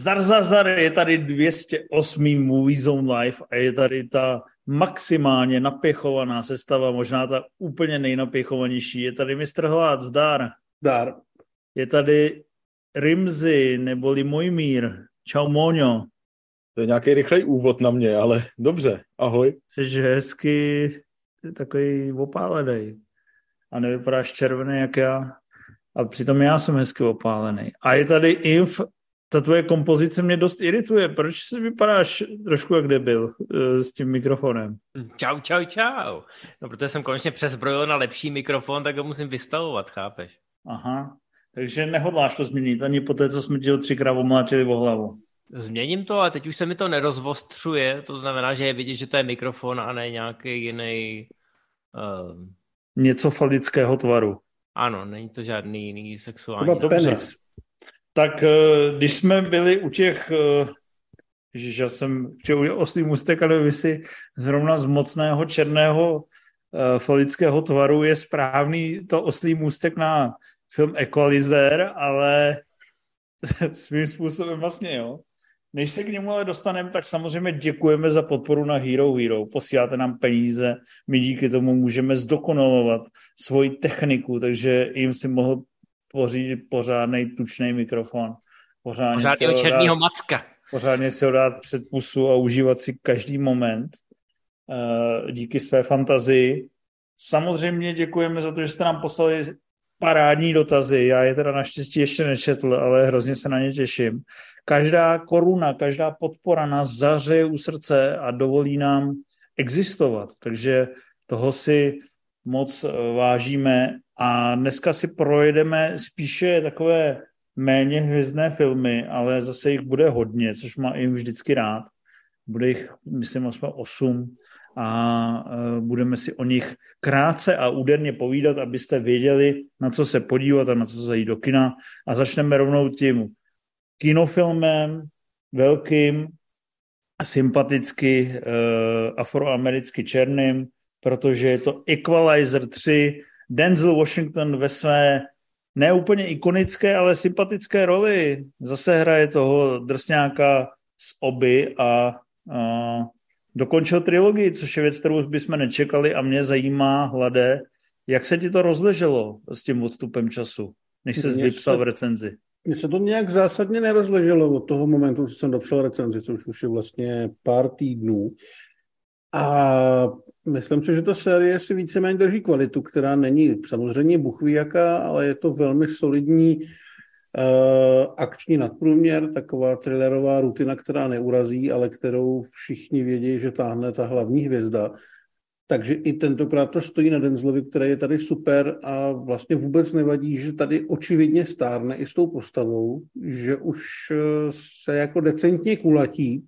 Zdar, je tady 208. MovieZone Live a je tady ta maximálně napěchovaná sestava, možná ta úplně nejnapěchovanější. Je tady Mr. Hlad, zdar. Zdar. Je tady Rimzi, neboli Mojmír. Čau, Moňo. To je nějaký rychlej úvod na mě, ale dobře, ahoj. Jsi hezky takový opálenej a nevypadáš červený jak já. A přitom já jsem hezky opálený. A je tady Inf. Ta tvoje kompozice mě dost irituje. Proč si vypadáš trošku jak debil s tím mikrofonem? Čau. No, protože jsem konečně přezbrojil na lepší mikrofon, tak ho musím vystavovat, chápeš? Aha, takže nehodláš to změnit ani po té, co jsme tě třikrát omláčili o hlavu. Změním to, ale teď už se mi to nerozvostřuje, to znamená, že je vidět, že to je mikrofon a ne nějaký jiný... Něco falického tvaru. Ano, není to žádný jiný sexuální... To penis. Tak když jsme byli u těch, že já jsem chtěl oslý mustek, ale vy si zrovna z mocného černého falického tvaru je správný to oslý můstek na film Equalizer, ale svým způsobem vlastně, jo. Než se k němu ale dostaneme, tak samozřejmě děkujeme za podporu na Hero Hero. Posíláte nám peníze, my díky tomu můžeme zdokonalovat svoji techniku, takže jim si mohl pořídit pořádnej tučnej mikrofon. Pořádného černýho macka. Pořádně si ho dát před pusu a užívat si každý moment díky své fantazii. Samozřejmě děkujeme za to, že jste nám poslali parádní dotazy. Já je teda naštěstí ještě nečetl, ale hrozně se na ně těším. Každá koruna, každá podpora nás zahřeje u srdce a dovolí nám existovat. Takže toho si moc vážíme. A dneska si projedeme spíše takové méně hvězdné filmy, ale zase jich bude hodně, což má jim vždycky rád. Bude jich, myslím, aspoň 8 a budeme si o nich krátce a úderně povídat, abyste věděli, na co se podívat a na co zajít do kina. A začneme rovnou tím kinofilmem, velkým, sympaticky afroamericky černým, protože je to Equalizer 3, Denzel Washington ve své neúplně ikonické, ale sympatické roli. Zase hraje toho drsňáka z Oby a dokončil trilogii, což je věc, kterou bychom nečekali a mě zajímá, Hlade, jak se ti to rozleželo s tím odstupem času, než se vypsal v recenzi? Mně se to nějak zásadně nerozleželo od toho momentu, co jsem dopsal recenzi, což už je vlastně pár týdnů. A myslím si, že ta série si víceméně drží kvalitu, která není samozřejmě buchví jaká, ale je to velmi solidní akční nadprůměr, taková thrillerová rutina, která neurazí, ale kterou všichni vědí, že táhne ta hlavní hvězda. Takže i tentokrát to stojí na Denzelovi, který je tady super a vlastně vůbec nevadí, že tady očividně stárne i s tou postavou, že už se jako decentně kulatí,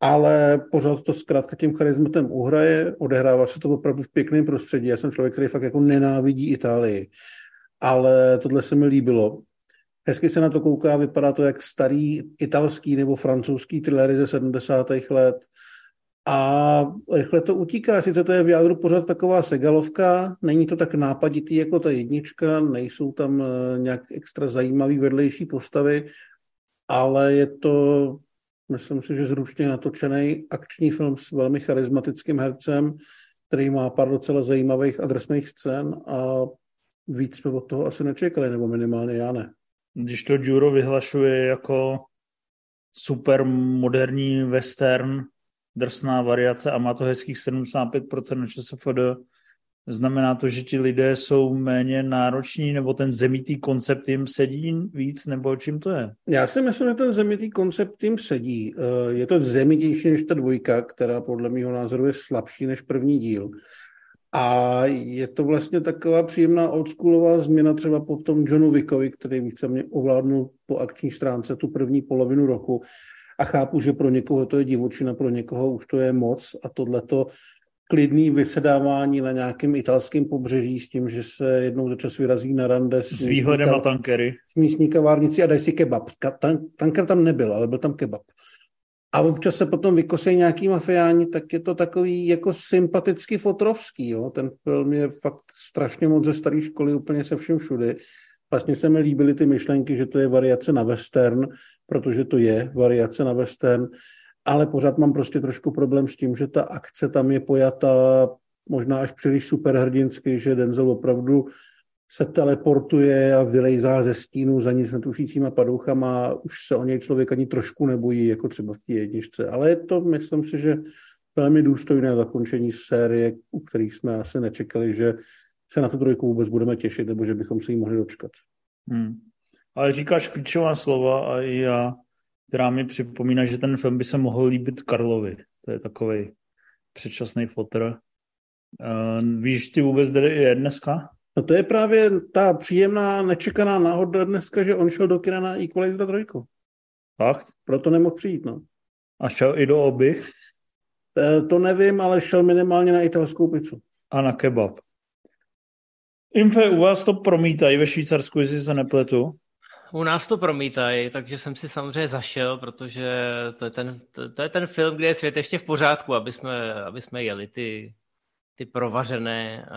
ale pořád to zkrátka tím charizmatem uhraje, odehrává se to opravdu v pěkném prostředí. Já jsem člověk, který fakt jako nenávidí Itálii, ale tohle se mi líbilo. Hezky se na to kouká, vypadá to jak starý italský nebo francouzský thrillery ze 70. let a rychle to utíká. Sice to je v jádru pořád taková segalovka, není to tak nápaditý jako ta jednička, nejsou tam nějak extra zajímavý vedlejší postavy, ale je to... Myslím si, že zručně natočený akční film s velmi charismatickým hercem, který má pár docela zajímavých adresných scén a víc jsme od toho asi nečekali, nebo minimálně já ne. Když to Juro vyhlašuje jako super moderní western, drsná variace a má to hezkých 75% na ČSFD, znamená to, že ti lidé jsou méně nároční, nebo ten zemitý koncept jim sedí víc, nebo čím to je? Já si myslím, že ten zemitý koncept jim sedí. Je to zemitější než ta dvojka, která podle mého názoru je slabší než první díl. A je to vlastně taková příjemná oldschoolová změna třeba po tom Johnu Wickovi, který víceméně ovládnul po akční stránce tu první polovinu roku. A chápu, že pro někoho to je divočina, pro někoho už to je moc a tohleto klidný vysedávání na nějakém italském pobřeží s tím, že se jednou za čas vyrazí na rande s výhledem na tankery. S místní kavárnicí a dají si kebab. Tanker tam nebyl, ale byl tam kebab. A občas se potom vykosejí nějaký mafiáni, tak je to takový jako sympaticky fotrovský. Jo? Ten film je fakt strašně moc ze staré školy, úplně se vším všudy. Vlastně se mi líbily ty myšlenky, že to je variace na western, protože to je variace na western, ale pořád mám prostě trošku problém s tím, že ta akce tam je pojata možná až příliš superhrdinsky, že Denzel opravdu se teleportuje a vylejzá ze stínu za nic netušícíma padouchama, už se o něj člověk ani trošku nebojí, jako třeba v té jedničce. Ale je to, myslím si, že velmi důstojné zakončení série, u kterých jsme asi nečekali, že se na tu trojku vůbec budeme těšit, nebo že bychom se jí mohli dočkat. Ale říkáš klíčová slova a i já, která mi připomíná, že ten film by se mohl líbit Karlovi. To je takovej předčasný fotr. Víš, ty vůbec je dneska? No to je právě ta příjemná, nečekaná náhoda dneska, že on šel do kina na Equalizer 3. Fakt? Proto nemohl přijít, no. A šel i do oby? To nevím, ale šel minimálně na italskou pizzu. A na kebab. Infe, u vás to promítají ve Švýcarsku, jestli se nepletu? U nás to promítají, takže jsem si samozřejmě zašel, protože to je ten film, kde je svět ještě v pořádku, aby jsme jeli ty provařené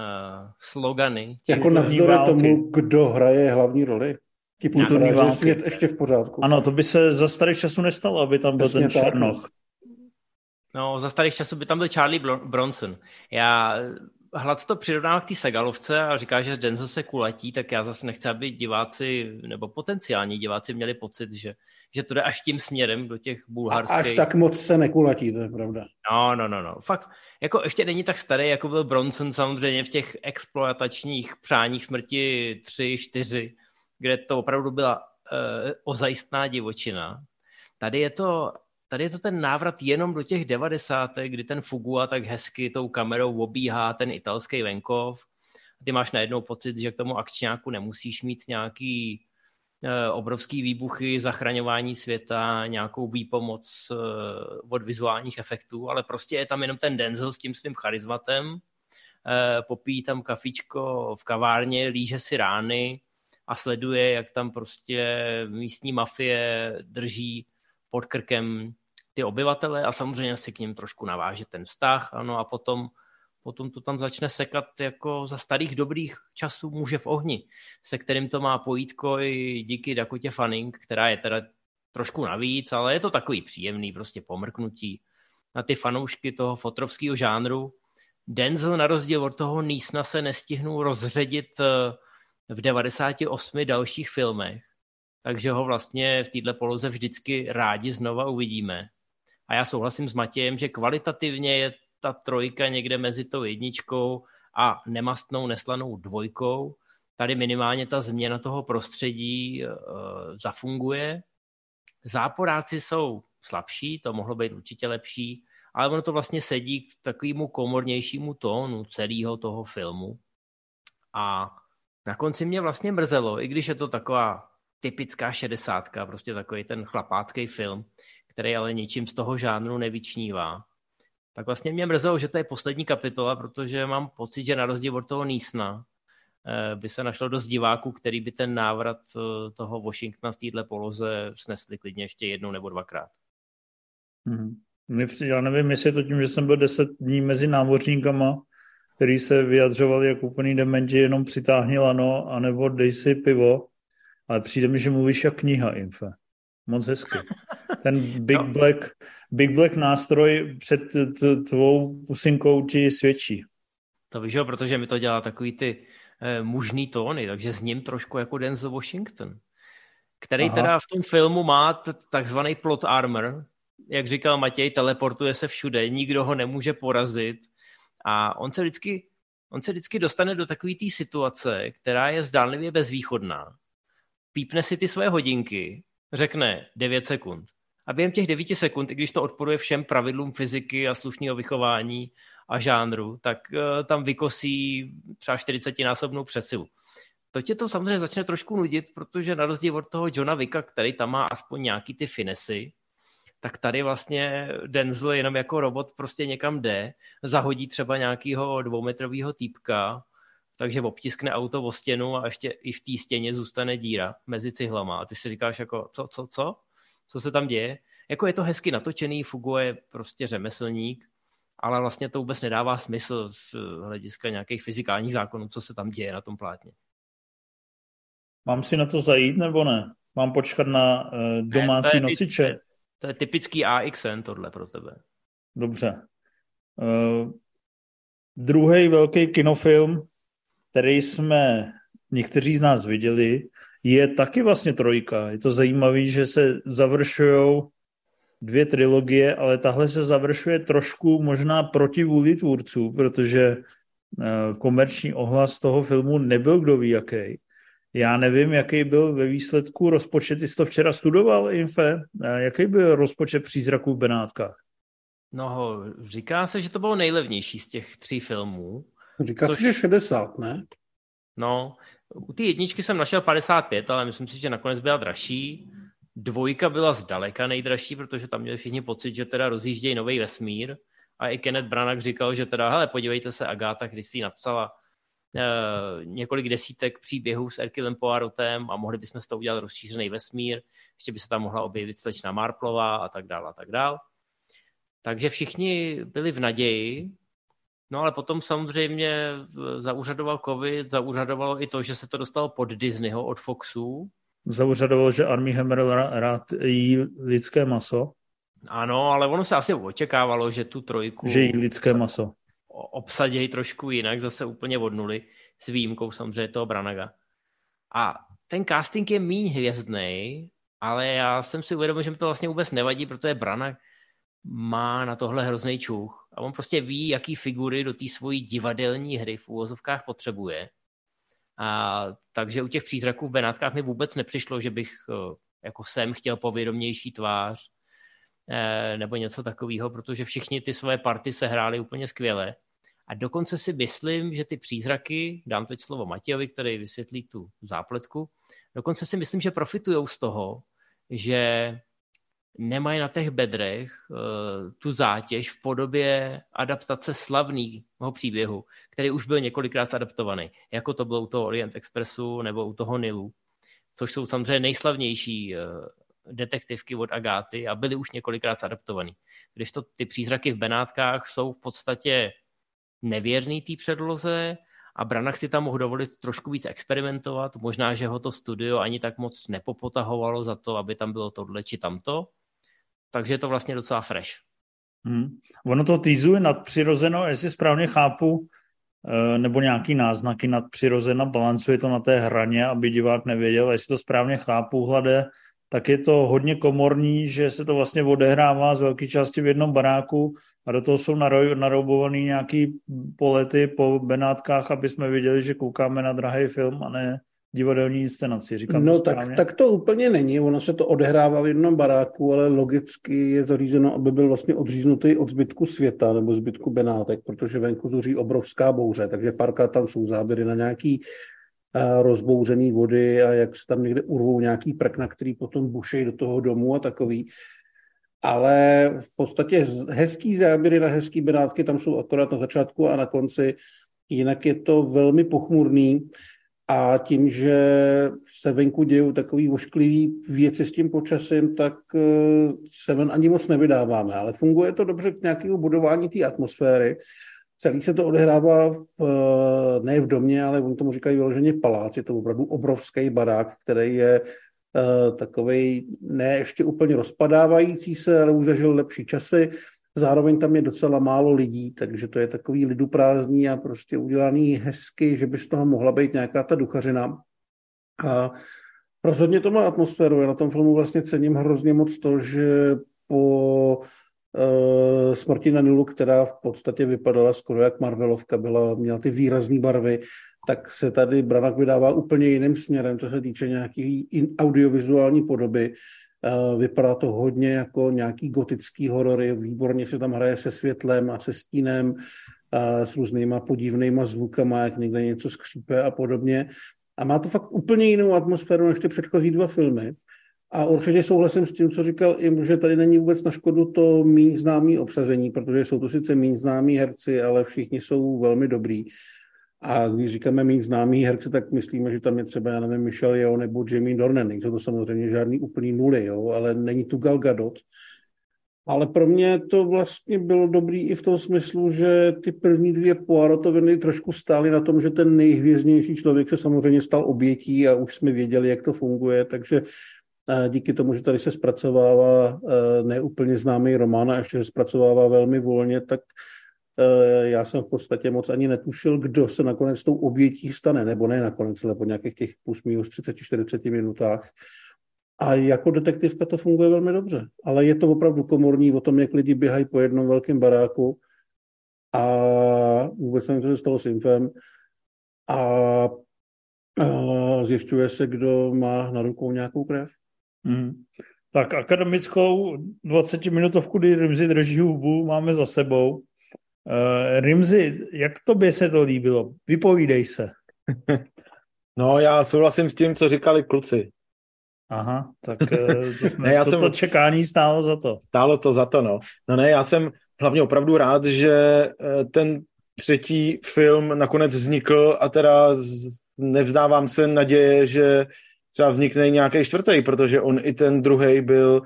slogany. Jako navzdory tomu, kdo hraje hlavní roli. Ti kulturní války. Svět ještě v pořádku. Ano, to by se za starých časů nestalo, aby tam byl ten Černoch. No, za starých časů by tam byl Charlie Bronson. Já hladce to přirovnám k té Segalovce a říká, že Denzel se kulatí, tak já zase nechci, aby diváci nebo potenciální diváci měli pocit, že to jde až tím směrem do těch bulharských. Až tak moc se nekulatí, to je pravda. No. Fakt, jako ještě není tak starý, jako byl Bronson samozřejmě v těch exploatačních Přáních smrti 3, 4, kde to opravdu byla ozajistná divočina. Tady je to ten návrat jenom do těch 90, kdy ten Fugua tak hezky tou kamerou obíhá ten italský venkov. Ty máš najednou pocit, že k tomu akčňáku nemusíš mít nějaký obrovský výbuchy, zachraňování světa, nějakou výpomoc od vizuálních efektů, ale prostě je tam jenom ten Denzel s tím svým charizmatem, popíjí tam kafičko v kavárně, líže si rány a sleduje, jak tam prostě místní mafie drží pod krkem ty obyvatele a samozřejmě si k ním trošku naváže ten vztah, ano, a potom to tam začne sekat jako za starých dobrých časů Muže v ohni, se kterým to má pojítko i díky Dakotě Fanning, která je teda trošku navíc, ale je to takový příjemný prostě pomrknutí na ty fanoušky toho fotrovského žánru. Denzel na rozdíl od toho Nísna se nestihnul rozředit v 98 dalších filmech, takže ho vlastně v této poloze vždycky rádi znova uvidíme. A já souhlasím s Matějem, že kvalitativně je ta trojka někde mezi tou jedničkou a nemastnou, neslanou dvojkou. Tady minimálně ta změna toho prostředí zafunguje. Záporáci jsou slabší, to mohlo být určitě lepší, ale ono to vlastně sedí k takovému komornějšímu tónu celého toho filmu. A na konci mě vlastně mrzelo, i když je to taková typická 60, prostě takový ten chlapácký film, který ale ničím z toho žánru nevyčnívá. Tak vlastně mě mrzelo, že to je poslední kapitola, protože mám pocit, že na rozdíl od toho Nísna by se našlo dost diváků, který by ten návrat toho Washingtona z téhle poloze snesli klidně ještě jednou nebo dvakrát. Já nevím, jestli je to tím, že jsem byl 10 dní mezi námořníkama, který se vyjadřovali jako úplný dementi, jenom přitáhni lano, anebo dej si pivo, ale přijde mi, že mluvíš jak kniha, Infe. Moc hezky. Ten Big Black nástroj před tvou pusinkou ti svědčí. To víš, protože mi to dělá takový ty mužný tóny, takže s ním trošku jako Denzel Washington, který teda v tom filmu má takzvaný plot armor. Jak říkal Matěj, teleportuje se všude, nikdo ho nemůže porazit a on se vždycky dostane do takový té situace, která je zdánlivě bezvýchodná. Pípne si ty své hodinky, řekne 9 sekund. A během těch 9 sekund, i když to odporuje všem pravidlům fyziky a slušného vychování a žánru, tak tam vykosí třeba 40násobnou přesilu. To tě to samozřejmě začne trošku nudit, protože na rozdíl od toho Johna Wicka, který tam má aspoň nějaký ty finesy, tak tady vlastně Denzel jenom jako robot prostě někam jde, zahodí třeba nějakého 2metrového týpka, takže obtiskne auto o stěnu a ještě i v té stěně zůstane díra mezi cihlama. A ty si říkáš jako, co? Co se tam děje? Jako je to hezky natočený, Fugo je prostě řemeslník, ale vlastně to vůbec nedává smysl z hlediska nějakých fyzikálních zákonů, co se tam děje na tom plátně. Mám si na to zajít, nebo ne? Mám počkat na domácí nosiče? To je typický AXN tohle pro tebe. Dobře. Druhý velký kinofilm, který jsme někteří z nás viděli, je taky vlastně trojka. Je to zajímavé, že se završují dvě trilogie, ale tahle se završuje trošku možná proti vůli tvůrců, protože komerční ohlas toho filmu nebyl kdo ví jaký. Já nevím, jaký byl ve výsledku rozpočet, ty jsi to včera studoval, Infe, jaký byl rozpočet Přízraků v Benátkách? No, říká se, že to bylo nejlevnější z těch tří filmů. Říká se, že 60, ne? No, u té jedničky jsem našel 55, ale myslím si, že nakonec byla dražší. Dvojka byla zdaleka nejdražší, protože tam měli všichni pocit, že teda rozjíždějí nový vesmír. A i Kenneth Branagh říkal, že teda, hele, podívejte se, Agatha Christie napsala několik desítek příběhů s Herculem Poirotem a mohli bychom z toho udělat rozšířený vesmír, ještě by se tam mohla objevit slečna Marplová a tak dál a tak dál. Takže všichni byli v naději, no ale potom samozřejmě zauřadoval covid, zauřadovalo i to, že se to dostalo pod Disneyho od Foxu. Zauřadoval, že Armie Hammer rád jí lidské maso. Ano, ale ono se asi očekávalo, že tu trojku... Že jí lidské maso. Obsadějí trošku jinak, zase úplně od nuly, s výjimkou samozřejmě toho Branagha. A ten casting je míň hvězdnej, ale já jsem si uvědomil, že mi to vlastně vůbec nevadí, protože Branagh má na tohle hrozný čuch. A on prostě ví, jaký figury do té svojí divadelní hry v úvozovkách potřebuje. A takže u těch Přízraků v Benátkách mi vůbec nepřišlo, že bych jako sem chtěl povědomější tvář nebo něco takového, protože všichni ty své party se hráli úplně skvěle. A dokonce si myslím, že ty přízraky, dám teď slovo Matějovi, který vysvětlí tu zápletku, dokonce si myslím, že profitujou z toho, že nemají na těch bedrech tu zátěž v podobě adaptace slavného příběhu, který už byl několikrát adaptovaný, jako to bylo u toho Orient Expressu nebo u toho Nilu, což jsou samozřejmě nejslavnější detektivky od Agáty a byly už několikrát adaptovaný. Když to ty Přízraky v Benátkách jsou v podstatě nevěrný té předloze a Branagh si tam mohl dovolit trošku víc experimentovat, možná, že ho to studio ani tak moc nepopotahovalo za to, aby tam bylo tohle či tamto, takže je to vlastně docela fresh. Ono to týzuje nadpřirozeno, jestli správně chápu, nebo nějaký náznaky nadpřirozena, balancuje to na té hraně, aby divák nevěděl, jestli to správně chápu, hlade, tak je to hodně komorní, že se to vlastně odehrává z velké části v jednom baráku a do toho jsou naroubovaný nějaký polety po Benátkách, aby jsme viděli, že koukáme na drahý film a ne divadelní inscenaci. Říkám no to tak to úplně není, ono se to odehrává v jednom baráku, ale logicky je zařízeno, aby byl vlastně odříznutý od zbytku světa nebo zbytku Benátek, protože venku zuří obrovská bouře, takže párkrát tam jsou záběry na nějaký rozbouřený vody a jak se tam někde urvou nějaký prkna, který potom bušejí do toho domu a takový. Ale v podstatě hezký záběry na hezký Benátky tam jsou akorát na začátku a na konci. Jinak je to velmi pochmurný a tím, že se venku dějou takový ošklivý věci s tím počasím, tak se ven ani moc nevydáváme. Ale funguje to dobře k nějakému budování té atmosféry. Celý se to odehrává ne v domě, ale oni tomu říkají vyloženě palác. Je to opravdu obrovský barák, který je takovej ne ještě úplně rozpadávající se, ale už zažil lepší časy. Zároveň tam je docela málo lidí, takže to je takový liduprázdný a prostě udělaný hezky, že by z toho mohla být nějaká ta duchařina. A rozhodně to má atmosféru. Já na tom filmu vlastně cením hrozně moc to, že po... Smrti na Nilu, která v podstatě vypadala skoro jak Marvelovka, měla ty výrazné barvy, tak se tady Branagh vydává úplně jiným směrem, co se týče nějaké audiovizuální podoby. Vypadá to hodně jako nějaký gotický horory, výborně se tam hraje se světlem a se stínem, s různýma podivnýma zvukama, jak někde něco skřípe a podobně. A má to fakt úplně jinou atmosféru než ty předchozí dva filmy. A určitě souhlasím s tím, co říkal Im, že tady není vůbec na škodu to míň známý obsazení, protože jsou to sice míň známí herci, ale všichni jsou velmi dobrý. A když říkáme míň známý herci, tak myslíme, že tam je třeba, já nevím, Michelle Yeoh nebo Jamie Dornan. Nejsou to samozřejmě žádný úplný nuly, jo, ale není tu Gal Gadot. Ale pro mě to vlastně bylo dobrý i v tom smyslu, že ty první dvě Poirotoviny trošku stály na tom, že ten nejhvězdnější člověk se samozřejmě stal obětí a už jsme věděli, jak to funguje, takže díky tomu, že tady se zpracovává neúplně známý román a ještě se zpracovává velmi volně, tak já jsem v podstatě moc ani netušil, kdo se nakonec tou obětí stane, nebo ne nakonec, ale po nějakých těch plus minus 30-40 minutách. A jako detektivka to funguje velmi dobře, ale je to opravdu komorní o tom, jak lidi běhají po jednom velkém baráku a vůbec nevím, co se stalo s infem a zjišťuje se, kdo má na rukou nějakou krev. Mm. Tak akademickou 20-minutovku, kdy Rimzi drží hubu, máme za sebou. Rimzi, jak tobě se to líbilo? Vypovídej se. No, já souhlasím s tím, co říkali kluci. Aha, tak to čekání stálo za to. Stálo to za to, no. No ne, já jsem hlavně opravdu rád, že ten třetí film nakonec vznikl a teda nevzdávám se naděje, že třeba vznikne nějaký čtvrtý, protože on i ten druhý byl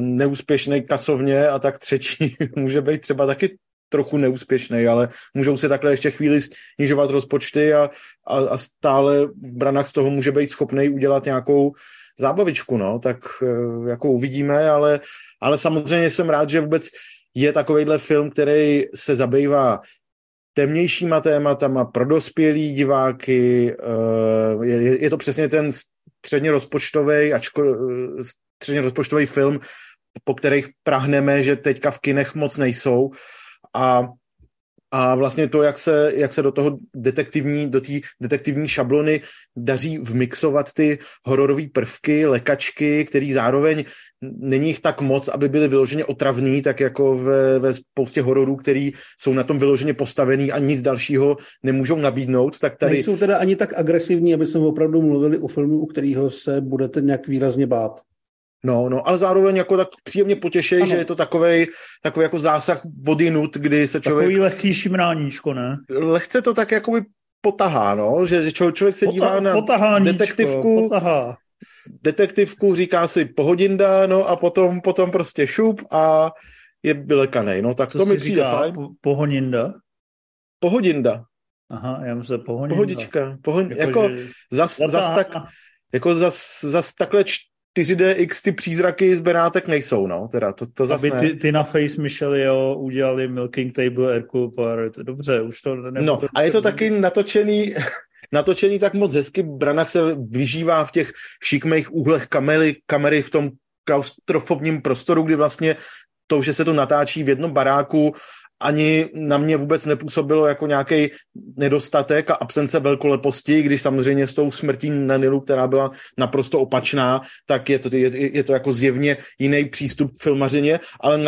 neúspěšný kasovně a tak třetí může být třeba taky trochu neúspěšný, ale můžou se takhle ještě chvíli snižovat rozpočty a stále Branagh z toho může být schopný udělat nějakou zábavičku, no, tak jako uvidíme, ale samozřejmě jsem rád, že vůbec je takovejhle film, který se zabývá temnějšíma tématama pro dospělý diváky, je to přesně ten středně rozpočtový film, po kterých prahneme, že teďka v kinech moc nejsou a vlastně to, jak se do toho detektivní šablony daří vmixovat ty hororové prvky, lekačky, který zároveň není jich tak moc, aby byly vyloženě otravní, tak jako ve spoustě hororů, který jsou na tom vyloženě postavený a nic dalšího nemůžou nabídnout. Tak tady... Nejsou teda ani tak agresivní, aby jsme opravdu mluvili o filmu, u kterého se budete nějak výrazně bát. No, ale zároveň jako tak příjemně potěšej, ano. Že je to takový jako zásah odinut, kdy se člověk... Takový lehký šimráníčko, ne? Lehce to tak jakoby potahá, no, že člověk se dívá na detektivku, říká si pohodinda, no a potom prostě šup a je vylekanej, no tak co to mi přijde fajn. Pohodinda? Pohodinda. Aha, já myslím pohodinda. Pohodička. Zas takhle 4DX ty přízraky z Benátek nejsou, no, teda to zase ne. Ty na Face Michelle Yeoh udělali Milking Table, Hercule Poirot, dobře, už to nebude. No, a je to taky natočený tak moc hezky, Branagh se vyžívá v těch šikmejch úhlech kamery v tom klaustrofobním prostoru, kdy vlastně to, že se to natáčí v jednom baráku, ani na mě vůbec nepůsobilo jako nějaký nedostatek a absence velkoleposti, když samozřejmě s tou Smrtí na Nilu, která byla naprosto opačná, tak je to jako zjevně jiný přístup k filmařině, ale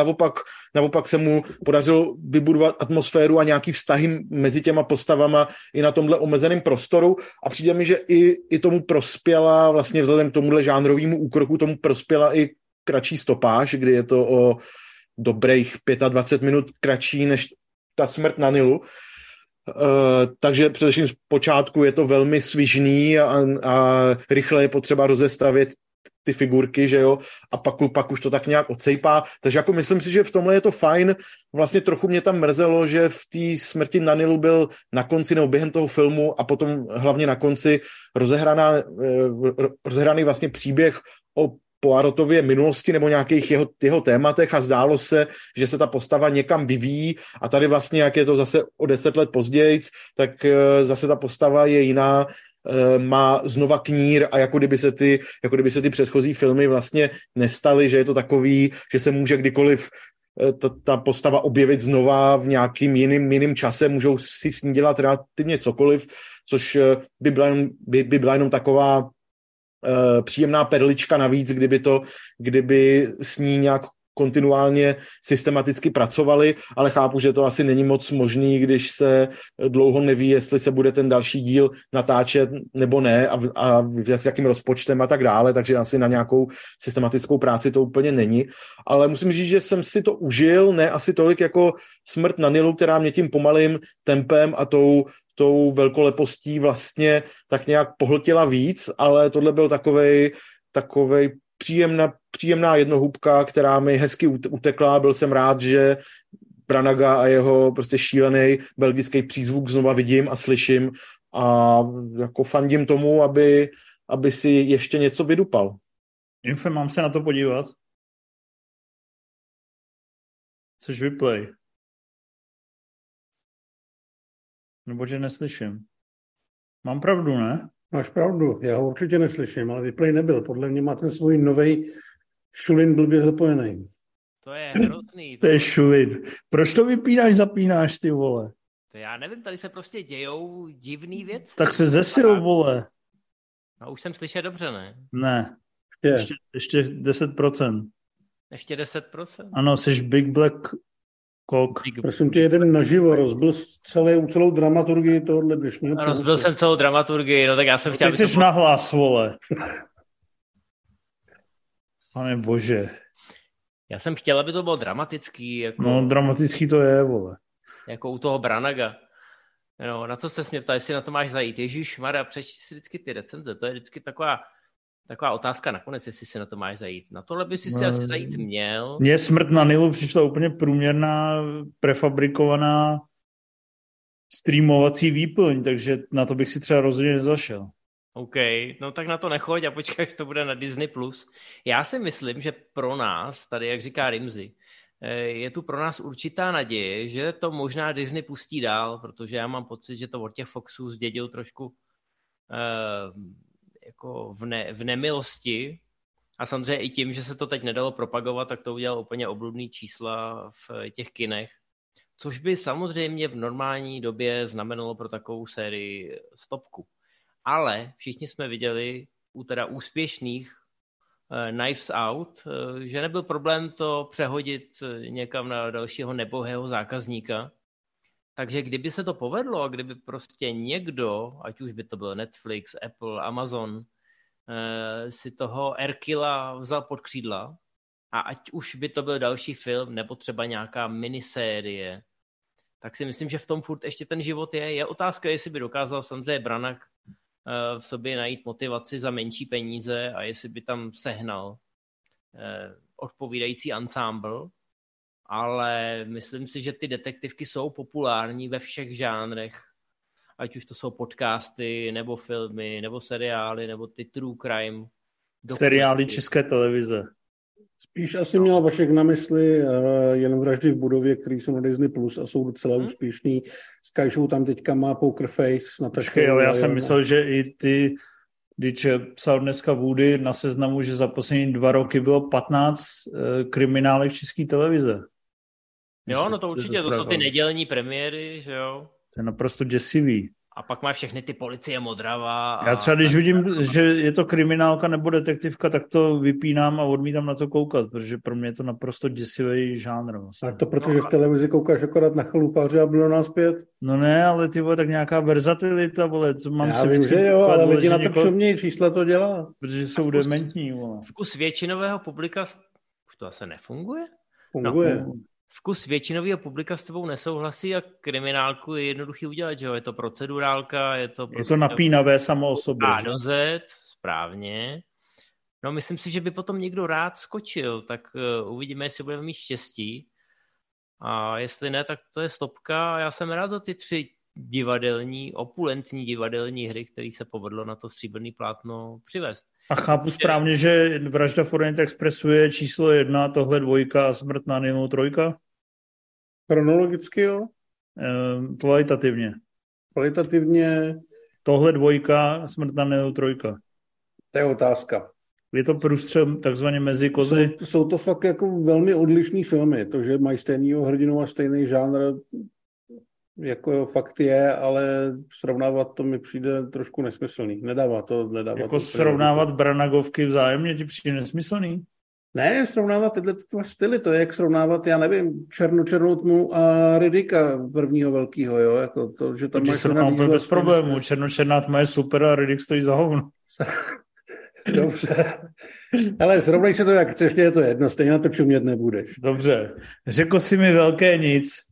naopak se mu podařilo vybudovat atmosféru a nějaký vztahy mezi těma postavama i na tomhle omezeném prostoru a přijde mi, že i tomu prospěla vlastně vzhledem k tomuhle žánrovému úkroku, tomu prospěla i kratší stopáž, kdy je to o dobrých 25 minut kratší než ta Smrt na Nilu. Takže především z počátku je to velmi svižný a rychle je potřeba rozestavět ty figurky, že jo, a pak už to tak nějak odsejpá. Takže jako myslím si, že v tomhle je to fajn. Vlastně trochu mě tam mrzelo, že v té Smrti na Nilu byl na konci nebo během toho filmu a potom hlavně na konci rozehraný vlastně příběh o Poirotově minulosti nebo nějakých jeho tématech a zdálo se, že se ta postava někam vyvíjí a tady vlastně, jak je to zase o 10 let později, tak zase ta postava je jiná, má znova knír a jako kdyby se ty předchozí filmy vlastně nestaly, že je to takový, že se může kdykoliv ta postava objevit znova v nějakým jiným čase, můžou si s ní dělat relativně cokoliv, což by byla jenom taková příjemná perlička navíc, kdyby s ní nějak kontinuálně systematicky pracovali, ale chápu, že to asi není moc možný, když se dlouho neví, jestli se bude ten další díl natáčet nebo ne a s jakým rozpočtem a tak dále, takže asi na nějakou systematickou práci to úplně není. Ale musím říct, že jsem si to užil, ne asi tolik jako Smrt na Nilu, která mě tím pomalým tempem a tou velkolepostí vlastně tak nějak pohltila víc, ale tohle byl takovej příjemná jednohubka, která mi hezky utekla. Byl jsem rád, že Branagha a jeho prostě šílený belgický přízvuk znova vidím a slyším a jako fandím tomu, aby si ještě něco vydupal. Infe, mám se na to podívat? Což vyplay. Nebo že neslyším. Mám pravdu, ne? Máš pravdu, já ho určitě neslyším, ale vyplay nebyl. Podle mě má ten svůj novej šulin blbě zapojený. To je hrozný. To je šulin. Proč to vypínáš, zapínáš, ty vole? To já nevím, tady se prostě dějou divný věci. Tak se zesil, vole. No už jsem slyšel dobře, ne? Ne. Ještě 10%. Ještě 10%? Ano, jsi Big Black Cock. Prosím tě, jeden naživo rozbil celou dramaturgii tohohle dnešního času. Rozbil jsem celou dramaturgii, no tak já jsem chtěl... Ty jsi nahlas, vole. Pane bože. Já jsem chtěl, aby to bylo dramatický. Jako... No, dramatický to je, vole. Jako u toho Branagha. No, na co se mě ptá, jestli na to máš zajít. Ježišmarja, přečti si vždycky ty recenze. To je vždycky taková otázka nakonec, jestli si na to máš zajít. Na tohle by si si asi zajít měl. Mně Smrt na Nilu přišla úplně průměrná, prefabrikovaná streamovací výplň, takže na to bych si třeba rozhodně nezašel. OK, no tak na to nechoď a počkej, až to bude na Disney+. Já si myslím, že pro nás, tady jak říká Rimzi, je tu pro nás určitá naděje, že to možná Disney pustí dál, protože já mám pocit, že to od těch Foxů zdědil trošku jako v nemilosti a samozřejmě i tím, že se to teď nedalo propagovat, tak to udělalo úplně obludný čísla v těch kinech, což by samozřejmě v normální době znamenalo pro takovou sérii stopku. Ale všichni jsme viděli u teda úspěšných Knives Out, že nebyl problém to přehodit někam na dalšího nebohého zákazníka. Takže kdyby se to povedlo a kdyby prostě někdo, ať už by to byl Netflix, Apple, Amazon, si toho Hercula vzal pod křídla a ať už by to byl další film nebo třeba nějaká minisérie, tak si myslím, že v tom furt ještě ten život je. Je otázka, jestli by dokázal samozřejmě Branagh v sobě najít motivaci za menší peníze a jestli by tam sehnal odpovídající ansámbl, ale myslím si, že ty detektivky jsou populární ve všech žánrech, ať už to jsou podcasty, nebo filmy, nebo seriály, nebo ty true crime. Seriály České televize. Spíš asi měl Vašek na mysli jen Vraždy v budově, které jsou na Disney Plus a jsou docela úspěšný. Sky Show tam teďka má Poker Face. Počkej, ale já jsem myslel, že i ty, když psal dneska Woody na seznamu, že za poslední 2 roky bylo 15 kriminálek české televize. Jo, no to určitě, to jsou ty nedělní premiéry, že jo? To je naprosto děsivý. A pak má všechny ty Policie Modrava. Já třeba, když vidím, že je to kriminálka nebo detektivka, tak to vypínám a odmítám na to koukat, protože pro mě je to naprosto děsivý žánr. Vlastně. A to protože v televizi koukáš akorát na Chalupáře a Bylo nás 5? No ne, ale ty vole, tak nějaká versatilita, vole, to mám si vždycky... Já vím, že jo, ale lidi na to přemějí, čísla to dělá. Protože jsou dementní, vole. Vkus většinového publika... Už to asi nefunguje? Funguje. No. Vkus většinového publika s tebou nesouhlasí a kriminálku je jednoduchý udělat, že jo? Je to procedurálka, je to... Prostě... Je to napínavé samo o sobě. A do Z, správně. No myslím si, že by potom někdo rád skočil, tak uvidíme, jestli budeme mít štěstí. A jestli ne, tak to je stopka. Já jsem rád za ty 3 divadelní, opulentní divadelní hry, které se povedlo na to stříbrné plátno přivést. A chápu správně, že Vražda v Orient Expressu je číslo 1, tohle 2 a Smrt na Nilu 3? Chronologicky, jo? Kvalitativně. Kvalitativně. Tohle 2, Smrt na Nilu 3. To je otázka. Je to průstřel takzvaně mezi kozy? Jsou to fakt jako velmi odlišný filmy, to, že mají stejnýho hrdinu a stejný žánr, jako fakt je, ale srovnávat to mi přijde trošku nesmyslný. Nedává to. Jako to srovnávat Branaghovky vzájemně ti přijde nesmyslný? Ne, srovnávat tyhle styly, to je jak srovnávat, já nevím, Černou tmu a Riddicka prvního velkýho, jo, jako to, že tam máš... Úplně bez problému, Černá tma je super a Riddick stojí za hovno. Dobře. Ale srovnej se to, jak chceš, je to jedno, stejně na to čumět nebudeš. Dobře. Řekl jsi mi velké nic.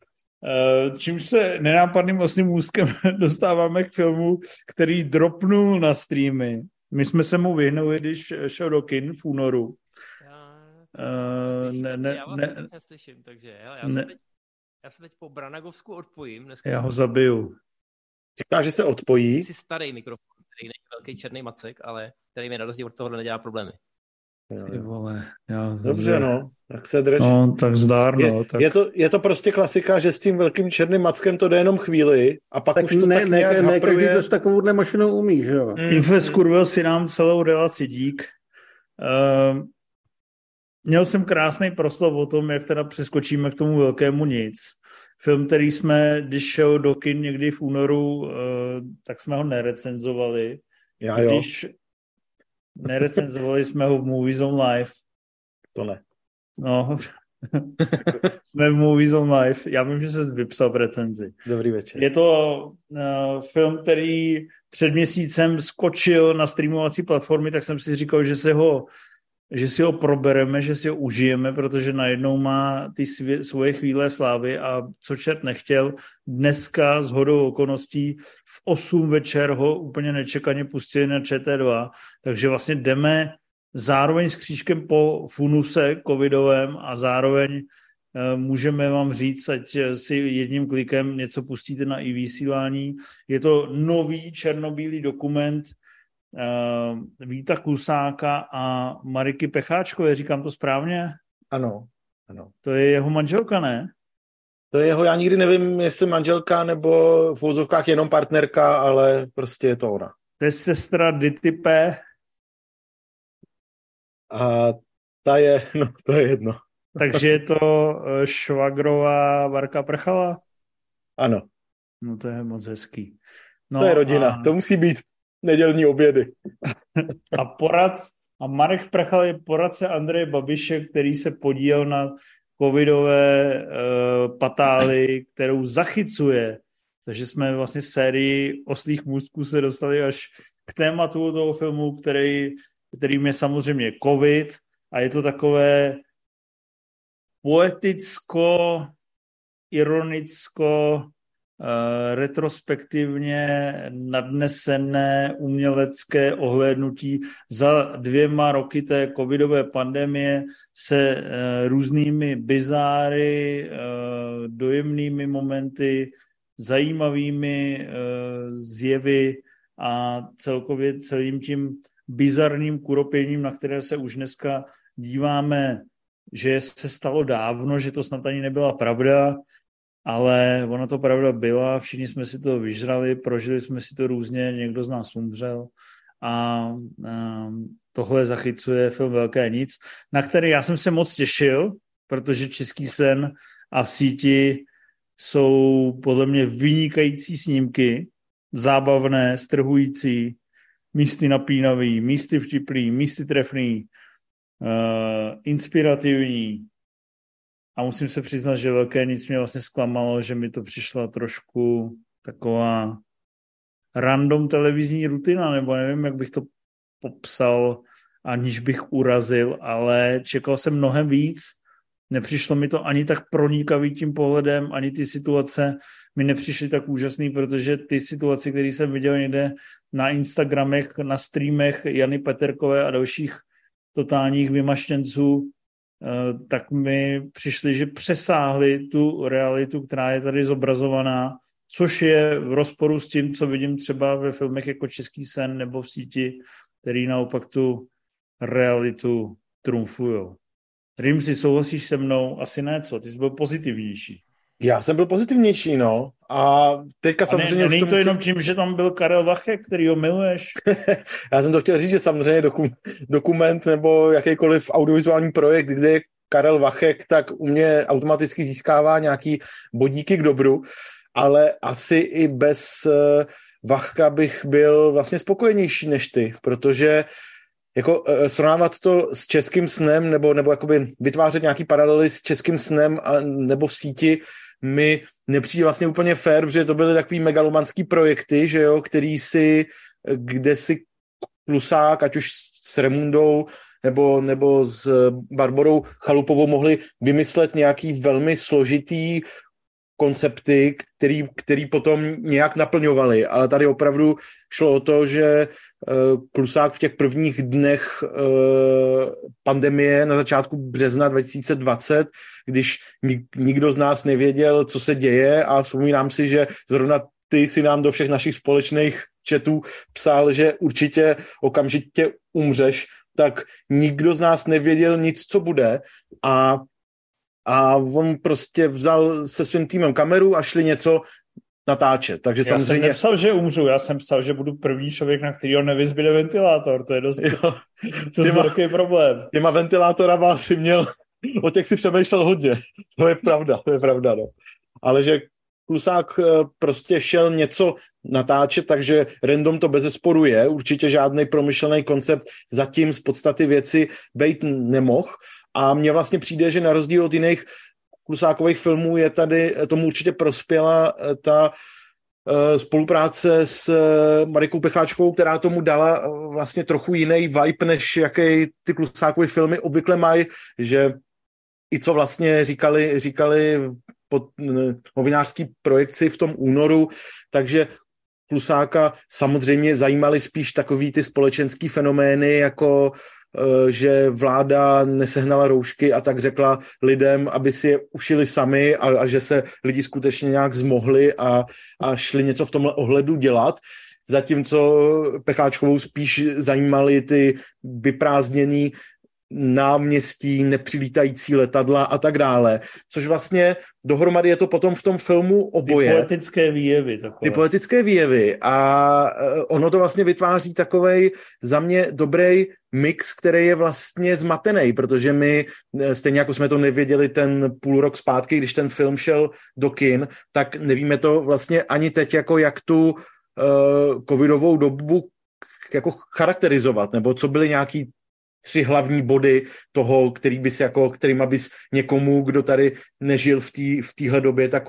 Čímž se nenápadným osným úzkem dostáváme k filmu, který dropnul na streamy My jsme se mu vyhnuli, když šel do kin v únoru. Já vás neslyším, takže já se teď po Branagovsku odpojím. Dneska já ho zabiju. Říká, že se odpojí. Jsi starý mikrofon, který není velký černý macek, ale který mi na rozdíl od tohohle nedělá problémy. Dobře, no, tak se drž. No, tak zdár, no. Tak... Je to prostě klasika, že s tím velkým černým mackem to jde jenom chvíli a pak tak už to tak nějak hapruje. Každý to s takovouhle mašinou umí, že jo? Ife, skurvil si nám celou relaci, dík. Měl jsem krásný proslov o tom, jak teda přeskočíme k tomu velkému nic. Film, který jsme, když šel do kin někdy v únoru, tak jsme ho nerecenzovali. Já jo. Nerecenzovali jsme ho v MovieZone Live. To ne. No, jsme v MovieZone Live. Já vím, že jsi vypsal v recenzi. Dobrý večer. Je to film, který před měsícem skočil na streamovací platformy, tak jsem si říkal, že si ho probereme, že si ho užijeme, protože najednou má ty svoje chvíle slávy a co čert nechtěl, dneska shodou okolností v 8 večer ho úplně nečekaně pustili na ČT2, takže vlastně jdeme zároveň s křížkem po funuse covidovém a zároveň můžeme vám říct, ať si jedním klikem něco pustíte na e-vysílání. Je to nový černobílý dokument Víta Klusáka a Mariky Pecháčkové, říkám to správně? Ano. To je jeho manželka, ne? To je jeho, já nikdy nevím, jestli manželka nebo v úzovkách jenom partnerka, ale prostě je to ona. To je sestra Ditype. A ta je, no to je jedno. Takže je to švagrová Varka Prchala? Ano. No to je moc hezký. No, to je rodina, to musí být. Nedělní obědy. A Marek Prchal je poradce Andreje Babiše, který se podílel na covidové patáli, kterou zachycuje. Takže jsme vlastně sérii oslých můstků se dostali až k tématu toho filmu, kterým je samozřejmě covid a je to takové poeticko, ironicko, retrospektivně nadnesené umělecké ohlédnutí. Za 2 roky té covidové pandemie se různými bizáry, dojemnými momenty, zajímavými zjevy a celkově celým tím bizarním kuropěním, na které se už dneska díváme, že se stalo dávno, že to snad ani nebyla pravda, ale ona to pravda byla, všichni jsme si to vyžrali, prožili jsme si to různě, někdo z nás umřel a tohle zachycuje film Velké nic, na který já jsem se moc těšil, protože Český sen a V síti jsou podle mě vynikající snímky, zábavné, strhující, místy napínavý, místy vtipný, místy trefný, inspirativní. A musím se přiznat, že Velké nic mě vlastně zklamalo, že mi to přišla trošku taková random televizní rutina, nebo nevím, jak bych to popsal, aniž bych urazil, ale čekal jsem mnohem víc. Nepřišlo mi to ani tak pronikavý tím pohledem, ani ty situace mi nepřišly tak úžasný, protože ty situace, které jsem viděl někde na Instagramech, na streamech Jany Peterkové a dalších totálních vymaštěnců, tak mi přišli, že přesáhli tu realitu, která je tady zobrazovaná, což je v rozporu s tím, co vidím třeba ve filmech jako Český sen nebo V síti, který naopak tu realitu trumfujou. Rým, si souhlasíš se mnou? Asi ne, co? Ty jsi byl pozitivnější. Já jsem byl pozitivnější, no. A teďka samozřejmě... A není to jenom tím, že tam byl Karel Vachek, který ho miluješ? Já jsem to chtěl říct, že samozřejmě dokument nebo jakýkoliv audiovizuální projekt, kde je Karel Vachek, tak u mě automaticky získává nějaký bodíky k dobru, ale asi i bez Vachka bych byl vlastně spokojenější než ty, protože jako srovnávat to s Českým snem nebo jakoby vytvářet nějaký paralely s Českým snem a, nebo V síti mi nepřijde vlastně úplně fair, protože to byly takový megalomanský projekty, že jo, kde si Klusák, ať už s Remundou nebo s Barborou Chalupovou mohli vymyslet nějaký velmi složitý koncepty, který potom nějak naplňovali, ale tady opravdu šlo o to, že Klusák v těch prvních dnech pandemie na začátku března 2020, když nikdo z nás nevěděl, co se děje, a vzpomínám si, že zrovna ty si nám do všech našich společných chatů psal, že určitě okamžitě umřeš, tak nikdo z nás nevěděl nic, co bude, a on prostě vzal se svým týmem kameru a šli něco natáčet. Takže já samozřejmě... jsem nepsal, že umřu, já jsem psal, že budu první člověk, na kterýho nevyzbyde ventilátor, to je dost velký problém. Těma ventilátorama si měl, o těch si přemýšlel hodně, to je pravda, no. Ale že Klusák prostě šel něco natáčet, takže random to bezesporu je, určitě žádný promyšlený koncept zatím z podstaty věci bejt nemohl. A mně vlastně přijde, že na rozdíl od jiných Klusákových filmů je tady, tomu určitě prospěla ta spolupráce s Marikou Pecháčkovou, která tomu dala vlastně trochu jiný vibe, než jaký ty Klusákové filmy obvykle mají, že i co vlastně říkali pod novinářský projekci v tom únoru, takže Klusáka samozřejmě zajímaly spíš takový ty společenský fenomény, jako že vláda nesehnala roušky a tak řekla lidem, aby si je ušili sami, a že se lidi skutečně nějak zmohli a šli něco v tomhle ohledu dělat. Zatímco Pecháčkovou spíš zajímaly ty vyprázdněný náměstí, nepřilítající letadla a tak dále. Což vlastně dohromady je to potom v tom filmu oboje. Ty poetické výjevy. A ono to vlastně vytváří takovej za mě dobrý mix, který je vlastně zmatený, protože my, stejně jako jsme to nevěděli ten půl rok zpátky, když ten film šel do kin, tak nevíme to vlastně ani teď, jako jak tu covidovou dobu jako charakterizovat, nebo co byly nějaký 3 hlavní body toho, kterýma bys někomu, kdo tady nežil v téhle době, tak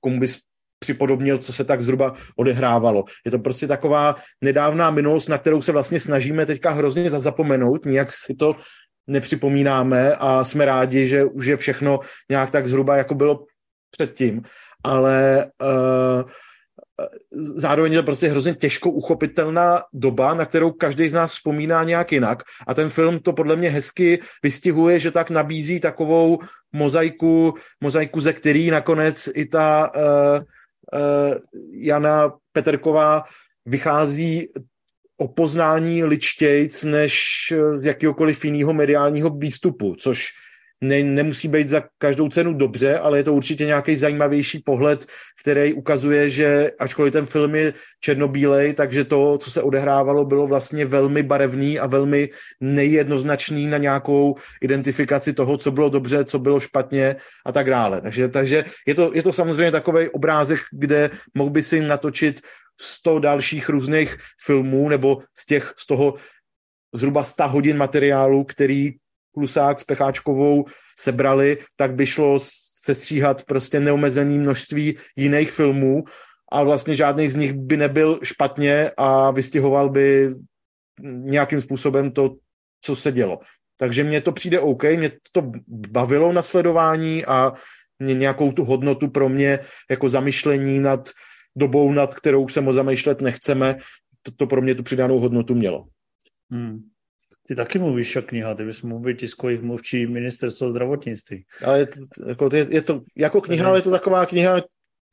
komu bys připodobnil, co se tak zhruba odehrávalo. Je to prostě taková nedávná minulost, na kterou se vlastně snažíme teďka hrozně zapomenout, nijak si to nepřipomínáme a jsme rádi, že už je všechno nějak tak zhruba, jako bylo předtím. Ale zároveň je to prostě hrozně těžko uchopitelná doba, na kterou každý z nás vzpomíná nějak jinak, a ten film to podle mě hezky vystihuje, že tak nabízí takovou mozaiku, ze který nakonec i ta Jana Peterková vychází o poznání lidštějc než z jakýhokoliv jiného mediálního výstupu, což nemusí být za každou cenu dobře, ale je to určitě nějaký zajímavější pohled, který ukazuje, že ačkoliv ten film je černobílej, takže to, co se odehrávalo, bylo vlastně velmi barevný a velmi nejednoznačný na nějakou identifikaci toho, co bylo dobře, co bylo špatně a tak dále. Takže je to samozřejmě takovej obrázek, kde mohl by si natočit 100 dalších různých filmů, nebo z toho zhruba 100 hodin materiálu, který Klusák s Pecháčkovou sebrali, tak by šlo sestříhat prostě neomezené množství jiných filmů a vlastně žádný z nich by nebyl špatně a vystihoval by nějakým způsobem to, co se dělo. Takže mně to přijde OK, mě to bavilo na sledování a nějakou tu hodnotu pro mě jako zamyšlení nad dobou, nad kterou se moc zamýšlet nechceme, to pro mě tu přidanou hodnotu mělo. Ty taky mluvíš o knihách, ty bys mohl být tiskový mluvčí ministerstva zdravotnictví. Ale je to jako kniha, ale je to taková kniha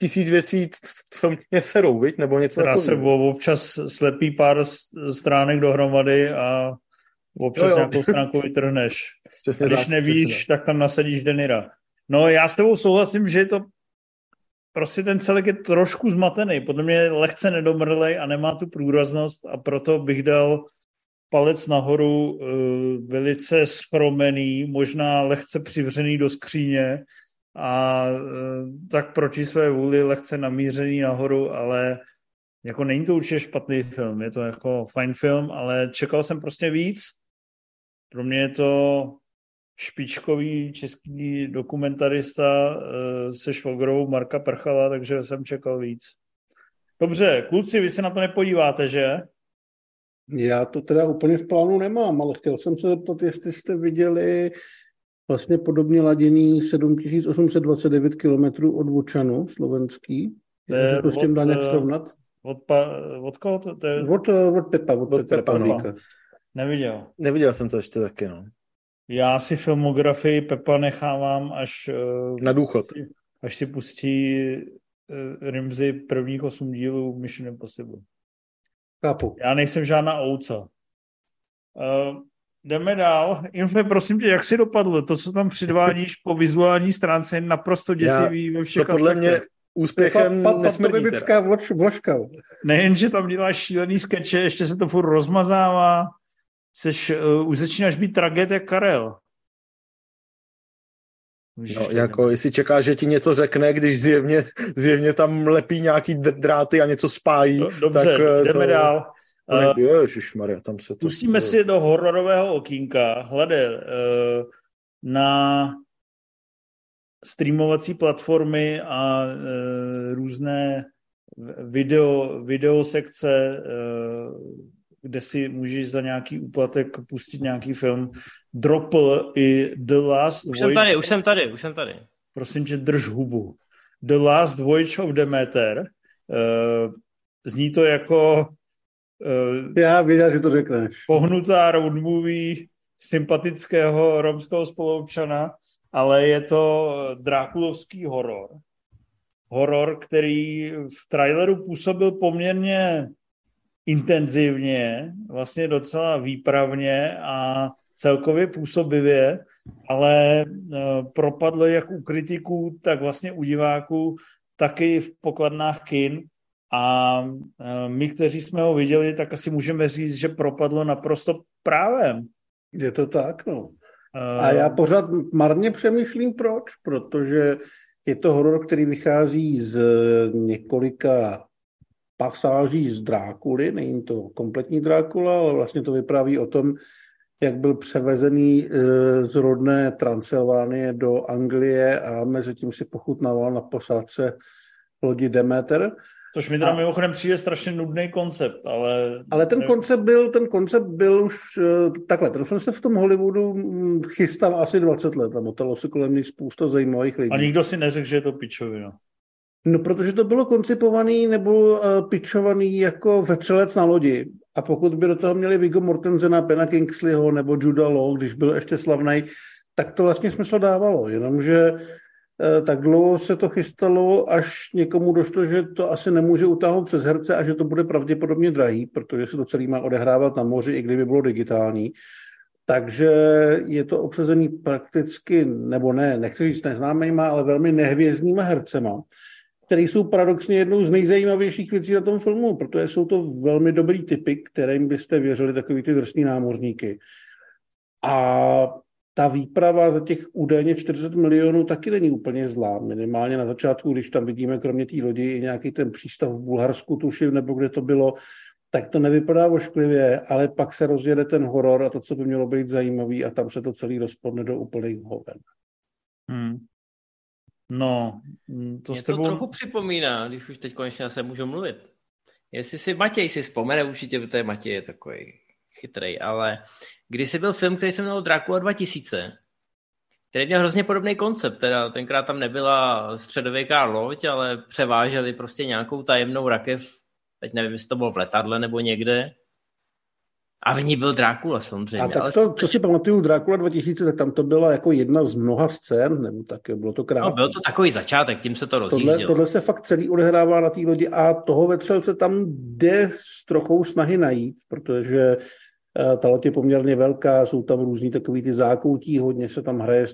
1000 věcí, co mě serou, viď? Nebo něco takového. Se občas slepí pár stránek dohromady a občas nějakou stránku vytrhneš. Přesně, když nevíš, přesně, tak tam nasadíš Denira. No já s tebou souhlasím, že je to prostě ten celek je trošku zmatený. Podle mě je lehce nedomrlej a nemá tu průraznost, a proto bych dal palec nahoru, velice schromený, možná lehce přivřený do skříně a tak proti své vůli lehce namířený nahoru, ale jako není to určitě špatný film, je to jako fajn film, ale čekal jsem prostě víc. Pro mě je to špičkový český dokumentarista se švagrovou Marka Prchala, takže jsem čekal víc. Dobře, kluci, vy se na to nepodíváte, že? Já to teda úplně v plánu nemám, ale chtěl jsem se zeptat, jestli jste viděli vlastně podobně laděný 7829 kilometrů od Vočanu slovenský. Je to s tím dá nějak srovnat? Od koho to je? Od Petra Pavlíka. Neviděl. Neviděl jsem to ještě taky, no. Já si filmografii Pepa nechávám až... na důchod. Až si pustí Rimzy prvních 8 dílů Mission Impossible. Chápu. Já nejsem žádná ouca. Jdeme dál. Infe, prosím tě, jak si dopadlo? To, co tam předvádíš po vizuální stránce, je naprosto děsivý ve všech aspektech. To podle mě úspěchem nesmrdí teda. Vložka. Nejen, že tam děláš šílený skeče, ještě se to furt rozmazává. Už začínáš být traget jak Karel. No, jako, jestli čekáš, že ti něco řekne, když zjevně tam lepí nějaký dráty a něco spájí. Dobře, tak jdeme dál. Ježišmarja, tam se to... Pustíme si do hororového okýnka. Hlede, na streamovací platformy a různé video sekce, kde si můžeš za nějaký úplatek pustit nějaký film. Dropl i The Last Voyage... Už jsem tady. Prosím tě, drž hubu. The Last Voyage of the Demeter. Zní to jako... já věděl, že to řekneš. Pohnutá road movie sympatického romského spoluobčana, ale je to drákulovský horor. Horor, který v traileru působil poměrně intenzivně, vlastně docela výpravně a celkově působivě, ale propadlo jak u kritiků, tak vlastně u diváků, taky v pokladnách kin. A my, kteří jsme ho viděli, tak asi můžeme říct, že propadlo naprosto právem. Je to tak, no. A já pořád marně přemýšlím, proč. Protože je to horor, který vychází z několika pasáží z Drákuly. Není to kompletní Drákula, ale vlastně to vypráví o tom, jak byl převezený z rodné Transylvánie do Anglie a mezi tím si pochutnával na posádce lodi Demeter. Což mi teda mimochodem přijde strašně nudný koncept, ale... Ale ten koncept byl už takhle, ten jsem se v tom Hollywoodu chystal asi 20 let a motalo se kolem něj spousta zajímavých lidí. A nikdo si neřekl, že je to pičovina. No, protože to bylo koncipovaný nebo pičovaný jako vetřelec na lodi. A pokud by do toho měli Viggo Mortensena, Bena Kingsleyho nebo Juda Law, když byl ještě slavnej, tak to vlastně smysl dávalo, jenomže... tak dlouho se to chystalo, až někomu došlo, že to asi nemůže utáhnout přes herce a že to bude pravděpodobně drahý, protože se to celý má odehrávat na moři, i kdyby bylo digitální. Takže je to obsazený prakticky, nebo ne, nechci říct neznámejma, ale velmi nehvězdníma hercema, které jsou paradoxně jednou z nejzajímavějších věcí na tom filmu, protože jsou to velmi dobrý typy, kterým byste věřili, takový ty drsný námořníky. A ta výprava za těch údajně 40 milionů taky není úplně zlá. Minimálně na začátku, když tam vidíme kromě té lodi i nějaký ten přístav v Bulharsku, tuším, nebo kde to bylo, tak to nevypadá ošklivě, ale pak se rozjede ten horor a to, co by mělo být zajímavý a tam se to celý rozpadne do úplných hoven. No, to mě s tebou... to trochu připomíná, když už teď konečně se můžu mluvit. Jestli si Matěj si vzpomene, určitě to je Matěj takový chytrej, ale... Když byl film, který se jmenoval Drákula 2000, který měl hrozně podobný koncept, teda tenkrát tam nebyla středověká loď, ale převáželi prostě nějakou tajemnou rakev, teď nevím, jestli to bylo v letadle nebo někde, a v ní byl Drákula samozřejmě. A tak to, ale... co si pamatuju, Drákula 2000, tak tam to byla jako jedna z mnoha scén, nebo tak, bylo to krásné. No, byl to takový začátek, tím se to rozjíždělo. Tohle se fakt celý odehrává na té lodi a toho vetřelce tam jde s trochou snahy najít, protože... Ta loď je poměrně velká, jsou tam různý takový ty zákoutí, hodně se tam hraje s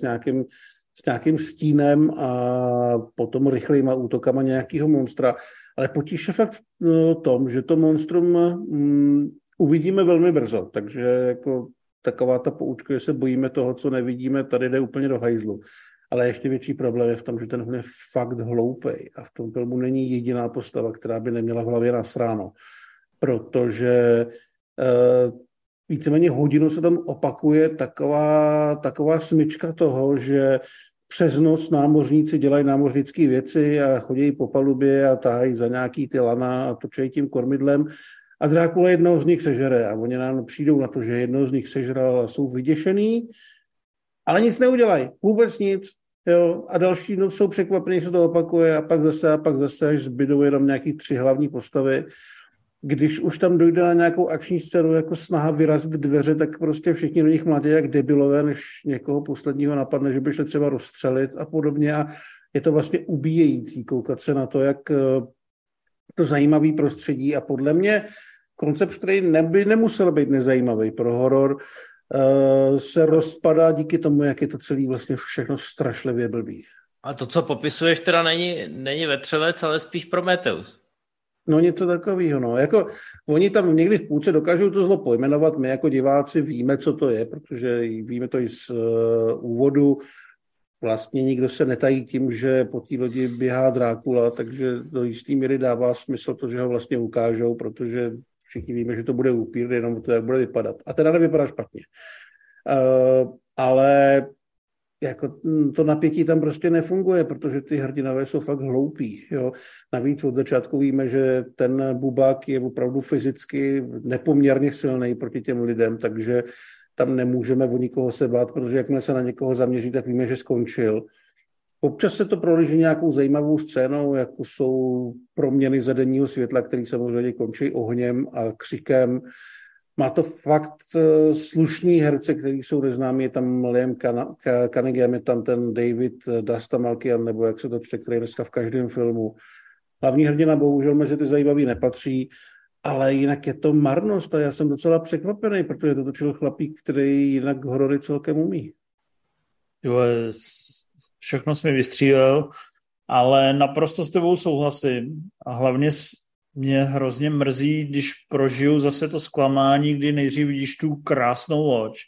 nějakým stínem a potom rychlejma útokama nějakého monstra. Ale potíž je fakt v tom, že to monstrum uvidíme velmi brzo, takže jako taková ta poučka, že se bojíme toho, co nevidíme, tady jde úplně do hajzlu. Ale ještě větší problém je v tom, že ten je fakt hloupej a v tom filmu není jediná postava, která by neměla v hlavě nasráno, protože víceméně hodinu se tam opakuje taková smyčka toho, že přes noc námořníci dělají námořnické věci a chodí po palubě a tahají za nějaký ty lana a točejí tím kormidlem a Drákula jednoho z nich sežere a oni nám přijdou na to, že jednoho z nich sežral a jsou vyděšený ale nic neudělají, vůbec nic. Jo, a další no, jsou překvapení, že se to opakuje a pak zase, až zbydou jenom nějaký 3 hlavní postavy. Když už tam dojde na nějakou akční scénu, jako snaha vyrazit dveře, tak prostě všichni do nich mladí jak debilové, než někoho posledního napadne, že by šli třeba rozstřelit a podobně. A je to vlastně ubíjející koukat se na to, jak to zajímavý prostředí. A podle mě koncept, který by nemusel být nezajímavý pro horor, se rozpadá díky tomu, jak je to celý vlastně všechno strašlivě blbý. A to, co popisuješ, teda není vetřelec, ale spíš Prometheus. No něco takového, no. Jako, oni tam někdy v půlce dokážou to zlo pojmenovat, my jako diváci víme, co to je, protože víme to i z úvodu. Vlastně nikdo se netají tím, že po té lodi běhá Drákula, takže do jisté míry dává smysl to, že ho vlastně ukážou, protože všichni víme, že to bude upír, jenom to, jak bude vypadat. A teda nevypadá špatně. Ale jako to napětí tam prostě nefunguje, protože ty hrdinové jsou fakt hloupí. Jo? Navíc od začátku víme, že ten bubák je opravdu fyzicky nepoměrně silný proti těm lidem, takže tam nemůžeme o nikoho se bát, protože jakmile se na někoho zaměří, tak víme, že skončil. Občas se to prolíží nějakou zajímavou scénou, jako jsou proměny zadenního světla, který samozřejmě končí ohněm a křikem. Má to fakt slušný herce, který jsou neznámí. Je tam Liam Cunningham, je tam ten David Dasta Malkian, nebo jak se to čte, který dneska v každém filmu. Hlavní hrdina bohužel mezi ty zajímavý nepatří, ale jinak je to marnost a já jsem docela překvapený, protože to točil chlapík, který jinak horory celkem umí. Jo, všechno jsi mi vystřílel, ale naprosto s tebou souhlasím a hlavně mě hrozně mrzí, když prožiju zase to zklamání, kdy nejdřív vidíš tu krásnou loď,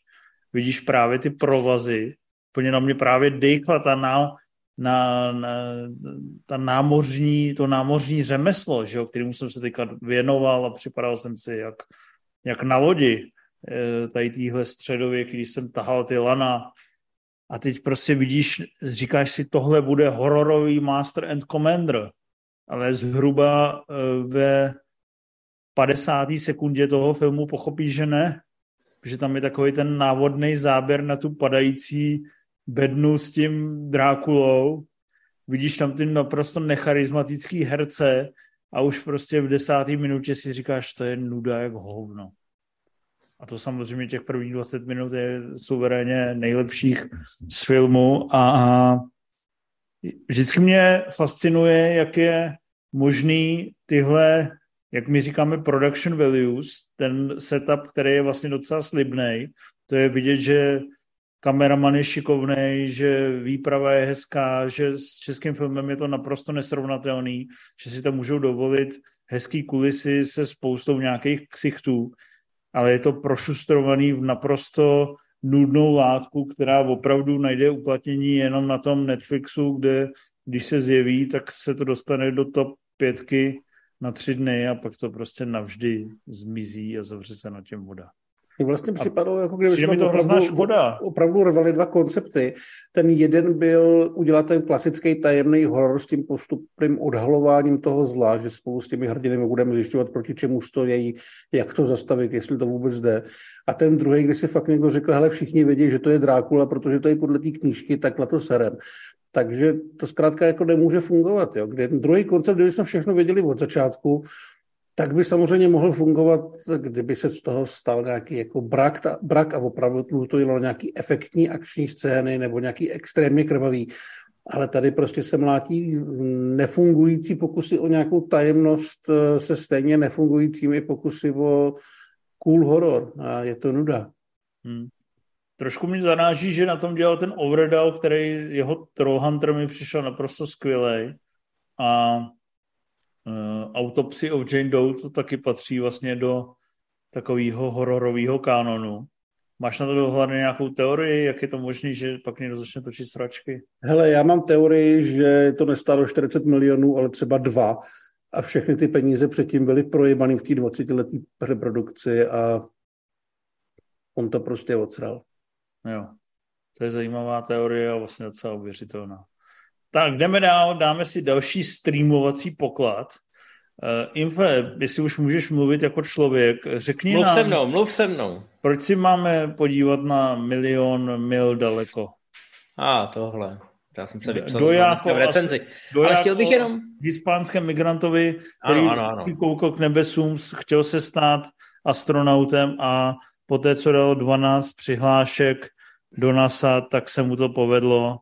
vidíš právě ty provazy, úplně na mě právě dejkla námořní řemeslo, že jo, kterému jsem se teďka věnoval a připadal jsem si jak na lodi tady téhle středověk, když jsem tahal ty lana. A teď prostě vidíš, říkáš si, tohle bude hororový Master and Commander, ale zhruba ve 50. sekundě toho filmu pochopíš, že ne, že tam je takový ten návodný záběr na tu padající bednu s tím Drákulou, vidíš tam ty naprosto necharizmatický herce a už prostě v 10. minutě si říkáš, to je nuda jak hovno. A to samozřejmě těch prvních 20 minut je suverénně nejlepších z filmu a vždycky mě fascinuje, jak je možný tyhle, jak my říkáme, production values, ten setup, který je vlastně docela slibnej, to je vidět, že kameraman je šikovnej, že výprava je hezká, že s českým filmem je to naprosto nesrovnatelný, že si tam můžou dovolit hezký kulisy se spoustou nějakých ksichtů, ale je to prošustrovaný v naprosto nudnou látku, která opravdu najde uplatnění jenom na tom Netflixu, kde když se zjeví, tak se to dostane do top 5 na 3 dny a pak to prostě navždy zmizí a zavře se na těm voda. Vlastně připadalo, jako kdyby jsme opravdu rvali 2 koncepty. Ten jeden byl udělat ten klasický tajemný horor s tím postupným odhalováním toho zla, že spolu s těmi hrdinami budeme zjišťovat, proti čemu stojí, jak to zastavit, jestli to vůbec jde. A ten druhý, když si fakt někdo řekl, hele, všichni vědí, že to je Drákula, protože to je podle té knížky, takhle to serem. Takže to zkrátka jako nemůže fungovat. Jo? Kde ten druhý koncept, kdyby jsme všechno věděli od začátku, tak by samozřejmě mohl fungovat, kdyby se z toho stal nějaký jako brak a opravdu to bylo nějaký efektní akční scény nebo nějaký extrémně krvavý. Ale tady prostě se mlátí nefungující pokusy o nějakou tajemnost se stejně nefungujícími pokusy o cool horor. A je to nuda. Trošku mě zaráží, že na tom dělal ten Overdahl, který jeho Trollhunter mi přišel naprosto skvělej. A Autopsy of Jane Doe to taky patří vlastně do takového hororového kanonu. Máš na to hlavně nějakou teorii, jak je to možné, že pak někdo začne točit sračky? Hele, já mám teorii, že to nestálo 40 milionů, ale třeba 2 a všechny ty peníze předtím byly projebaný v té 20-letý reprodukci a on to prostě odsral. Jo, to je zajímavá teorie a vlastně docela uvěřitelná. Tak jdeme dál, dáme si další streamovací poklad Infe, jestli už můžeš mluvit jako člověk, řekni nám... Mluv se mnou. Proč si máme podívat na milion mil daleko? Tohle. Já jsem se vypsal v recenzi. Ale chtěl bych jenom... hispánském migrantovi, který koukal k nebesům, chtěl se stát astronautem a poté, co dalo 12 přihlášek do NASA, tak se mu to povedlo.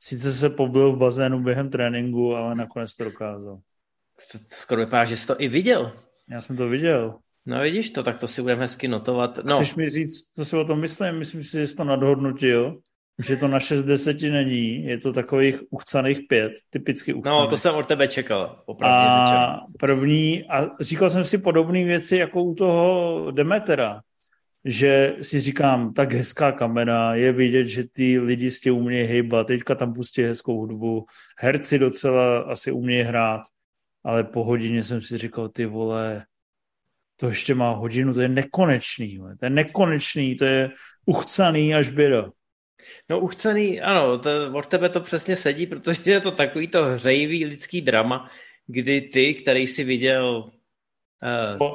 Sice se pobyl v bazénu během tréninku, ale nakonec to dokázal. Skoro vypadá, že jsi to i viděl. Já jsem to viděl. No vidíš to, tak to si budeme hezky notovat. No. Chceš mi říct, co si o tom myslím? Myslím si, že jsi to nadhodnotil, že to na 6 z 10 není, je to takových uchcaných 5, typicky uchcaných. No, to jsem od tebe čekal, opravdu řečeno. A říkal jsem si podobné věci jako u toho Demetera, že si říkám, tak hezká kamera, je vidět, že ty lidi s tě umějí hejbat, teďka tam pustí hezkou hudbu, herci docela asi umějí hrát, ale po hodině jsem si říkal, ty vole, to ještě má hodinu, to je nekonečný, to je uchcaný až běda. No uchcený, ano, od tebe to přesně sedí, protože je to takový to hřejivý lidský drama, kdy ty, který jsi viděl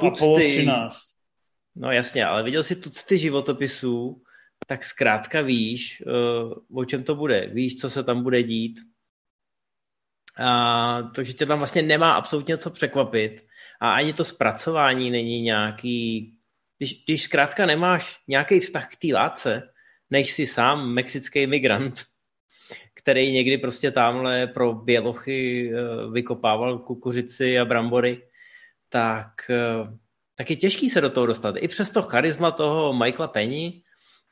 tucty... No jasně, ale viděl jsi tucty životopisů, tak zkrátka víš, o čem to bude. Víš, co se tam bude dít. Takže tě tam vlastně nemá absolutně co překvapit. A ani to zpracování není nějaký... Když zkrátka nemáš nějaký vztah k té látce, než si sám mexický migrant, který někdy prostě tamhle pro bělochy vykopával kukuřici a brambory, tak je těžký se do toho dostat. I přes to charisma toho Michaela Peñi,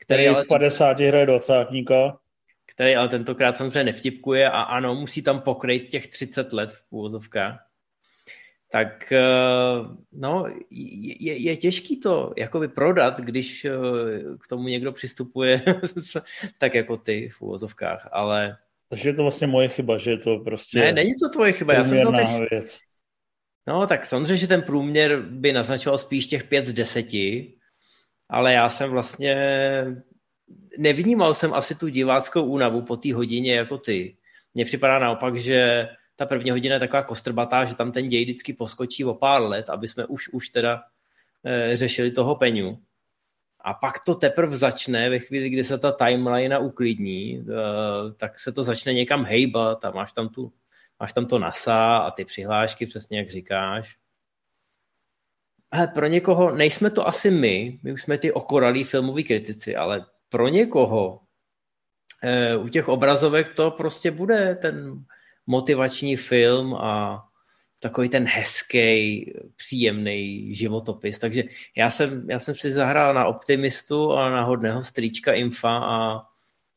který v 50 hraje dvacátníka, který ale tentokrát samozřejmě nevtipkuje a ano, musí tam pokrýt těch 30 let v úvozovkách. Tak no, je těžký to jakoby prodat, když k tomu někdo přistupuje tak jako ty v uvozovkách, ale... Takže je to vlastně moje chyba, že je to prostě... Ne, není to tvoje chyba, já jsem to teď... věc. No, tak samozřejmě, že ten průměr by naznačoval spíš těch 5 z 10, ale já jsem vlastně... Nevnímal jsem asi tu diváckou únavu po té hodině jako ty. Mně připadá naopak, že ta první hodina je taková kostrbatá, že tam ten děj vždycky poskočí o pár let, aby jsme už teda řešili toho Peňu. A pak to teprve začne, ve chvíli, kdy se ta timeline uklidní, tak se to začne někam hejbat a máš tam to NASA a ty přihlášky, přesně jak říkáš. Ale pro někoho, nejsme to asi my už jsme ty okoralí filmoví kritici, ale pro někoho u těch obrazovek to prostě bude ten... motivační film a takový ten hezký, příjemný životopis. Takže já jsem si zahrál na optimistu a na hodného strýčka Infa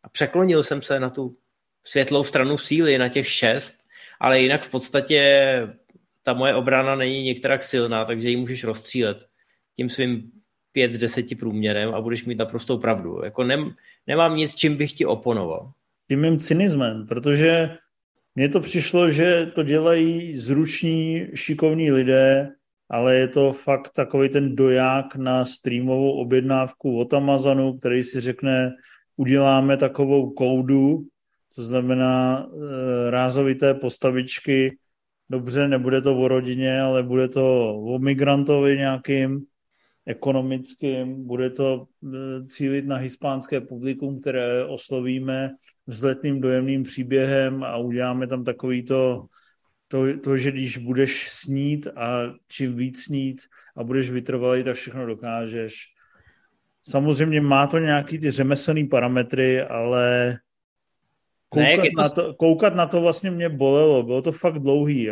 a překlonil jsem se na tu světlou stranu síly, na těch 6, ale jinak v podstatě ta moje obrana není některak silná, takže ji můžeš rozstřílet tím svým 5 z 10 průměrem a budeš mít naprostou pravdu. Jako nemám nic, čím bych ti oponoval. Tím mým cynismem, protože mně to přišlo, že to dělají zruční, šikovní lidé, ale je to fakt takový ten doják na streamovou objednávku od Amazonu, který si řekne, uděláme takovou koudu, to znamená rázovité postavičky, dobře, nebude to o rodině, ale bude to o migrantovi nějakým ekonomickým, bude to cílit na hispánské publikum, které oslovíme vzletným dojemným příběhem a uděláme tam takový to, že když budeš snít a čím víc snít a budeš vytrvalý, tak všechno dokážeš. Samozřejmě má to nějaký ty řemeslný parametry, ale koukat na to vlastně mě bolelo. Bylo to fakt dlouhý.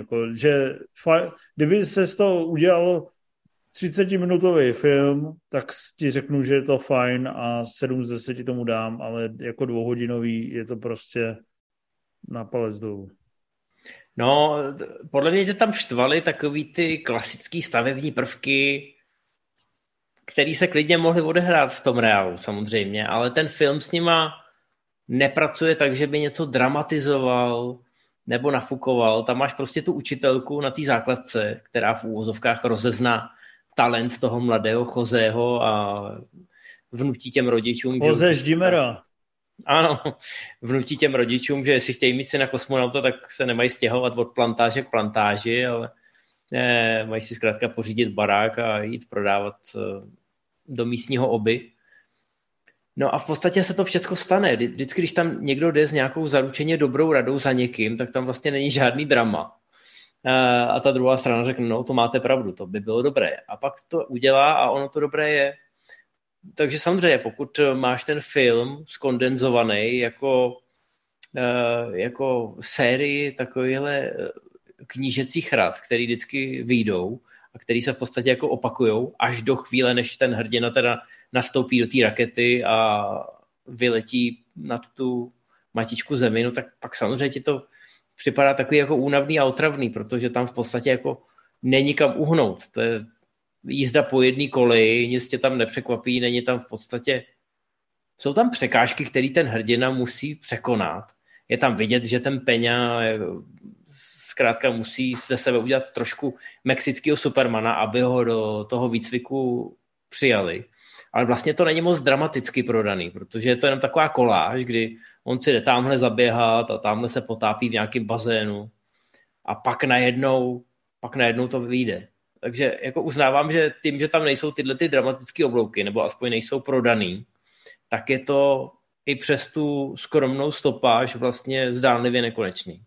Kdyby se z toho udělalo 30-minutový film, tak ti řeknu, že je to fajn a 7 z 10 tomu dám, ale jako 2hodinový je to prostě na palec dolů. No, podle mě tě tam štvaly takový ty klasický stavební prvky, který se klidně mohly odehrát v tom reálu samozřejmě, ale ten film s nima nepracuje tak, že by něco dramatizoval nebo nafukoval. Tam máš prostě tu učitelku na té základce, která v úvozovkách rozezná talent toho mladého Joseho a vnutí těm rodičům... Jose Ždimera. Ano, vnutí těm rodičům, že jestli chtějí mít si na kosmonauta, tak se nemají stěhovat od plantáže k plantáži, ale mají si zkrátka pořídit barák a jít prodávat do místního oby. No a v podstatě se to všechno stane. Vždycky, když tam někdo jde s nějakou zaručeně dobrou radou za někým, tak tam vlastně není žádný drama. A ta druhá strana řekne, no to máte pravdu, to by bylo dobré. A pak to udělá a ono to dobré je. Takže samozřejmě, pokud máš ten film skondenzovaný jako sérii takovýchhle knížecích rad, který vždycky vyjdou a který se v podstatě jako opakujou až do chvíle, než ten hrdina teda nastoupí do té rakety a vyletí nad tu matičku zemi, no tak pak samozřejmě ti to připadá takový jako únavný a otravný, protože tam v podstatě jako není kam uhnout. To je jízda po jedné koleji, nic tě tam nepřekvapí, není tam v podstatě... Jsou tam překážky, které ten hrdina musí překonat. Je tam vidět, že ten Peña zkrátka musí ze sebe udělat trošku mexického Supermana, aby ho do toho výcviku přijali. Ale vlastně to není moc dramaticky prodaný, protože je to jenom taková koláž, kdy on si jde tamhle zaběhat a tamhle se potápí v nějakém bazénu a pak najednou to vyjde. Takže jako uznávám, že tím, že tam nejsou tyhle ty dramatické oblouky, nebo aspoň nejsou prodaný, tak je to i přes tu skromnou stopáž vlastně zdánlivě nekonečný.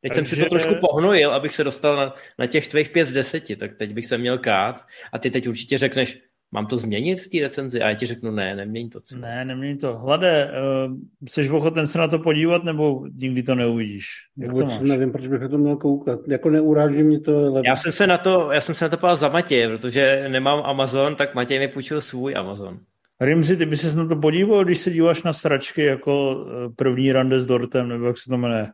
Teď jsem si to trošku pohnojil, abych se dostal na těch tvých 5 z 10, tak teď bych se měl kát a ty teď určitě řekneš, mám to změnit v té recenzi? A já ti řeknu, ne, neměň to. Co? Ne, neměň to. Hlade, jsi ochoten se na to podívat, nebo nikdy to neuvidíš? Vůbec nevím, proč bych na to měl koukat. Jako neuráží mě to. Já jsem se na to pál za Matěje, protože nemám Amazon, tak Matěj mi půjčil svůj Amazon. Rimzi, ty by ses na to podíval, když se díváš na sračky jako první rande s dortem, nebo jak se to jmenuje?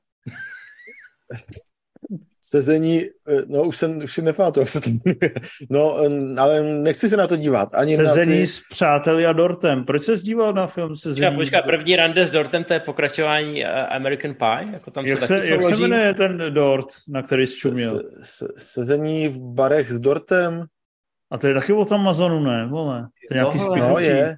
Sezení, no už si nepamatuju, jak se to jmenuje. No, ale nechci se na to dívat. Ani Sezení na ty... s přáteli a dortem. Proč ses díval na film Sezení? Počká, první rande s dortem, to je pokračování American Pie? Jako tam jak se jmenuje ten dort, na který jsi čuměl? Sezení v barech s dortem. A to je taky od Amazonu, ne? Vole. To je nějaký spíknutí. No, je.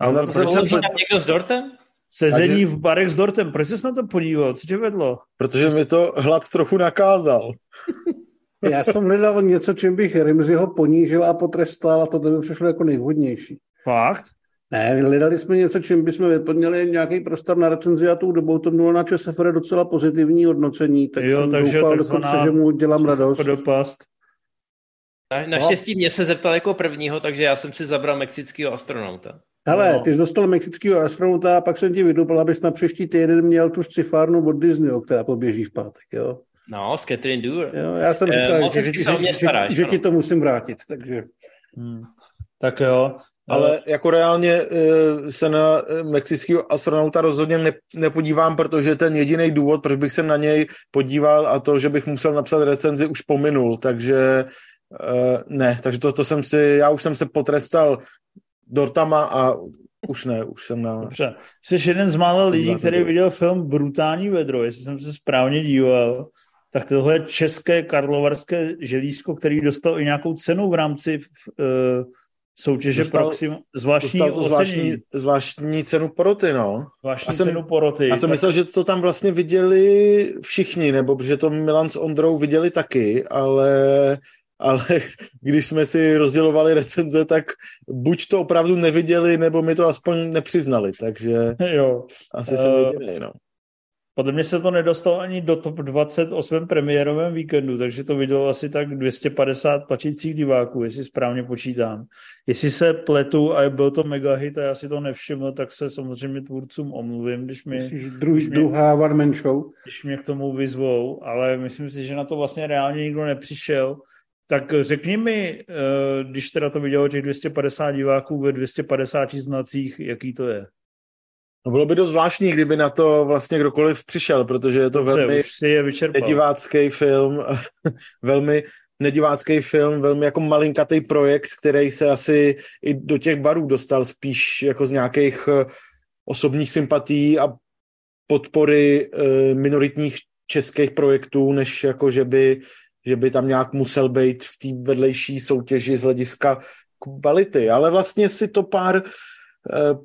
A se tam někdo s dortem? Sezení v barech s dortem. Proč jsi na to podíval? Co tě vedlo? Protože mi to hlad trochu nakázal. Já jsem hledal něco, čím bych Rimziho ponížil a potrestal a to mi přišlo jako nejvhodnější. Fakt? Ne, hledali jsme něco, čím bychom vyplnili nějaký prostor na recenzi a tou dobou to mělo na ČSFD docela pozitivní hodnocení, tak jo, jsem doufal dokonce, že mu dělám radost. Naštěstí mě se zeptal jako prvního, takže já jsem si zabral mexického astronauta. Hele, no. Ty jsi dostal mexického astronauta a pak jsem ti vydupal, abys na příští týden měl tu scifárnu od Disneyho, která poběží v pátek, jo? No, s Catherine Dürr. Jo, já jsem říkal, že ti to musím vrátit, takže... Tak jo. Ale jako reálně se na mexického astronauta rozhodně nepodívám, protože ten jediný důvod, proč bych se na něj podíval a to, že bych musel napsat recenzi, už pominul, takže ne, takže to jsem si, já už jsem se potrestal dortama a už ne, už jsem na... Dobře, jsi jeden z mála lidí, který viděl film Brutální vedro, jestli jsem se správně díval, tak tohle české karlovarské želízko, který dostal i nějakou cenu v rámci soutěže Proxima, zvláštní cenu poroty, no. Já jsem myslel, že to tam vlastně viděli všichni, nebo že to Milan s Ondrou viděli taky, ale když jsme si rozdělovali recenze, tak buď to opravdu neviděli, nebo mi to aspoň nepřiznali, takže jo. Asi jsem viděli, no. Podle mě se to nedostalo ani do top 20 o svém premiérovém víkendu, takže to vidělo asi tak 250 plačících diváků, jestli správně počítám. Jestli se pletu a byl to mega hit a já si to nevšiml, tak se samozřejmě tvůrcům omluvím, druhá one man show. Když mě k tomu vyzvou, ale myslím si, že na to vlastně reálně nikdo nepřišel. Tak řekni mi, když teda to vidělo těch 250 diváků ve 250 znacích, jaký to je? No bylo by dost zvláštní, kdyby na to vlastně kdokoliv přišel, protože je to velmi nedivácký film, velmi jako malinkatý projekt, který se asi i do těch barů dostal spíš jako z nějakých osobních sympatií a podpory minoritních českých projektů, než jako že by tam nějak musel být v té vedlejší soutěži z hlediska kvality, ale vlastně si to pár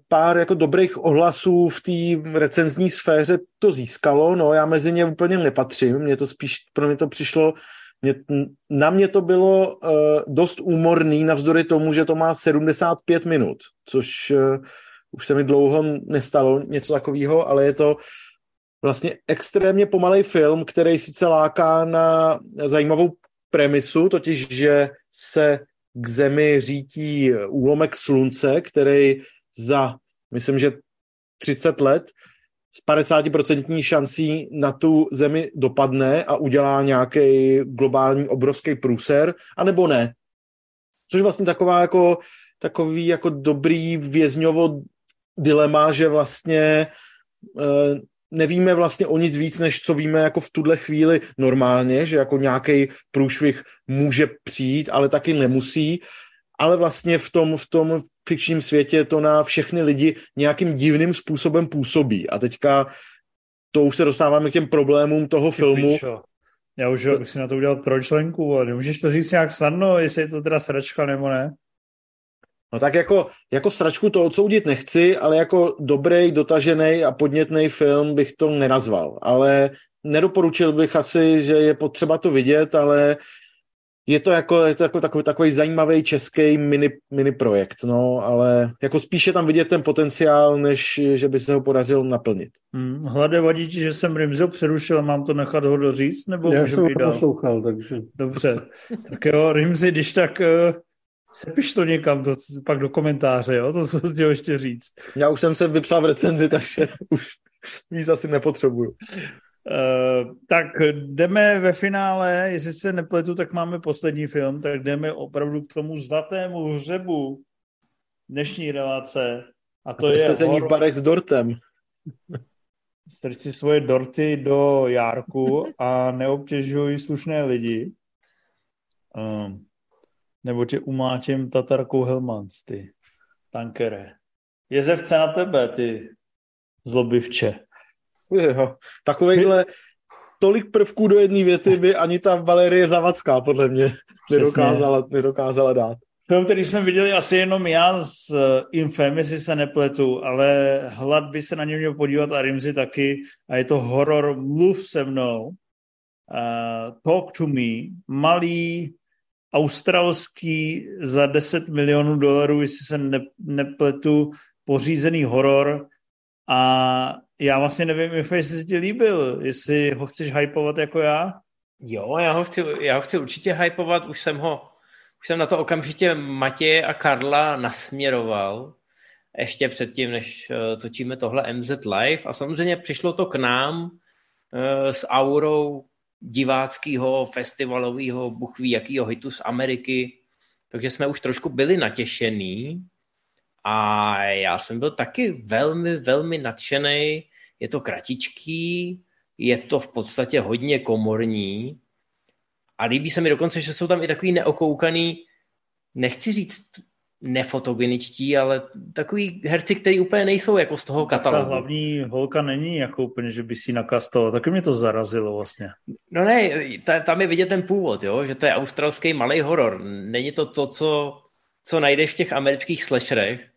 pár jako dobrých ohlasů v té recenzní sféře to získalo, no já mezi ně úplně nepatřím, mě to spíš, pro mě to přišlo, na mě to bylo dost úmorný navzdory tomu, že to má 75 minut, což už se mi dlouho nestalo něco takového, ale je to vlastně extrémně pomalej film, který sice láká na zajímavou premisu, totiž, že se k zemi řítí úlomek slunce, který za, myslím, že 30 let s 50% šancí na tu zemi dopadne a udělá nějaký globální obrovský průser, anebo ne. Což vlastně takový jako dobrý vězňovo dilema, že vlastně nevíme vlastně o nic víc, než co víme jako v tuhle chvíli normálně, že jako nějaký průšvih může přijít, ale taky nemusí, ale vlastně v tom fikčním světě to na všechny lidi nějakým divným způsobem působí. A teďka to už se dostáváme k těm problémům toho filmu. Píčo. Já už bych si na to udělal trojčlenku, ale nemůžeš to říct nějak snadno, jestli je to teda sračka nebo ne? No tak jako sračku to odsoudit nechci, ale jako dobrý, dotažený a podnětný film bych to nenazval. Ale nedoporučil bych asi, že je potřeba to vidět, ale je to jako takový zajímavý český mini projekt, no, ale jako spíše tam vidět ten potenciál, než že by se ho podařilo naplnit. Hlade, vadí ti, že jsem Rimzel přerušil a mám to nechat ho doříct, nebo já jsem ho poslouchal, takže... Dobře, tak jo, Rimzi, když tak... Sepiš to někam, pak do komentáře, jo? To jsem chtěl ještě říct. Já už jsem se vypsal v recenzi, takže už víc asi nepotřebuju. Tak jdeme ve finále, jestli se nepletu, tak máme poslední film, tak jdeme opravdu k tomu zlatému hřebu dnešní relace. A to je sezení v barech s dortem. Strč si svoje dorty do Járku a neobtěžuj slušné lidi. Nebo tě umáčím tatarkou Helmans, ty tankere. Jezevce na tebe, ty zlobivče. Jo, takovejhle tolik prvků do jedné věty by ani ta Valerie Zavacká podle mě nedokázala dát. Film, který jsme viděli asi jenom já z Infem, jestli se nepletu, ale Hlad by se na něj měl podívat a Rimzi taky. A je to horor Mluv se mnou. Talk to Me. Malý australský za 10 milionů dolarů, jestli se nepletu, pořízený horor a já vlastně nevím, jestli se ti líbil, jestli ho chceš hypovat jako já? Jo, já ho chci určitě hypovat, už jsem na to okamžitě Matěje a Karla nasměroval, ještě předtím, než točíme tohle MZ Live a samozřejmě přišlo to k nám s aurou diváckýho, festivalového, buchví jakýho hitu z Ameriky. Takže jsme už trošku byli natěšený a já jsem byl taky velmi, velmi nadšený. Je to kratičký, je to v podstatě hodně komorní a líbí se mi dokonce, že jsou tam i takový neokoukaný, nechci říct nefotogeničtí, ale takový herci, který úplně nejsou jako z toho katalogu. Ta hlavní holka není jako úplně, že by si nakastoval. Taky mě to zarazilo vlastně. No ne, tam je vidět ten původ, jo? Že to je australský malej horor. Není to co najdeš v těch amerických slasherech,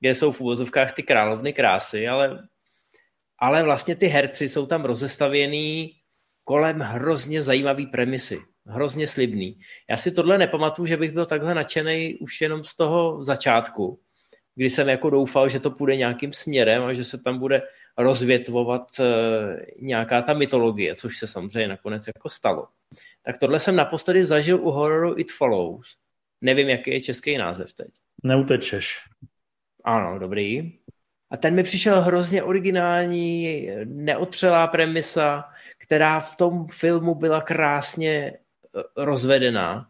kde jsou v úvozovkách ty královny krásy, ale vlastně ty herci jsou tam rozestavěný kolem hrozně zajímavý premisy. Hrozně slibný. Já si tohle nepamatuju, že bych byl takhle nadšenej už jenom z toho začátku, kdy jsem jako doufal, že to půjde nějakým směrem a že se tam bude rozvětvovat nějaká ta mytologie, což se samozřejmě nakonec jako stalo. Tak tohle jsem naposledy zažil u hororu It Follows. Nevím, jaký je český název teď. Neutečeš. Ano, dobrý. A ten mi přišel hrozně originální, neotřelá premisa, která v tom filmu byla krásně rozvedená.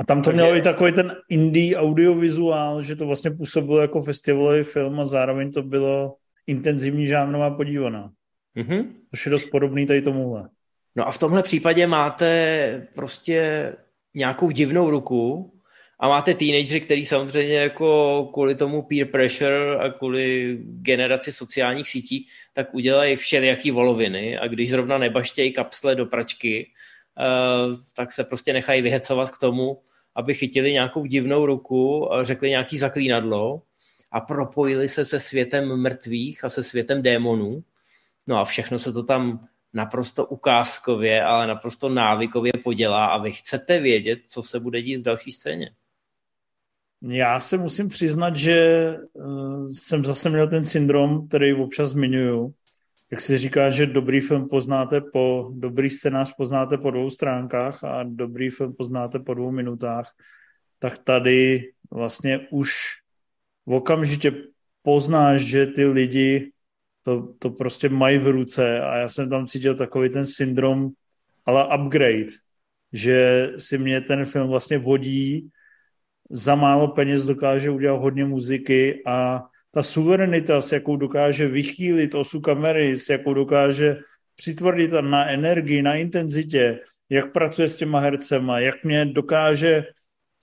A tam to mělo i takový ten indie audiovizuál, že to vlastně působilo jako festivalový film a zároveň to bylo intenzivní žánrová podívaná. Mm-hmm. Což je dost podobný tady tomuhle. No a v tomhle případě máte prostě nějakou divnou ruku a máte teenagery, který samozřejmě jako kvůli tomu peer pressure a kvůli generaci sociálních sítí, tak udělají všelijaký voloviny a když zrovna nebaštějí kapsle do pračky, tak se prostě nechají vyhecovat k tomu, aby chytili nějakou divnou ruku, řekli nějaký zaklínadlo a propojili se se světem mrtvých a se světem démonů. No a všechno se to tam naprosto ukázkově, ale naprosto návykově podělá a vy chcete vědět, co se bude dít v další scéně. Já se musím přiznat, že jsem zase měl ten syndrom, který občas zmiňuju. Jak se říká, že dobrý film poznáte dobrý scénář poznáte po 2 stránkách a dobrý film poznáte po 2 minutách, tak tady vlastně už okamžitě poznáš, že ty lidi to prostě mají v ruce a já jsem tam cítil takový ten syndrom ala upgrade, že si mě ten film vlastně vodí, za málo peněz dokáže udělat hodně muziky a ta suverenita, s jakou dokáže vychýlit osu kamery, s jakou dokáže přitvrdit na energii, na intenzitě, jak pracuje s těma hercema, jak mě dokáže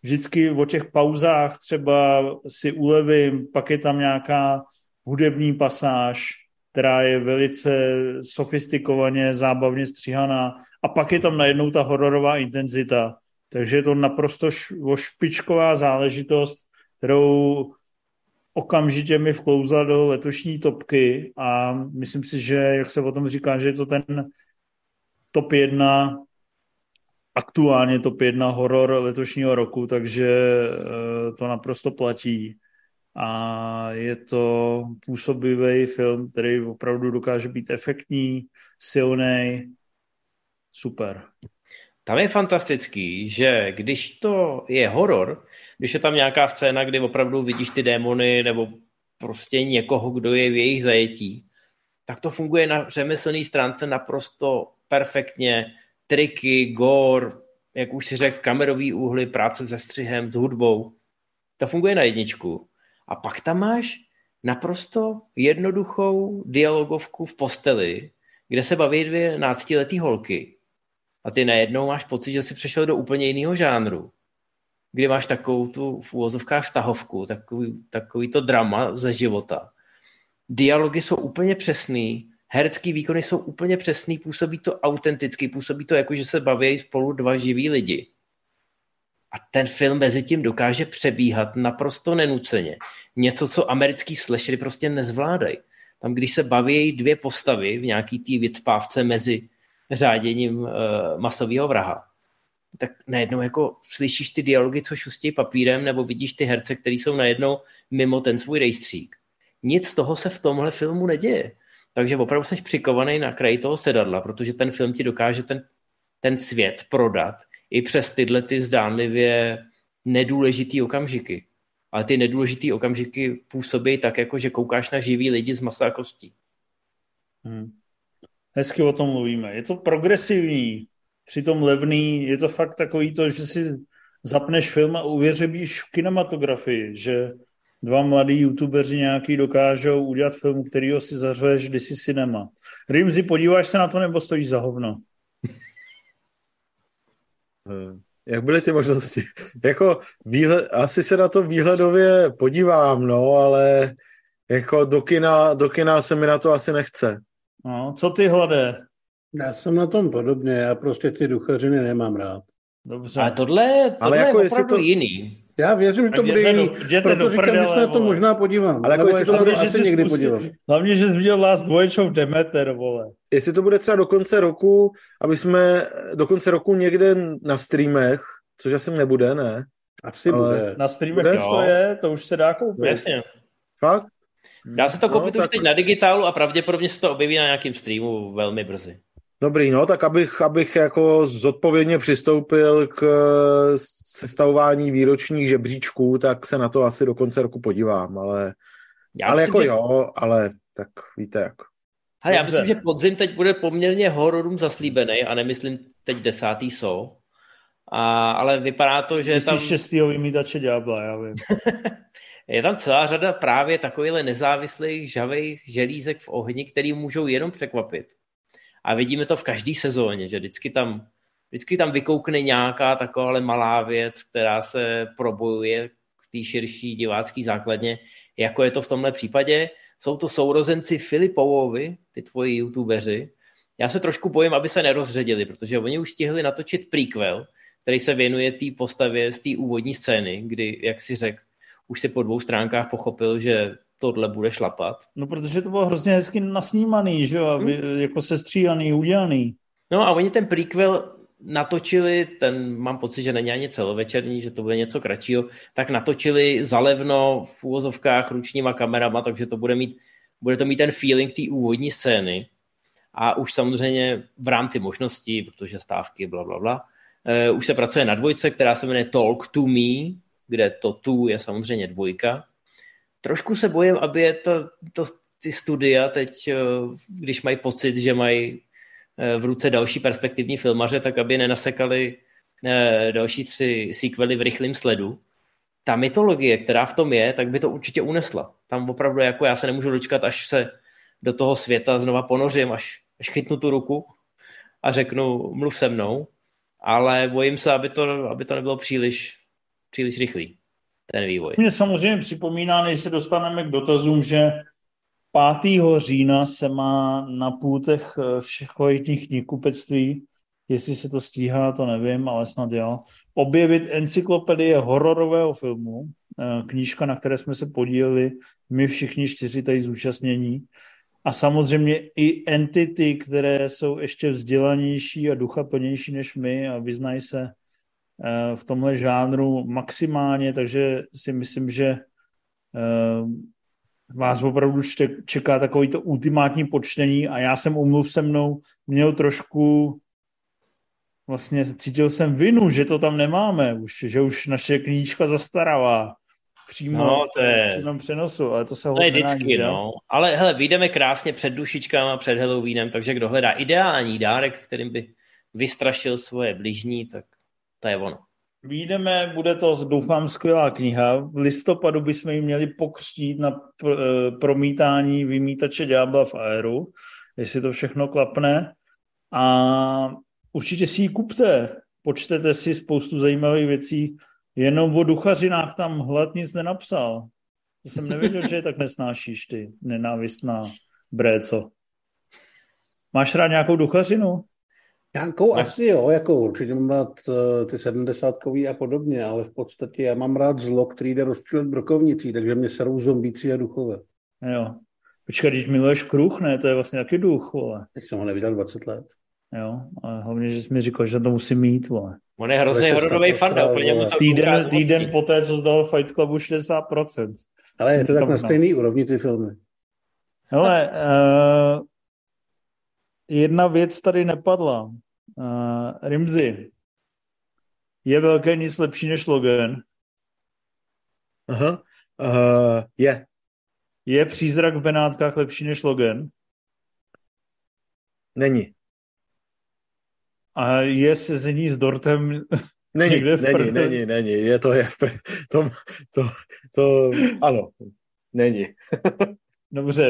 vždycky o těch pauzách třeba si ulevím, pak je tam nějaká hudební pasáž, která je velice sofistikovaně, zábavně stříhaná a pak je tam najednou ta hororová intenzita. Takže je to naprosto špičková záležitost, kterou okamžitě mi vklouzla do letošní topky a myslím si, že jak se o tom říká, že je to ten top 1, aktuálně top 1 horor letošního roku, takže to naprosto platí. A je to působivý film, který opravdu dokáže být efektní, silný, super. Tam je fantastický, že když to je horor, když je tam nějaká scéna, kdy opravdu vidíš ty démony nebo prostě někoho, kdo je v jejich zajetí, tak to funguje na řemeslné stránce naprosto perfektně. Triky, gore, jak už si řekl, kamerový úhly, práce se střihem, s hudbou. To funguje na jedničku. A pak tam máš naprosto jednoduchou dialogovku v posteli, kde se baví 12letý holky. A ty najednou máš pocit, že jsi přešel do úplně jiného žánru, kdy máš takovou tu v úvozovkách stahovku, takový to drama ze života. Dialogy jsou úplně přesný, herecký výkony jsou úplně přesný, působí to autenticky, působí to jako, že se baví spolu 2 živí lidi. A ten film mezi tím dokáže přebíhat naprosto nenuceně. Něco, co americký slashery prostě nezvládají. Tam, když se baví 2 postavy v nějaký té vycpávce mezi řáděním masového vraha, tak najednou jako slyšíš ty dialogy, co šustějí papírem, nebo vidíš ty herce, který jsou najednou mimo ten svůj rejstřík. Nic z toho se v tomhle filmu neděje. Takže opravdu jsi přikovaný na kraji toho sedadla, protože ten film ti dokáže ten svět prodat i přes tyhle ty zdánlivě nedůležitý okamžiky. Ale ty nedůležitý okamžiky působí tak, jako že koukáš na živý lidi z masa a kostí. Hezky o tom mluvíme. Je to progresivní, přitom levný, je to fakt takový to, že si zapneš film a uvěříš v kinematografii, že 2 mladí youtubeři nějaký dokážou udělat film, kterýho si zařveš DC Cinema. Rimzi, podíváš se na to, nebo stojíš za hovno? Jak byly ty možnosti? Jako asi se na to výhledově podívám, no, ale jako do kina se mi na to asi nechce. No, co ty, Hlade? Já jsem na tom podobně, já prostě ty duchařiny nemám rád. Dobře. Ale tohle jako je opravdu jiný. Já věřím, že to bude jiný, proto říkám, že se na to možná podívám. Ale jako jestli to bude asi někdy podívat. Hlavně, že jsi viděl Last Voyage of Demeter, vole. Jestli to bude třeba do konce roku, aby jsme do konce roku někde na streamech, což asi nebude, ne? Asi bude. Na streamech už to je, to už se dá koupit. Jasně. Fakt? Dá se to koupit už teď na digitálu a pravděpodobně se to objeví na nějakém streamu velmi brzy. Dobrý, no, tak abych jako zodpovědně přistoupil k sestavování výročních žebříčků, tak se na to asi do konce roku podívám, ale tak víte jak. Hele, já myslím, že podzim teď bude poměrně hororům zaslíbený a nemyslím teď 10. jsou, ale vypadá to, že tam... Jsi 6. vymítače ďábla, já vím. Je tam celá řada právě takovýchhle nezávislých, žavejch želízek v ohni, který můžou jenom překvapit. A vidíme to v každé sezóně, že vždycky tam vykoukne nějaká taková malá věc, která se probojuje k té širší divácké základně, jako je to v tomhle případě. Jsou to sourozenci Filipovovi, ty tvoji youtubeři. Já se trošku bojím, aby se nerozředili, protože oni už stihli natočit prequel, který se věnuje té postavě z té úvodní scény, kdy, jak si řekl, už si po 2 stránkách pochopil, že tohle bude šlapat. No, protože to bylo hrozně hezky nasnímaný, že jo, jako sestříhaný, udělaný. No a oni ten prequel natočili, ten mám pocit, že není ani celovečerní, že to bude něco kratšího, tak natočili zalevno v úvozovkách ručníma kamerama, takže to bude to mít ten feeling té úvodní scény. A už samozřejmě v rámci možností, protože stávky, blablabla, už se pracuje na 2, která se jmenuje Talk to Me, kde to tu je samozřejmě 2. Trošku se bojím, aby je ty studia teď, když mají pocit, že mají v ruce další perspektivní filmaře, tak aby nenasekali další 3 sequely v rychlém sledu. Ta mytologie, která v tom je, tak by to určitě unesla. Tam opravdu jako já se nemůžu dočkat, až se do toho světa znova ponořím, až chytnu tu ruku a řeknu, mluv se mnou, ale bojím se, aby to nebylo příliš rychlý, ten vývoj. Mě samozřejmě připomíná, než se dostaneme k dotazům, že 5. října se má na pultech všech kvalitních knihkupectví, jestli se to stíhá, to nevím, ale snad jo, objevit encyklopedie hororového filmu, knížka, na které jsme se podíleli my všichni 4 tady zúčastnění, a samozřejmě i entity, které jsou ještě vzdělanější a duchaplnější než my a vyznají se v tomhle žánru maximálně, takže si myslím, že vás opravdu čeká takovýto ultimátní počtení a já jsem umluv se mnou měl trošku, vlastně cítil jsem vinu, že to tam nemáme už, že už naše knížka zastarává. Přímo no, to je přenosu, ale to se hodně vždycky, no. Ale hele, vyjdeme krásně před dušičkama, před Halloweenem, takže kdo hledá ideální dárek, kterým by vystrašil svoje bližní, tak to je ono. Vyjdeme, bude to, doufám, skvělá kniha. V listopadu bychom ji měli pokřtít na promítání Vymítače ďábla v aéru, jestli to všechno klapne. A určitě si ji kupte. Počtete si spoustu zajímavých věcí. Jenom o duchařinách tam hlad nic nenapsal. To jsem nevěděl, že je tak nesnášíš, ty nenávistná bréco. Máš rád nějakou duchařinu? Nějakou asi jo, jako určitě mám rád ty 70kový a podobně, ale v podstatě já mám rád zlo, který jde rozčilit brokovnicí, takže mě serou zombíci a duchové. Jo. Počkej, když miluješ kruh, ne? To je vlastně taky duch, vole. Teď jsem ho neviděl 20 let. Jo, ale hlavně, že jsi mi říkal, že to musím mít, vole. On je hrozný hororový fanda, úplně mu to týden po té, co zdal Fight Clubu 60%. Ale je to tak na stejný úrovni ty filmy. Hele, jedna věc tady nepadla. Rimzi, je velké nic lepší než Logan? Aha, je. Je Přízrak v Benátkách lepší než Logan? Není. A je sezení s dortem někde v prdě? Není, je to je v prdě. To, ano, není. Dobře.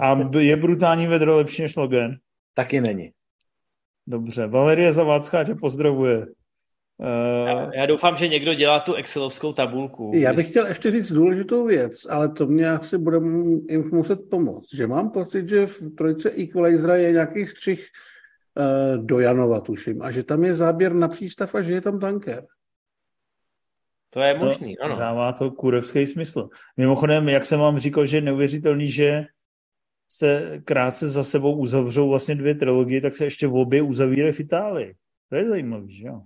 A je Brutální vedro lepší než Logan? Taky není. Dobře. Valerie Zavácká tě pozdravuje. Já doufám, že někdo dělá tu excelovskou tabulku. Já bych chtěl ještě říct důležitou věc, ale to mě asi bude jim muset pomoct, že mám pocit, že v trojce Equalizera je nějaký střih do Janova, tuším, a že tam je záběr na přístav a že je tam tanker. To je možný, no, ano. Dává to kurevský smysl. Mimochodem, jak jsem vám říkal, že je neuvěřitelný, že se krátce za sebou uzavřou vlastně 2 trilogie, tak se ještě v obě uzavírají v Itálii. To je zajímavý, že jo?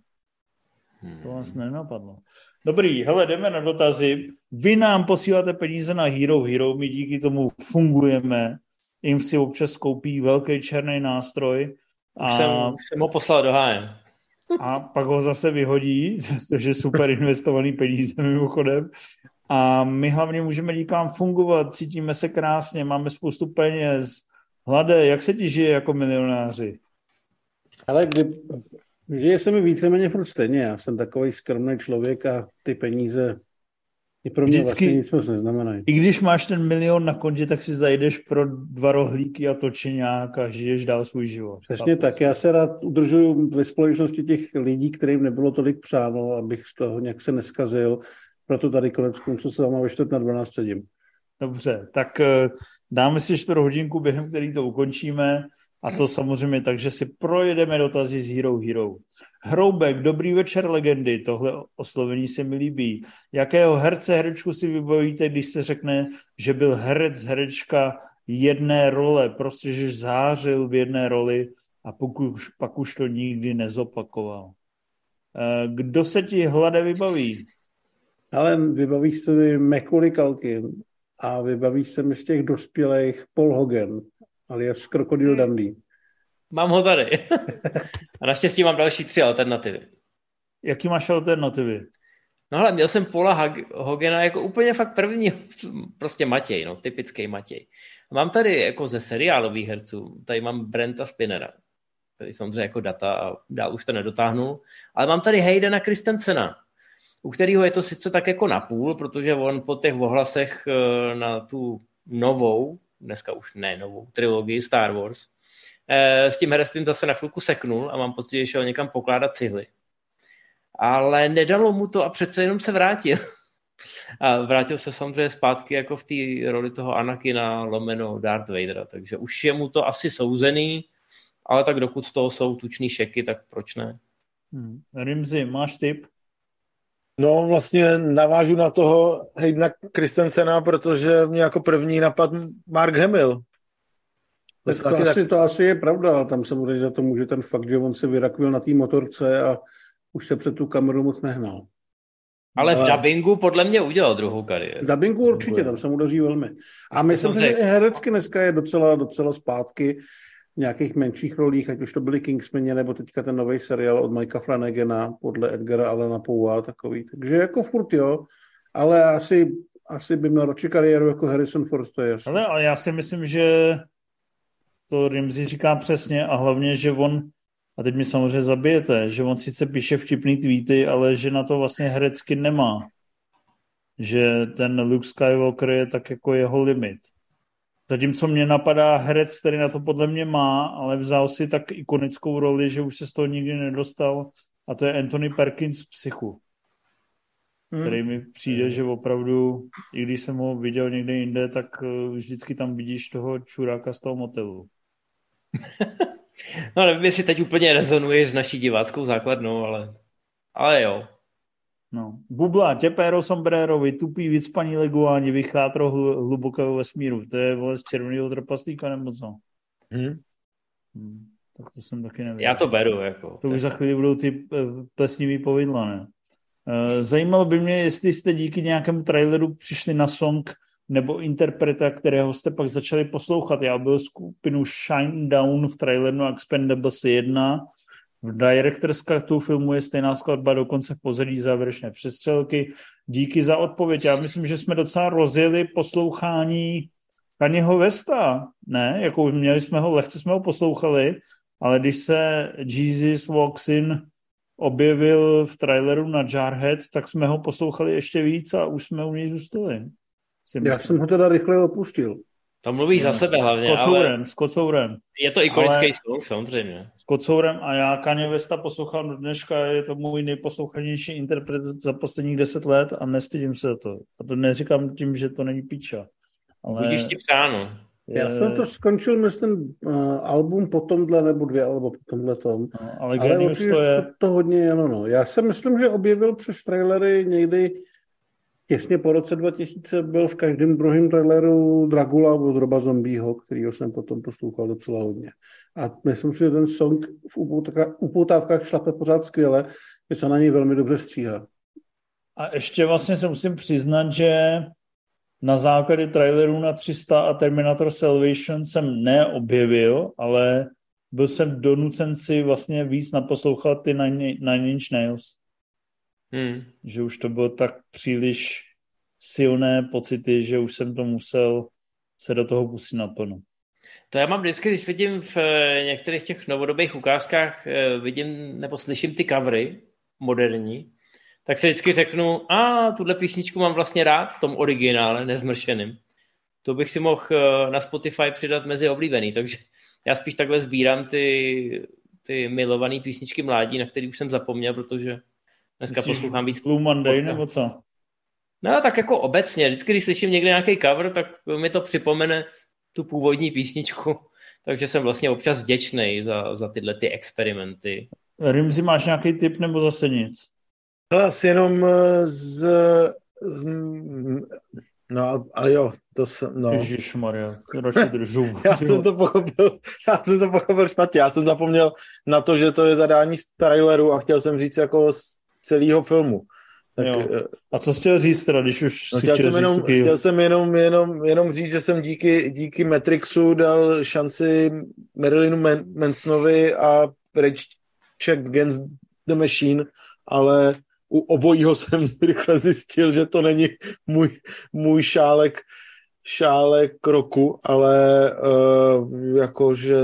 To vás nenapadlo. Dobrý, hele, jdeme na dotazy. Vy nám posíláte peníze na Hero, my díky tomu fungujeme. Jim si občas koupí velký černý nástroj, Už jsem ho poslal do hájem. A pak ho zase vyhodí, což je super investovaný peníze mimochodem. A my hlavně můžeme díkám fungovat, cítíme se krásně, máme spoustu peněz. Hlade, jak se ti žije jako milionáři? Ale žije se mi víceméně furt stejně. Já jsem takový skromný člověk a ty peníze i pro mě vždycky, vlastně nic moc neznamenají. I když máš ten 1 milion na kontě, tak si zajdeš pro 2 rohlíky a točeňák a žiješ dál svůj život. Přesně tak. Já se rád udržuju ve společnosti těch lidí, kterým nebylo tolik přáno, abych z toho nějak se neskazil. Proto tady konec konců se vám ve 11:45 sedím. Dobře, tak dáme si 4 hodinku, během který to ukončíme. A to samozřejmě tak, že si projedeme dotazy s Hero Hero. Hroubek, dobrý večer legendy, tohle oslovení se mi líbí. Jakého herce, herečku si vybavíte, když se řekne, že byl herec, herečka jedné role, prostě, že zářil v jedné roli a pak už to nikdy nezopakoval. Kdo se ti hlade vybaví? Ale vybaví se mi Macaulay Culkin a vybaví se mi z těch dospělých Paul Hogan, alias Krokodil Dundee. Mám ho tady. A naštěstí mám další 3 alternativy. Jaký máš alternativy? No hele, měl jsem Paula Hogana jako úplně fakt první, prostě Matěj, no, typický Matěj. Mám tady jako ze seriálových herců, tady mám Brenta Spinnera, který samozřejmě jako data a dál už to nedotáhnul, ale mám tady Haydena Christensena, u kterého je to sice tak jako napůl, protože on po těch ohlasech na tu novou, dneska už ne novou, trilogii Star Wars, s tím herectvím zase na chvilku seknul a mám pocit, že šel někam pokládat cihly. Ale nedalo mu to a přece jenom se vrátil. A vrátil se samozřejmě zpátky jako v té roli toho Anakina lomeno Darth Vadera, takže už je mu to asi souzený, ale tak dokud z toho jsou tučný šeky, tak proč ne? Rimzi, máš tip? No vlastně navážu na toho Haydena Christensena, protože mě jako první napad Mark Hamill. To asi je pravda, tam samozřejmě za to může ten fakt, že on se vyrakvil na té motorce a už se před tu kameru moc nehnal. Ale v dabingu podle mě udělal druhou kariéru. V dabingu určitě, tam se mu daří velmi. A myslím, že i herecky dneska je docela zpátky v nějakých menších rolích, ať už to byly Kingsmeni, nebo teďka ten nový seriál od Mikea Flanagana podle Edgara Allana Poea a takový. Takže jako furt jo, ale asi by měl radši kariéru jako Harrison Ford, to je jasný. Ale já si myslím, že to Rimzi říká přesně a hlavně, že on, a teď mi samozřejmě zabijete, že on sice píše vtipný tweety, ale že na to vlastně herecky nemá. Že ten Luke Skywalker je tak jako jeho limit. Zatímco mě napadá herec, který na to podle mě má, ale vzal si tak ikonickou roli, že už se z toho nikdy nedostal, a to je Anthony Perkins v Psychu. Který mi přijde, že opravdu, i když jsem ho viděl někde jinde, tak vždycky tam vidíš toho čuráka z toho motelu. No nevím, jestli teď úplně rezonuje s naší diváckou základnou, ale jo. No. Bubla, těpéro, sombrero, vytupí vycpaní leguáni, vychátro hlubokého vesmíru. To je vole z červeného trpaslíka nebo co? Tak to jsem taky nevěděl. Já to beru. To už za chvíli budou ty plesnivý povidla, ne? Zajímalo by mě, jestli jste díky nějakému traileru přišli na song nebo interpreta, kterého jste pak začali poslouchat. Já byl skupinu Shine Down v traileru na Expendables 1. V director's cutu filmu je stejná skladba, dokonce v pozadí závěrečné přestřelky. Díky za odpověď. Já myslím, že jsme docela rozjeli poslouchání Kanyeho Westa. Ne, jako měli jsme ho, lehce jsme ho poslouchali, ale když se Jesus Walks In objevil v traileru na Jarhead, tak jsme ho poslouchali ještě víc a už jsme u něj zůstali. Já jsem ho teda rychle opustil. To mluví za sebe hlavně, s kocourem. Je to ikonický song, samozřejmě. S kocourem a já Kanye Westa poslouchám do dneška, je to můj nejposlouchanější interpret za posledních 10 let a nestydím se to. A to neříkám tím, že to není piča. Ale budíš ti přáno. Já jsem to skončil, myslím, album po tomhle, nebo 2 alba po tomhle tom. No, ale určitě to hodně ano. No. Já si myslím, že objevil přes trailery někdy těsně po roce 2000 byl v každém druhém traileru Dragula od Roba Zombieho, kterýho jsem potom poslouchal docela hodně. A myslím si, že ten song v upoutávkách šlape pořád skvěle, že se na něj velmi dobře stříhá. A ještě vlastně se musím přiznat, že na základě trailerů na 300 a Terminator Salvation jsem neobjevil, ale byl jsem donucen si vlastně víc naposlouchat ty Nine Inch Nails. Že už to bylo tak příliš silné pocity, že už jsem to musel se do toho pustit naplno. To já mám vždycky, když vidím v některých těch novodobých ukázkách, vidím nebo slyším ty covery moderní, tak se vždycky řeknu, tuhle písničku mám vlastně rád v tom originále, nezmršeným. To bych si mohl na Spotify přidat mezi oblíbený, takže já spíš takhle sbírám ty milované písničky mládí, na který už jsem zapomněl, protože dneska poslouchám víc. Blue Monday nebo co? No tak jako obecně, vždycky, když slyším někde nějaký cover, tak mi to připomene tu původní písničku, takže jsem vlastně občas vděčnej za tyhle ty experimenty. Rimzi, máš nějaký tip nebo zase nic? Asi jenom No, ale jo, to jsem... No. Ježišmarja, radši držu. Já jsem to pochopil špatně. Já jsem zapomněl na to, že to je zadání z traileru a chtěl jsem říct jako z celého filmu. Tak, a co jsi chtěl říct teda, když už chtěl jsem jenom říct, že jsem díky Matrixu dal šanci Marilynu Mansonovi a Rage Against the Machine, ale u obojího jsem rychle zjistil, že to není můj šálek roku, ale jakože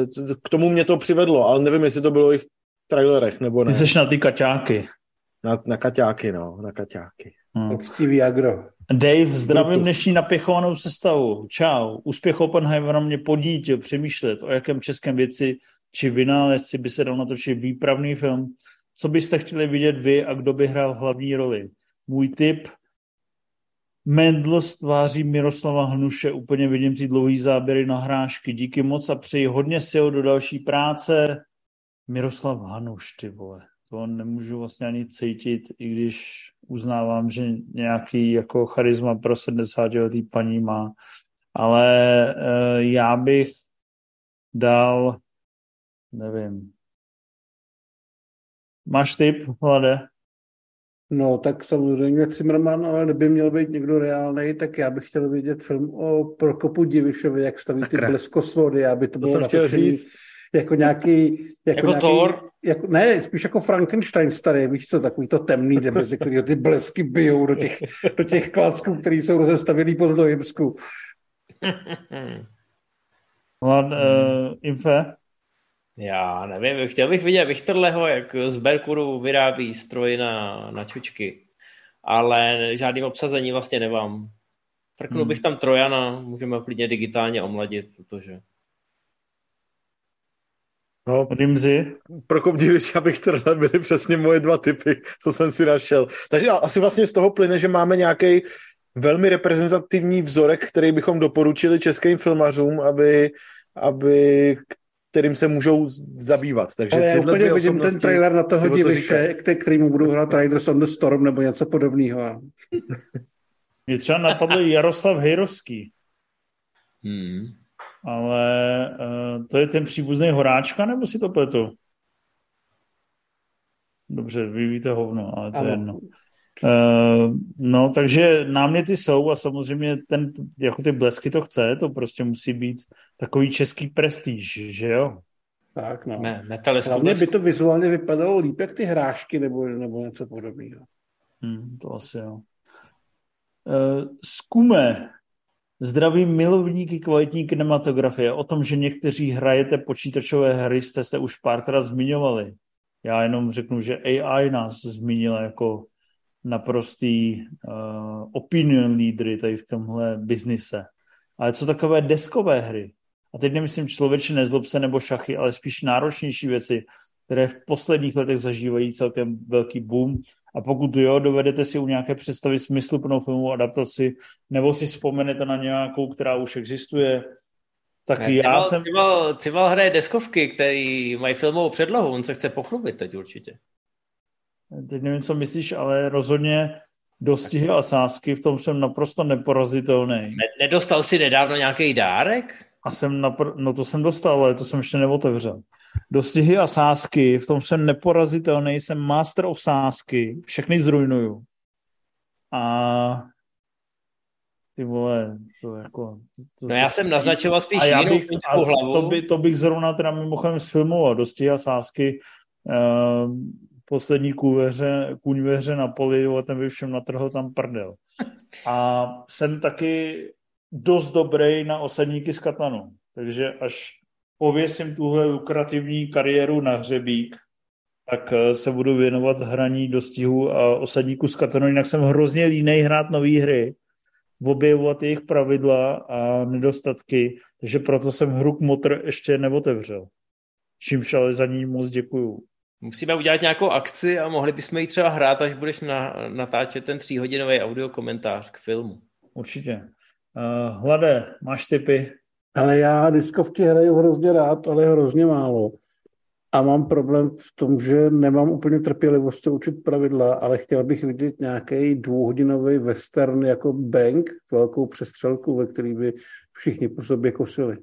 k tomu mě to přivedlo, ale nevím, jestli to bylo i v trailerech, nebo ne. Ty seš na ty kaťáky. Na kaťáky. Poctivý agro. Dave, zdravím dnešní napěchovanou sestavu. Čau. Úspěch Oppenheimera mě podnítil přemýšlet, o jakém českém věci či vynálezci by se dal natočit výpravný film. Co byste chtěli vidět vy a kdo by hrál hlavní roli? Můj tip? Mendl z tváří Miroslava Hnuše. Úplně vidím ty dlouhý záběry na hrášky. Díky moc a přeji hodně sil do další práce. Miroslav Hanuš, ty vole. To nemůžu vlastně ani cítit, i když uznávám, že nějaký jako charisma pro 70letý paní má. Ale já bych dal, nevím. Máš tip, Vlade? No, tak samozřejmě Cimrman, ale kdyby měl být někdo reálnej, tak já bych chtěl vidět film o Prokopu Divišovi, jak staví ty bleskosvody, aby to bylo natočený jako nějaký... Jako Thor? Jako, ne, spíš jako Frankenstein starý, víš co, takový to temný debel, ze kterého ty blesky bijou do těch klacků, které jsou rozestavěný po Zlojimsku. Infé? Já nevím, chtěl bych vidět Vichterleho, jak z Berkuru vyrábí stroj na čučky, ale žádným obsazení vlastně nemám. Trknul bych tam Trojana, můžeme klidně digitálně omladit, protože... No, Prokop Divič a Vichterle byly přesně moje dva typy, co jsem si našel. Takže asi vlastně z toho plyne, že máme nějaký velmi reprezentativní vzorek, který bychom doporučili českým filmařům, aby kterým se můžou zabývat. Takže ale já úplně vidím ten trailer na toho Diviše, který mu budou hrát Riders on the Storm nebo něco podobného. Mě třeba napadl Jaroslav Hejrovský. Ale to je ten příbuzný Horáčka, nebo si to pletu? Dobře, vy víte hovno, ale to je jedno. No, takže náměty jsou a samozřejmě jako ty blesky to chce, to prostě musí být takový český prestiž, že jo? Tak, no. Hlavně by to vizuálně vypadalo líp, jak ty hrášky nebo něco podobného. To asi jo. Zkume. Zdravím milovníky kvalitní kinematografie. O tom, že někteří hrajete počítačové hry, jste se už párkrát zmiňovali. Já jenom řeknu, že AI nás zmínila jako naprostý opinion lídry tady v tomhle biznise. Ale co takové deskové hry? A teď nemyslím Člověče nezlob se nebo šachy, ale spíš náročnější věci, které v posledních letech zažívají celkem velký boom. A pokud jo, dovedete si u nějaké představy smysluplnou filmovou adaptaci, nebo si vzpomenete na nějakou, která už existuje, tak ne, já jsem... Cival hraje deskovky, který mají filmovou předlohu, on se chce pochlubit teď určitě. Teď nevím, co myslíš, ale rozhodně dostihy a sázky, v tom jsem naprosto neporazitelný. Nedostal si nedávno nějaký dárek? A jsem no to jsem dostal, ale to jsem ještě neotevřel. Dostihy a sázky, v tom jsem neporazitelný, jsem master of sázky, všechny zrujnuju. A ty vole, to jako... No já jsem naznačoval spíš jinou finskou hlavu. To bych zrovna teda mimochodem sfilmoval, dostihy a sázky... Poslední kůň ve hře na poli, a ten by všem natrhl tam prdel. A jsem taky dost dobrý na osadníky z Katanu. Takže až pověsím tuhle lukrativní kariéru na hřebík, tak se budu věnovat hraní dostihů a osadníků z Katanu. Jinak jsem hrozně línej hrát nové hry, objevovat jejich pravidla a nedostatky, takže proto jsem hru Kmotr ještě neotevřel. Čímž ale za ní moc děkuju. Musíme udělat nějakou akci a mohli bychom ji třeba hrát, až budeš natáčet ten 3hodinový audio komentář k filmu. Určitě. Hlade, máš tipy? Ale já diskovky hraju hrozně rád, ale hrozně málo. A mám problém v tom, že nemám úplně trpělivost se učit pravidla, ale chtěl bych vidět nějaký dvouhodinový western jako Bank, velkou přestřelku, ve který by všichni po sobě kosili.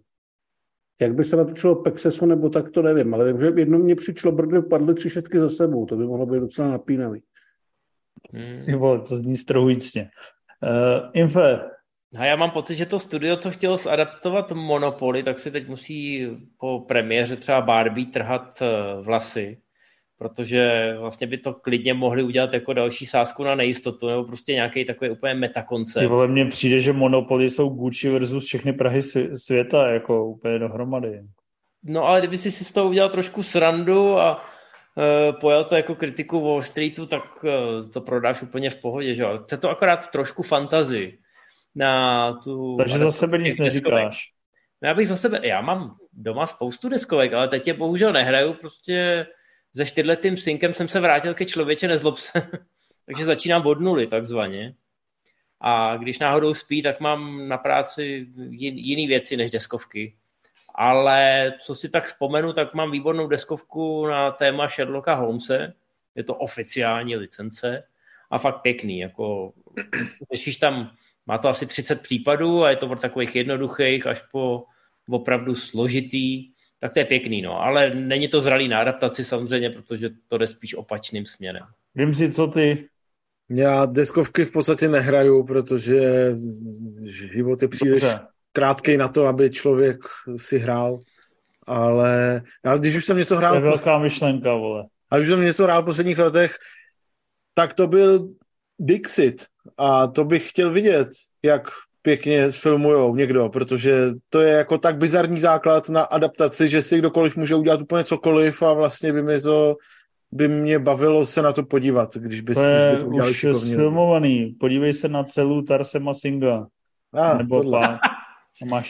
Jak by se natočilo Pexesu nebo tak, to nevím, ale vím, že jednou mě přišlo brdy, padly 3 šestky za sebou, to by mohlo být docela napínavý. Nebo to zní strahujícně. Infe. A já mám pocit, že to studio, co chtělo zadaptovat Monopoly, tak si teď musí po premiéře třeba Barbie trhat vlasy, protože vlastně by to klidně mohli udělat jako další sázku na nejistotu nebo prostě nějaký takový úplně metakoncept. Ty vole, mně přijde, že Monopoly jsou Gucci versus všechny Prahy světa, jako úplně dohromady. No ale kdyby si z toho udělal trošku srandu a pojel to jako kritiku Wall Streetu, tak to prodáš úplně v pohodě, že? Chce to akorát trošku fantazii. Na tu... Takže za sebe nic neříkáš. No, já mám doma spoustu deskovek, ale teď je bohužel nehraju, prostě se 4letým synkem jsem se vrátil ke Člověče nezlob se. Takže začínám od nuly takzvaně. A když náhodou spí, tak mám na práci jiné věci než deskovky. Ale co si tak vzpomenu, tak mám výbornou deskovku na téma Sherlocka Holmese. Je to oficiální licence a fakt pěkný. Jako, řešíš tam, má to asi 30 případů a je to od takových jednoduchých až po opravdu složitý. Tak to je pěkný, no. Ale není to zralý na adaptaci samozřejmě, protože to jde spíš opačným směrem. Rimzi, co ty? Já deskovky v podstatě nehraju, protože život je příliš krátkej na to, aby člověk si hrál. Ale když už jsem něco hrál... To je velká myšlenka, vole. A když jsem něco hrál v posledních letech, tak to byl Dixit. A to bych chtěl vidět, jak pěkně filmujou někdo, protože to je jako tak bizarní základ na adaptaci, že si kdokoliv může udělat úplně cokoliv a vlastně by mě bavilo se na to podívat, když by to udělali šikovně. To je už sfilmovaný. Podívej se na celou Tarsema Singha. Nebo tohle.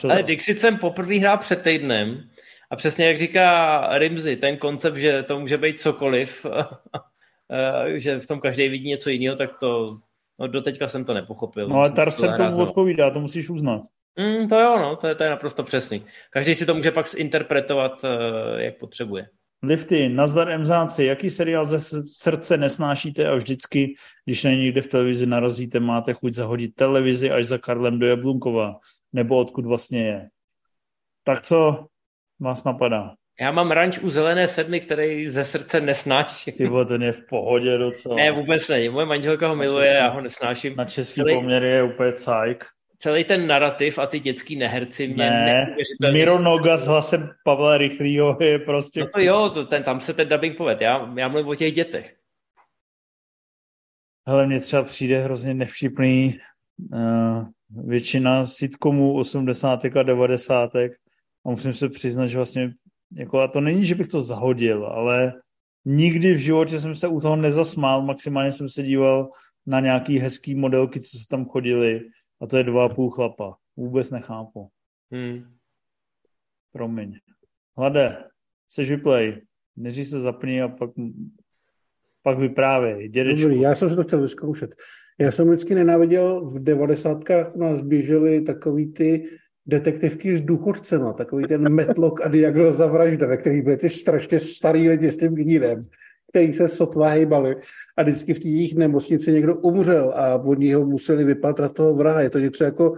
Ale Dixit jsem poprvé hrál před týdnem a přesně jak říká Rimzi, ten koncept, že to může být cokoliv, že v tom každý vidí něco jiného, tak to... No doteďka jsem to nepochopil. No ale Tarsem tomu odpovídá, to musíš uznat. To jo, no, to je naprosto přesný. Každý si to může pak zinterpretovat, jak potřebuje. Lifty, nazdar MZáci, jaký seriál ze srdce nesnášíte a vždycky, když na někde v televizi narazíte, máte chuť zahodit televizi až za Karlem do Jablunkova, nebo odkud vlastně je. Tak co vás napadá? Já mám Ranč u Zelené sedmy, který ze srdce nesnáším. Ty vole, ten je v pohodě docela. Ne, vůbec ne. Moje manželka ho miluje, já ho nesnáším. Na český poměry je úplně cajk. Celý ten narrativ a ty dětský neherci mě neuvěřitelně... Miro Noga s hlasem Pavla Rychlýho je prostě... No to jo, tam se ten dubbing poved. Já mluvím o těch dětech. Hele, mně třeba přijde hrozně nevšipný většina sitcomů 80. a 90. A musím se přiznat, že vlastně... Jako, a to není, že bych to zahodil, ale nikdy v životě jsem se u toho nezasmál, maximálně jsem se díval na nějaký hezký modelky, co se tam chodily, a to je 2,5 chlapa. Vůbec nechápu. Promiň. Hlade, seš vyplej. Než se zapni a pak vyprávěj. Dědečku. Já jsem se to chtěl vyzkoušet. Já jsem vždycky nenáviděl, v 90kách nás běžely takový ty detektivky s důchodcema, takový ten Metlok a Diagnoza vražda, ve kterých byly ty strašně starý lidi s tím gnírem, který se sotva hejbali a vždycky v té jejich nemocnici někdo umřel a oni ho museli vypatrat toho vraha. Je to něco jako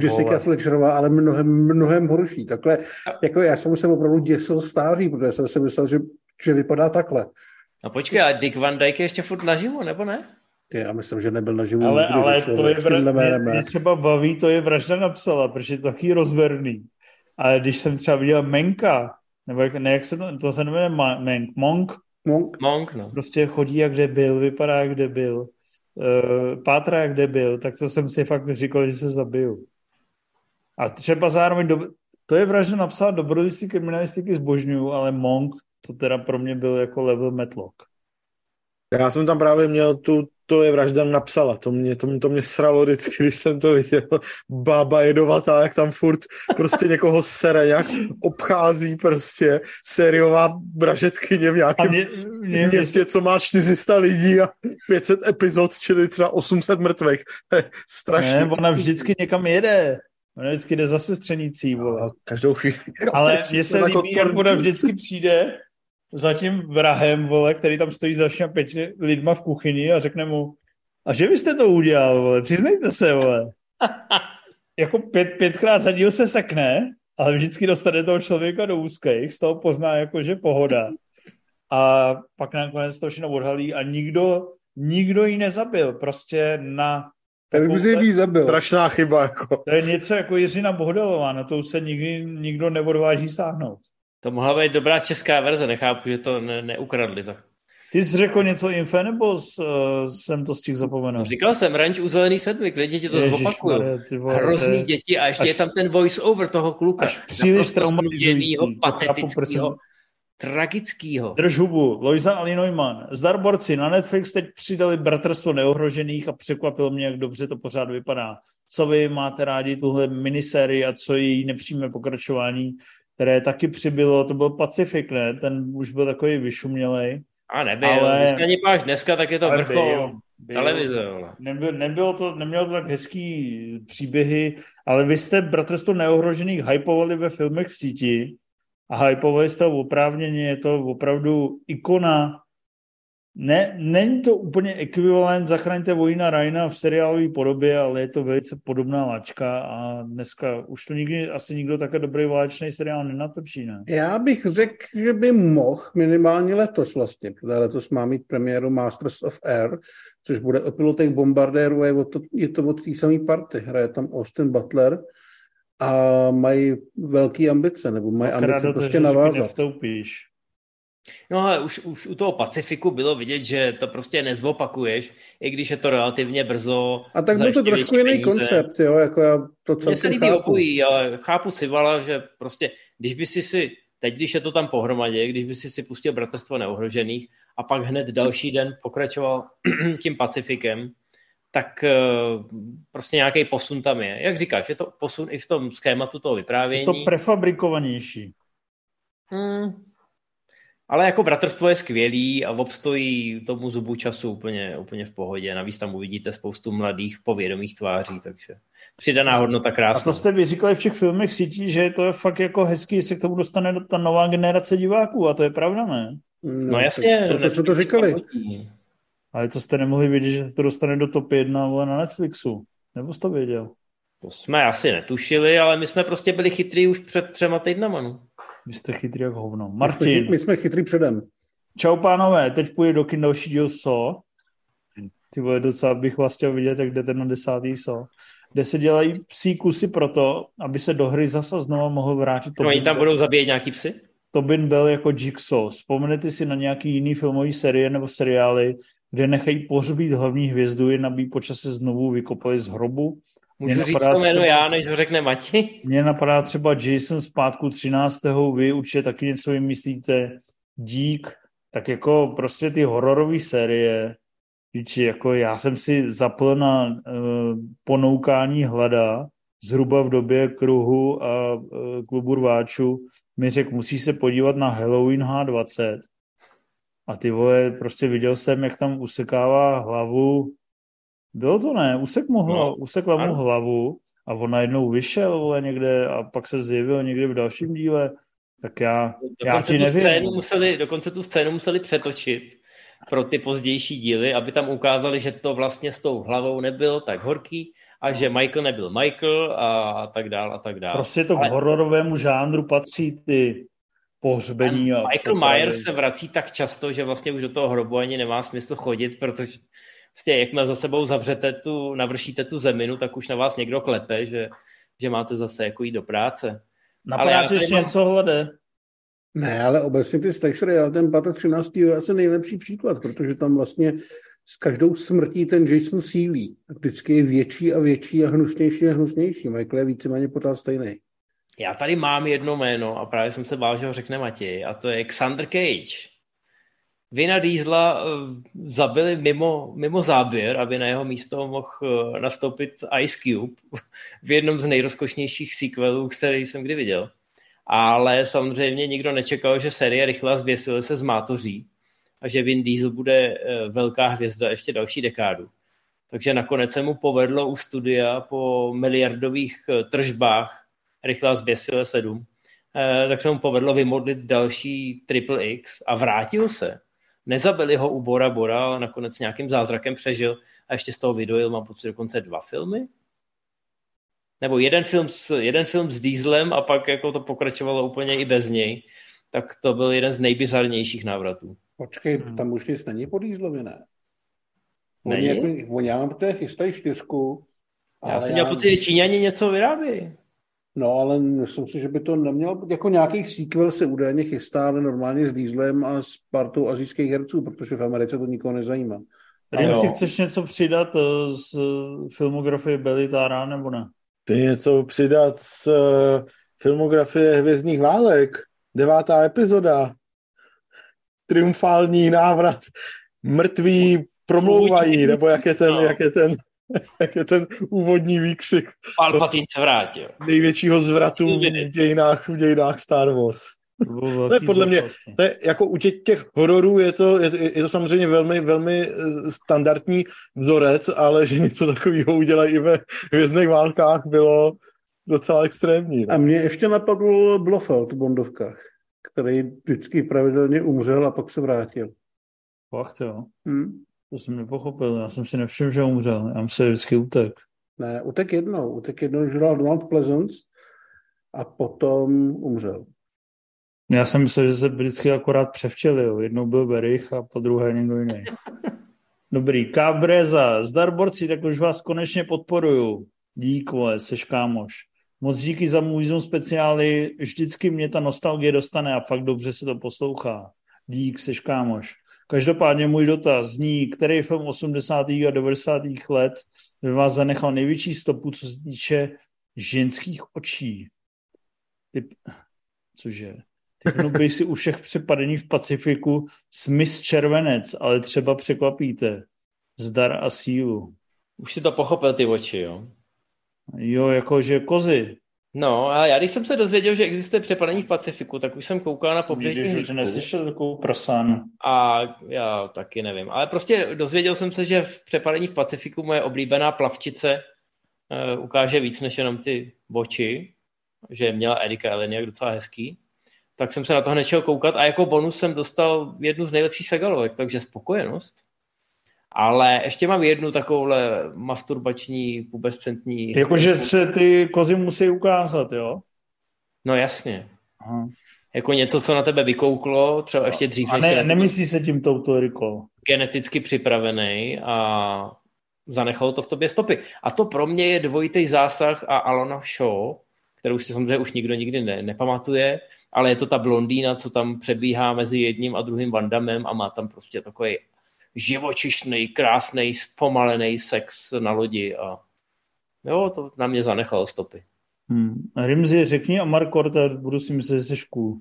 Jessica Fletcherová, ale mnohem horší. Takhle, jako já jsem se opravdu děsil stáří, protože jsem si myslel, že vypadá takhle. No počkej, a Dick Van Dyke je ještě furt naživu, nebo ne? Já myslím, že nebyl naživu. Ale to je mě třeba baví, to je Vražda napsala, protože je to taky rozverný. Ale když jsem třeba viděl Menka, nebo jak se to se jmenuje Monk, no. Prostě chodí jak debil, vypadá jak debil, pátrá jak debil, tak to jsem si fakt říkal, že se zabiju. A třeba zároveň, to je Vražda napsala, dobrodružství kriminalistiky zbožňuju, ale Monk, to teda pro mě byl jako level Matlock. Já jsem tam právě měl to je Vražda napsala, to mě sralo vždycky, když jsem to viděl. Bába jedovatá, jak tam furt prostě někoho sere, jak obchází prostě sériová vražetkyně v nějakém městě, co má 400 lidí a 500 epizod, čili třeba 800 mrtvých. To je strašný. Ne, ona vždycky někam jede. Ona vždycky jde za sestřenicí, vole. Každou chvíli. Ale mně se líbí, jak ona vždycky přijde za tím vrahem, vole, který tam stojí za šňapečně lidma v kuchyni a řekne mu, a že byste to udělal, vole, přiznejte se, vole. Jako pětkrát za díl se sekne, ale vždycky dostane toho člověka do úzkých, z toho pozná jako, že pohoda. A pak nakonec to všechno odhalí a nikdo ji nezabil, prostě na... Tak by se jí zabil. Strašná chyba, jako. To je něco jako Jiřina Bohdalová, na to se nikdy nikdo neodváží sáhnout. To mohla být dobrá česká verze, nechápu, že to neukradli. Ty jsi řekl něco infé, nebo jsem to z těch zapomenul? Říkal jsem, ranč u Zelený sedmi, kde děti to zopakují. Hrozný děti a ještě je tam ten voice-over toho kluka. Až příliš traumatizující. Patetickýho, tragickýho. Drž hubu, Lojza Ali Neumann. Zdar borci, na Netflix teď přidali Bratrstvo neohrožených a překvapilo mě, jak dobře to pořád vypadá. Co vy máte rádi tuhle minisérii a co její nepřímé pokračování, které taky přibylo, to byl Pacifik, ne? Ten už byl takový vyšumělej. A nebyl, dneska tak je to vrchol televize. Nemělo to tak hezký příběhy, ale vy jste Bratrstvo neohrožených hypovali ve filmech v síti a hypovali jste ho oprávněně, je to opravdu ikona. Ne, není to úplně ekvivalent Zachraňte Vojína Ryana v seriálové podobě, ale je to velice podobná láčka a dneska už to nikdy asi nikdo také dobrý válečný seriál nenatočí, ne? Já bych řekl, že by mohl minimálně letos vlastně, protože letos má mít premiéru Masters of Air, což bude o pilotech bombardérů a je to od té samé party. Hraje tam Austin Butler a mají velké ambice, nebo mají ambice prostě navázat. No ale už u toho Pacifiku bylo vidět, že to prostě nezopakuješ, i když je to relativně brzo. A tak byl to trošku jiný koncept, jo, jako já to celkem se líbí obojí, ale chápu Civala, že prostě, když by si teď, když je to tam pohromadě, když by si pustil Bratrstvo neohrožených a pak hned další den pokračoval tím Pacifikem, tak prostě nějaký posun tam je. Jak říkáš, je to posun i v tom schématu toho vyprávění. Je to prefabrikovanější. Ale jako Bratrstvo je skvělý a obstojí tomu zubu času úplně v pohodě. Navíc tam uvidíte spoustu mladých povědomých tváří, takže přidaná hodnota krásná. A to jste vyříkali v těch filmech sítí, že to je fakt jako hezký, jestli k tomu dostane ta nová generace diváků a to je pravda, ne? No jasně. Proto jsme to říkali. Ale to jste nemohli vědět, že to dostane do top 1 na Netflixu. Nebo jsi to věděl? To jsme asi netušili, ale my jsme prostě byli chytrý už před 3 týdnama, no. Vy jste chytrý jak hovno. Martin. My jsme chytrý předem. Čau, pánové. Teď půjde do kin další díl SO. Ty vole, docela bych vás chtěl vidět, jak jde ten na 10. SO. Kde se dělají psí kusy proto, aby se do hry zase znovu mohl vrátit. No, oni tam budou zabíjet nějaký psy? Tobin byl jako Jigsaw. Vzpomenete si na nějaký jiný filmový série nebo seriály, kde nechají pohřbít hlavní hvězdu, jen aby počase znovu vykopali z hrobu. Můžu říct to jméno já, než to řekne Mati? Mně napadá třeba Jason z pátku 13. Vy určitě taky něco vymyslíte. Dík. Tak jako prostě ty hororové série. Jako já jsem si zapl na ponoukání hlada zhruba v době Kruhu a klubu rváčů. Mi řekl, musí se podívat na Halloween H20. A ty vole, prostě viděl jsem, jak tam usekává hlavu. Bylo to ne, usekla mu hlavu a on najednou vyšel vole, někde a pak se zjevil někde v dalším díle, tak já ti nevím. Dokonce tu scénu museli přetočit pro ty pozdější díly, aby tam ukázali, že to vlastně s tou hlavou nebyl tak horký a že Michael nebyl Michael a tak dál a tak dál. Prostě to k hororovému žánru patří ty pohřbení. A Michael Myers se vrací tak často, že vlastně už do toho hrobu ani nemá smysl chodit, protože vlastně, jakmile za sebou navršíte tu zeminu, tak už na vás někdo klepe, že máte zase jako jít do práce. Napadá tě ještě něco hlade? Ne, ale obecně ty slashery, ale ten pátek 13. je asi nejlepší příklad, protože tam vlastně s každou smrtí ten Jason sílí. Vždycky je větší a větší a hnusnější a hnusnější. Michael je víceméně pořád stejný. Já tady mám jedno jméno a právě jsem se bál, že ho řekne Matěj, a to je Xander Cage. Vina Diesela zabili mimo záběr, aby na jeho místo mohl nastoupit Ice Cube v jednom z nejrozkošnějších sequelů, který jsem kdy viděl. Ale samozřejmě nikdo nečekal, že série rychle zvěsily se z mátoří a že Vin Diesel bude velká hvězda ještě další dekádu. Takže nakonec se mu povedlo u studia po miliardových tržbách, rychle zběsile 7, tak se mu povedlo vymodlit další Triple X a vrátil se. Nezabili ho u Bora Bora, ale nakonec nějakým zázrakem přežil a ještě z toho vydojil, mám pocit, dokonce 2 filmy. Nebo jeden film s Dieselem a pak jako to pokračovalo úplně i bez něj. Tak to byl jeden z nejbizarnějších návratů. Počkej, tam už nic není po Dieselovi, ne? Oni já mám tady chystají 4, ale já jsem měl pocit, že Číňani něco vyrábí. No, ale myslím si, že by to nemělo, jako nějaký sequel se údajně chystá, ale normálně s Dieselem a s partou asijských herců, protože v Americe to nikoho nezajímá. A jestli chceš něco přidat z filmografie Belitara, nebo ne? Ty něco přidat z filmografie Hvězdných válek, 9. epizoda, triumfální návrat, mrtví promlouvají, nebo jak je ten úvodní výkřik. Palpatine se vrátil. Největšího zvratu v dějinách Star Wars. To je podle mě, to je, jako u těch hororů je to samozřejmě velmi, velmi standardní vzorec, ale že něco takového udělají i ve Hvězdných válkách bylo docela extrémní. Ne? A mě ještě napadl Blofeld v Bondovkách, který vždycky pravidelně umřel a pak se vrátil. Fakt jo. To jsem nepochopil, já jsem si nevšiml, že umřel, já jsem se vždycky utek. Ne, utek jednou, že dal Mount Pleasant a potom umřel. Já jsem myslel, že se vždycky akorát převčelil, jednou byl Berich a po druhé někdo jiný. Dobrý, Kábreza, zdarborci, tak už vás konečně podporuju. Dík, vole, seš kámoš. Moc díky za MovieZone speciály, vždycky mě ta nostalgie dostane a fakt dobře se to poslouchá. Dík, seš kámoš. Každopádně můj dotaz zní, který film 80. a 90. let vás zanechal největší stopu, co se týče ženských očí. Cože? Typnu bych si u všech přepadení v Pacifiku Smys Červenec, ale třeba překvapíte. Zdar a sílu. Už si to pochopil, ty oči, jo? Jo, jakože kozy. No, a já když jsem se dozvěděl, že existuje přepadení v Pacifiku, tak už jsem koukal na Pobřežní hlídku. Když už neslyšel takovou prosánu. A já taky nevím. Ale prostě dozvěděl jsem se, že v přepadení v Pacifiku moje oblíbená plavčice ukáže víc než jenom ty oči, že měla Erika Eleniak docela hezký. Tak jsem se na to nečel koukat a jako bonus jsem dostal jednu z nejlepších segalovek, takže spokojenost. Ale ještě mám jednu takovouhle masturbační, pubescentní... Jakože se ty kozy musí ukázat, jo? No jasně. Aha. Jako něco, co na tebe vykouklo, třeba ještě dřív... A ne, nemyslí se tím touto Rikou. Geneticky připravený a zanechalo to v tobě stopy. A to pro mě je dvojitý zásah a Alana Shaw, kterou si samozřejmě už nikdo nikdy nepamatuje, ale je to ta blondýna, co tam přebíhá mezi jedním a druhým Van Dammem a má tam prostě takový živočišný, krásný, zpomalený sex na lodi a jo, to na mě zanechalo stopy. Rimzi, řekni a Marko, budu si myslet, že jsi cool.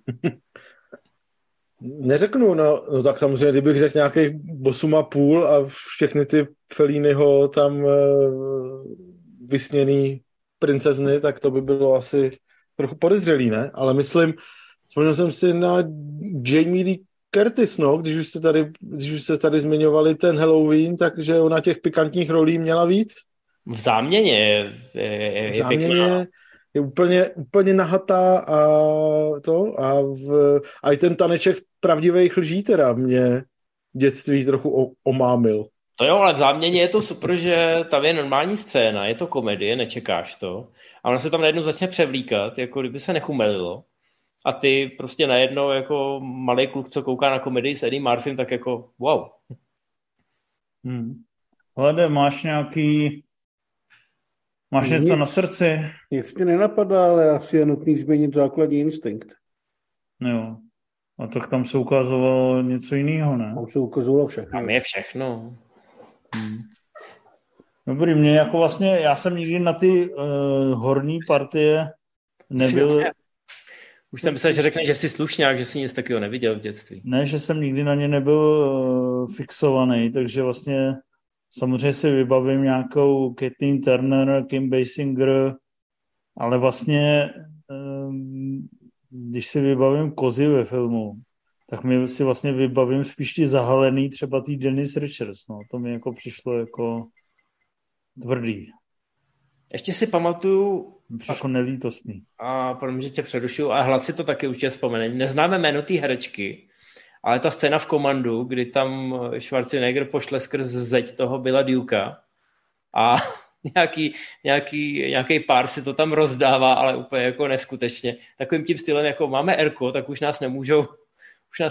Neřeknu, no tak samozřejmě, kdybych řekl nějakých 8,5 a všechny ty Felínyho tam vysněný princezny, tak to by bylo asi trochu podezřelý, ne? Ale myslím, vzpomněl jsem si na Jamie Lee Curtis, no, když už se tady zmiňovali ten Halloween, takže ona těch pikantních rolí měla víc. V záměně je pěkná. Je úplně nahatá a i ten taneček z Pravdivých lží teda mě v dětství trochu omámil. To jo, ale v záměně je to super, že tam je normální scéna, je to komedie, nečekáš to. A ona se tam najednou začne převlíkat, jako kdyby se nechumelilo. A ty prostě najednou jako malý kluk, co kouká na komedii s Eddie Murphym, tak jako wow. Hlede, máš něco na srdci? Nic mě nenapadá, ale asi je nutný změnit základní instinkt. Jo. A tak tam se ukazovalo něco jiného, ne? Tam se ukazovalo všechno. Tam je všechno. Dobrý, mě jako vlastně, já jsem nikdy na ty horní partie nebyl... Už jsem myslel, že řekne, že jsi slušňák, že jsi nic takového neviděl v dětství. Ne, že jsem nikdy na ně nebyl fixovaný, takže vlastně samozřejmě si vybavím nějakou Kathleen Turner, Kim Basinger, ale vlastně když si vybavím kozy ve filmu, tak mi si vlastně vybavím spíš ty zahalený třeba tý Dennis Richards, no, to mi jako přišlo jako tvrdý. Ještě si pamatuju... Přišlo nelítostný. A promiň, že tě přerušuju, a hlad si to taky určitě vzpomene. Neznáme jméno té herečky, ale ta scéna v Komandu, kdy tam Schwarzenegger pošle skrz zeď toho Billa Dukea a nějaký pár si to tam rozdává, ale úplně jako neskutečně. Takovým tím stylem, jako máme Erko, tak už nás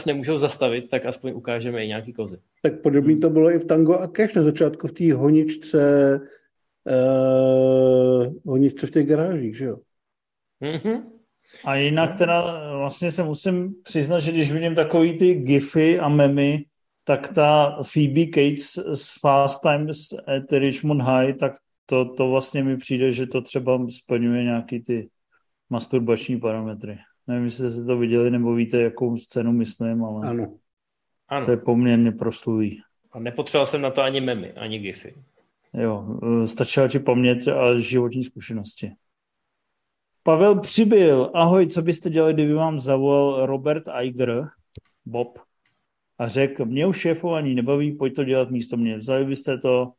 nemůžou zastavit, tak aspoň ukážeme i nějaký kozy. Tak podobně to bylo i v Tango a Cash na začátku v té honičce v těch garážích, že jo? Mm-hmm. A jinak teda vlastně se musím přiznat, že když vidím takový ty gify a memy, tak ta Phoebe Cates z Fast Times at Richmond High, tak to vlastně mi přijde, že to třeba splňuje nějaký ty masturbační parametry. Nevím, jestli jste to viděli, nebo víte, jakou scénu myslím, ale ano. To je poměrně proslulý. A nepotřeboval jsem na to ani memy, ani gify. Jo, stačila ti paměť a životní zkušenosti. Pavel Přibyl, ahoj, co byste dělali, kdyby vám zavolal Robert Iger, Bob, a řekl, mě už šéfování nebaví, pojď to dělat místo mě. Vzali byste to,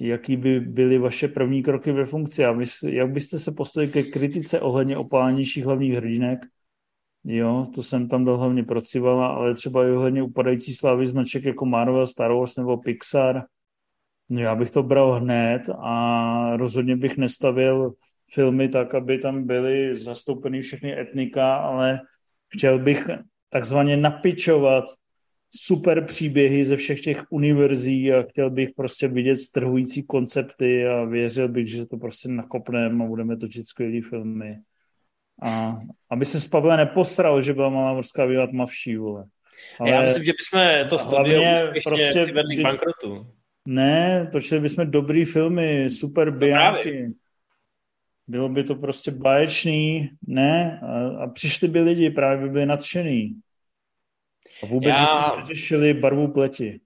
jaký by byly vaše první kroky ve funkci a jak byste se postavili ke kritice ohledně opálenějších hlavních hrdinek? Jo, to jsem tam dal hlavně procivala, ale třeba i ohledně upadající slávy značek jako Marvel, Star Wars nebo Pixar. No, já bych to bral hned a rozhodně bych nestavil filmy tak, aby tam byly zastoupeny všechny etnika, ale chtěl bych takzvaně napičovat super příběhy ze všech těch univerzí a chtěl bych prostě vidět strhující koncepty a věřil bych, že to prostě nakopneme a budeme točit skvělý filmy. A aby se z Pavla neposral, že byla Malá morská výlet mavší, vole. Ale já myslím, že bychom to studio úspěšně přivedli k bankrotu. Ne, točili bychom dobrý filmy, super Bianky. Bylo by to prostě báječný, ne? A přišli by lidi, právě by byli nadšený. A vůbec neřešili barvu pleti.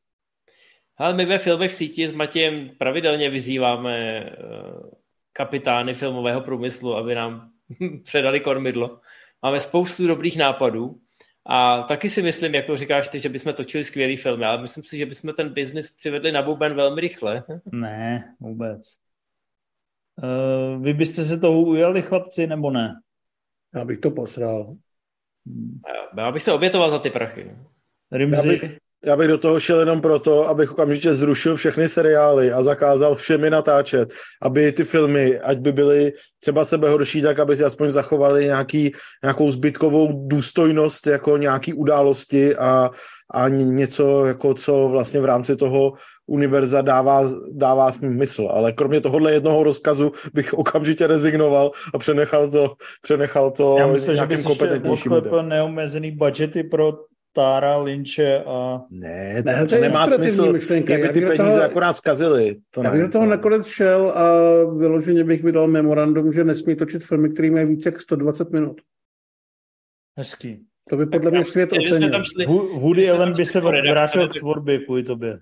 Ale my ve Filmech v síti s Matějem pravidelně vyzýváme kapitány filmového průmyslu, aby nám předali kormidlo. Máme spoustu dobrých nápadů. A taky si myslím, jako říkáš ty, že bychom točili skvělý filmy, ale myslím si, že bychom ten biznis přivedli na buben velmi rychle. Ne, vůbec. Vy byste se toho ujali, chlapci, nebo ne? Já bych to posral. Já bych se obětoval za ty prachy. Já bych do toho šel jenom proto, abych okamžitě zrušil všechny seriály a zakázal všemi natáčet, aby ty filmy, ať by byly třeba sebehorší, tak aby si aspoň zachovali nějakou zbytkovou důstojnost jako nějaký události a něco, jako co vlastně v rámci toho univerza dává smysl. Ale kromě tohohle jednoho rozkazu bych okamžitě rezignoval a přenechal to já myslím, nějakým že kompetentnějším. Já myslím, neomezený budgety pro Tára, Lynče a... Ne, to nemá smysl, kdyby ty peníze akorát zkazily. Já bych do toho nakonec šel a vyloženě bych vydal memorandum, že nesmí točit filmy, který mají více jak 120 minut. Hezký. To by podle mě svět ocenil. Woody Allen by se vrátil k tvorbě kvůli tobě.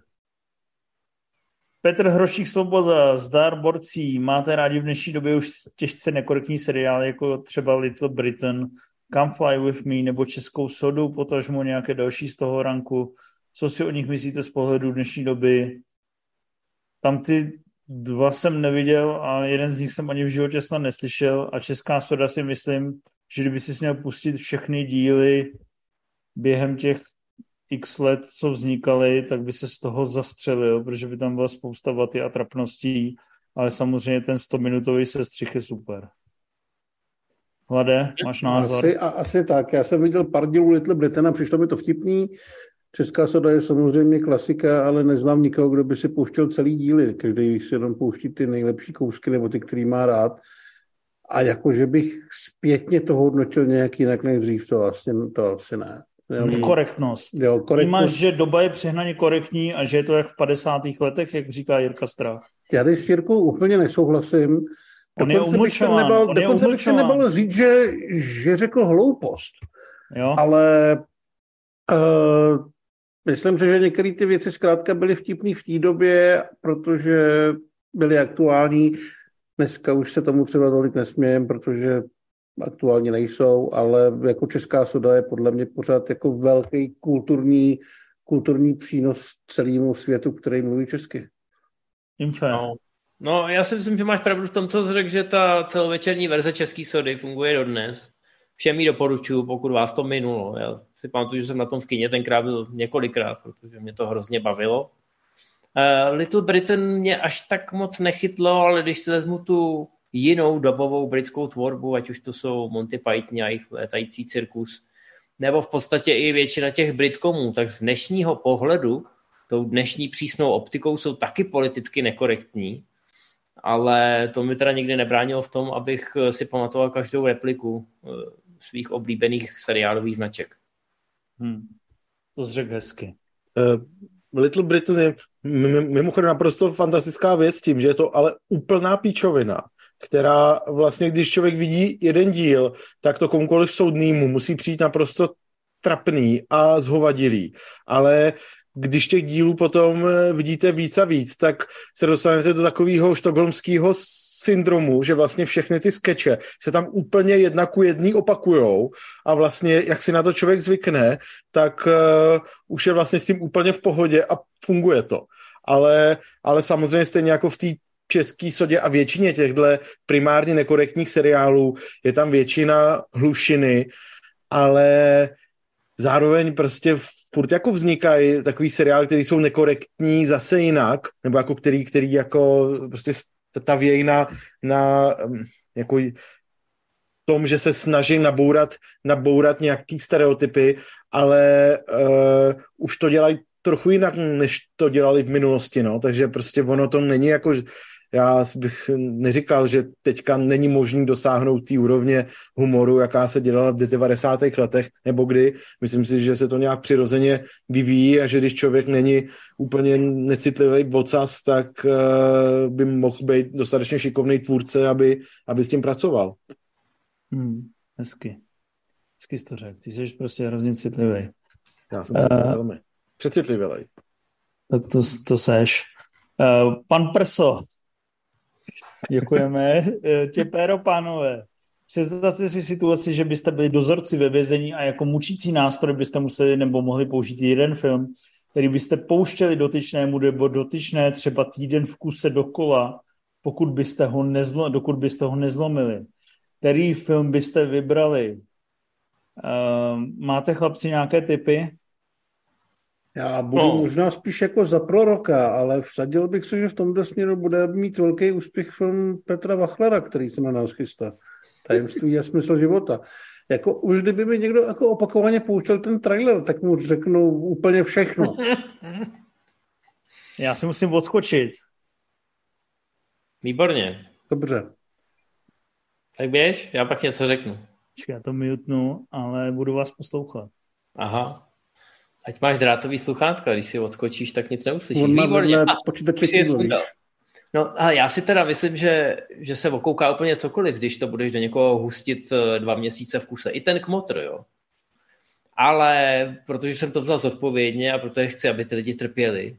Petr Hrošík Svoboda, zdar borcí, máte rádi v dnešní době už těžce nekorektní seriály, jako třeba Little Britain, Come Fly With Me nebo Českou sodu, potažmo nějaké další z toho ranku. Co si o nich myslíte z pohledu dnešní doby? Tam ty dva jsem neviděl a jeden z nich jsem ani v životě snad neslyšel a Česká soda si myslím, že kdyby si měl pustit všechny díly během těch x let, co vznikaly, tak by se z toho zastřelil, protože by tam byla spousta vaty a trapností, ale samozřejmě ten 100-minutový sestřih je super. Hlade, máš názor? Asi tak. Já jsem viděl pár dílů Little Britain, přišlo mi to vtipný. Česká soda je samozřejmě klasika, ale neznám nikoho, kdo by si pouštěl celý díly. Každý si jenom pouští ty nejlepší kousky nebo ty, který má rád. A jakože bych zpětně to hodnotil nějak jinak nejdřív, to asi ne. Korektnost. Jo, korektnost. Máš, že doba je přehnaně korektní a že je to jak v 50. letech, jak říká Jirka Strach. Já tady s Jirkou úplně nesouhlasím. Dokonce bych se nebal říct, že řekl hloupost. Jo. Ale myslím si, že některé ty věci zkrátka byly vtipný v té době, protože byly aktuální. Dneska už se tomu třeba tolik nesmějem, protože aktuálně nejsou, ale jako Česká soda je podle mě pořád jako velký kulturní přínos celému světu, který mluví česky. Info. No, já si myslím, že máš pravdu v tom, co jsi řekl, že ta celovečerní verze České sody funguje dodnes. Všem ji doporučuju, pokud vás to minulo. Já si pamatuju, že jsem na tom v kině tenkrát byl několikrát, protože mě to hrozně bavilo. Little Britain mě až tak moc nechytlo, ale když si vezmu tu jinou dobovou britskou tvorbu, ať už to jsou Monty Python a jejich létající cirkus, nebo v podstatě i většina těch Britkomů, tak z dnešního pohledu, tou dnešní přísnou optikou, jsou taky politicky nekorektní, ale to mi teda nikdy nebránilo v tom, abych si pamatoval každou repliku svých oblíbených seriálových značek. To zřek hezky. Little Britain je mimochodem naprosto fantastická věc tím, že je to ale úplná píčovina, která vlastně, když člověk vidí jeden díl, tak to komukoliv soudnýmu musí přijít naprosto trapný a zhovadilý. Ale když těch dílů potom vidíte víc a víc, tak se dostanete do takového štokholmského syndromu, že vlastně všechny ty skeče se tam úplně jedna ku jedný opakujou a vlastně, jak si na to člověk zvykne, tak už je vlastně s tím úplně v pohodě a funguje to. Ale samozřejmě stejně jako v té České sodě a většině těchto primárně nekorektních seriálů je tam většina hlušiny, ale zároveň prostě furt jako vznikají takový seriály, které jsou nekorektní zase jinak, nebo jako který jako prostě stavějí na jako tom, že se snaží nabourat nějaký stereotypy, ale už to dělají trochu jinak, než to dělali v minulosti, no, takže prostě ono to není jako, já bych neříkal, že teďka není možný dosáhnout té úrovně humoru, jaká se dělala v 90. letech, nebo kdy. Myslím si, že se to nějak přirozeně vyvíjí a že když člověk není úplně necitlivý vocas, tak by mohl být dostatečně šikovný tvůrce, aby s tím pracoval. Hezky. Hezky jsi to řekl. Ty jsi prostě hrozně citlivý. Já jsem citlivý velmi. Přecitlivělej. To seš. Pan Prso. Děkujeme. Těpéro, pánové. Představte si situaci, že byste byli dozorci ve vězení a jako mučící nástroj byste museli nebo mohli použít jeden film, který byste pouštěli dotyčnému nebo dotyčné třeba týden v kuse dokola, dokud byste ho nezlomili. Který film byste vybrali? Máte, chlapci, nějaké tipy? Já budu možná spíš jako za proroka, ale vsadil bych se, že v tomto směru bude mít velký úspěch film Petra Vachlera, který se na nás chystá. Tajemství a smysl života. Jako už kdyby mi někdo jako opakovaně pouštěl ten trailer, tak mu řeknu úplně všechno. Já si musím odskočit. Výborně. Dobře. Tak běž, já pak něco řeknu. Já to mutnu, ale budu vás poslouchat. Aha. Ať máš drátový sluchátka, když si odskočíš, tak nic neuslyšíš. Výborně. No, ale já si teda myslím, že se okouká úplně cokoliv, když to budeš do někoho hustit 2 měsíce v kuse. I ten kmotr, jo. Ale protože jsem to vzal zodpovědně a protože chci, aby ty lidi trpěli,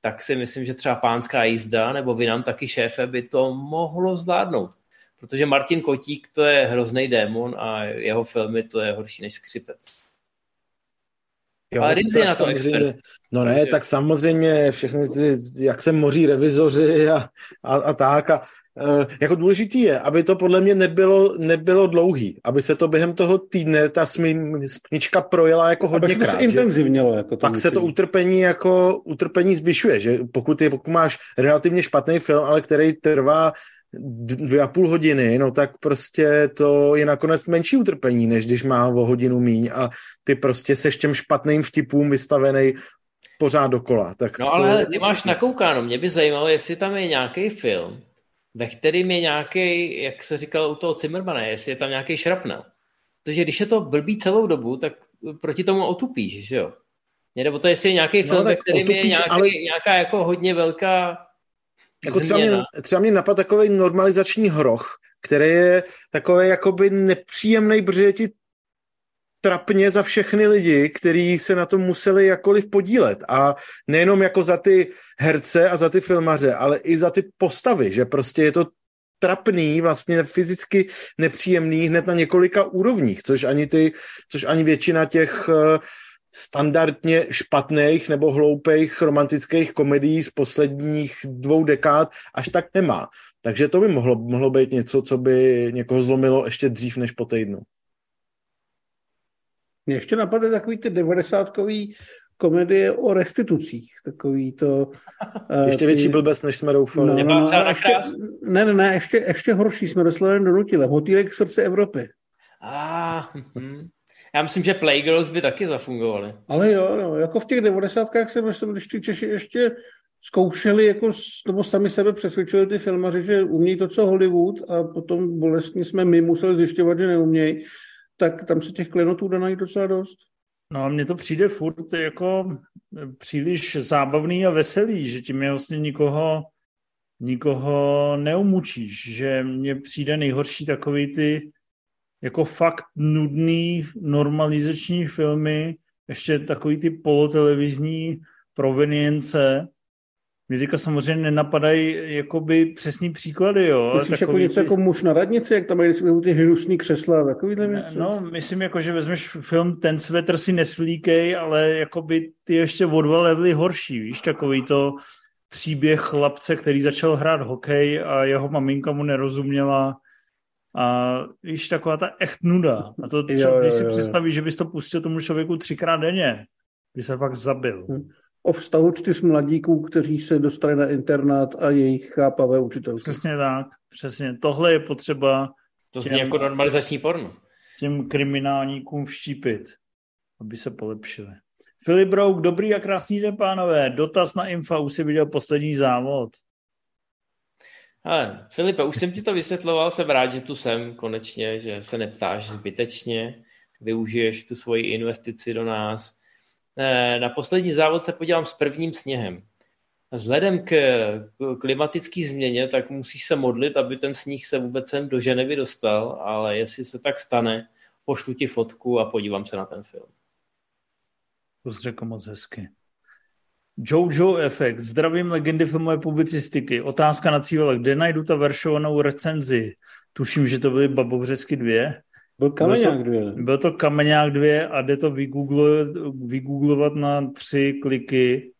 tak si myslím, že třeba Pánská jízda nebo Vy nám taky, šéfe, by to mohlo zvládnout. Protože Martin Kotík, to je hrozný démon a jeho filmy, to je horší než skřipec. Jo, ale Rimzi na to expert. No ne, tak samozřejmě všechny ty, jak se moří revizoři a tak. Jako důležitý je, aby to podle mě nebylo dlouhý, aby se to během toho týdne ta smyčka projela jako hodněkrát. Pak se intenzivnělo. Jako pak se to utrpení zvyšuje, že pokud máš relativně špatný film, ale který trvá 2,5 hodiny, no tak prostě to je nakonec menší utrpení, než když má o hodinu míň a ty prostě seš těm špatným vtipům vystavený pořád dokola. Tak no ale ty máš nakoukáno, mě by zajímalo, jestli tam je nějaký film, ve kterým je nějaký, jak se říkal u toho Cimrmana, jestli je tam nějaký šrapnel. Protože když je to blbý celou dobu, tak proti tomu otupíš, že jo? Mě jde o to, jestli je nějaký film, ve kterým otupíš, je nějaký, ale nějaká jako hodně velká. Jako třeba mě napadl takový normalizační hroch, který je takový jakoby nepříjemný, protože ti trapně za všechny lidi, kteří se na tom museli jakkoliv podílet. A nejenom jako za ty herce a za ty filmaře, ale i za ty postavy, že prostě je to trapný, vlastně fyzicky nepříjemný hned na několika úrovních, což ani většina těch standardně špatných nebo hloupých romantických komedií z posledních 2 dekád až tak nemá. Takže to by mohlo být něco, co by někoho zlomilo ještě dřív než po týdnu. Mě ještě napadly takový ty 90-kový komedie o restitucích. Takový to... ještě větší blbec, než jsme doufali. Ještě horší jsme doslova donutili. Motýlek v srdci Evropy. Já myslím, že Playgirls by taky zafungovaly. Ale jo, no, jako v těch 90-kách jsem, když ty Češi ještě zkoušeli, nebo sami sebe přesvědčili ty filmaři, že umějí to, co Hollywood, a potom bolestně jsme my museli zjišťovat, že neumějí, tak tam se těch klenotů dá najít docela dost. No a mně to přijde furt jako příliš zábavný a veselý, že tím je vlastně nikoho neumučíš, že mně přijde nejhorší takový ty jako fakt nudný normalizační filmy, ještě takový ty polotelevizní provenience. Mě teďka samozřejmě nenapadají jakoby přesný příklady, jo. Myslíš jako něco jako Muž na radnici, jak tam mají ty hnusný křesla, takovýhle věci? No, myslím jako, že vezmeš film Ten svetr si nesvlíkej, ale jakoby ty ještě o 2 levely horší, víš, takový to příběh chlapce, který začal hrát hokej a jeho maminka mu nerozuměla. A víš, taková ta echt nuda. A to třeba, když si představíš, že bys to pustil tomu člověku 3x denně, by se fakt zabil. O vztahu 4 mladíků, kteří se dostali na internát a jejich chápavé učitelky. Přesně tak, přesně. Tohle je potřeba... To zní jako normalizační porno. Těm kriminálníkům vštípit, aby se polepšili. Filip Rouk, dobrý a krásný den, pánové. Dotaz na Infa, už jsi viděl poslední závod. Hele, Filipe, už jsem ti to vysvětloval, jsem rád, že tu jsem konečně, že se neptáš zbytečně, využiješ tu svoji investici do nás. Na poslední závod se podívám s prvním sněhem. Vzhledem k klimatické změně, tak musíš se modlit, aby ten sníh se vůbec sem do Ženevy dostal, ale jestli se tak stane, pošlu ti fotku a podívám se na ten film. To jsi řekl moc hezky. Jojo Effect. Zdravím legendy filmové publicistiky. Otázka na cíle. Kde najdu ta veršovanou recenzi? Tuším, že to byly Babovřesky 2. Byl Kameňák 2. Byl to Kameňák 2 a jde to vygooglovat na 3 kliky.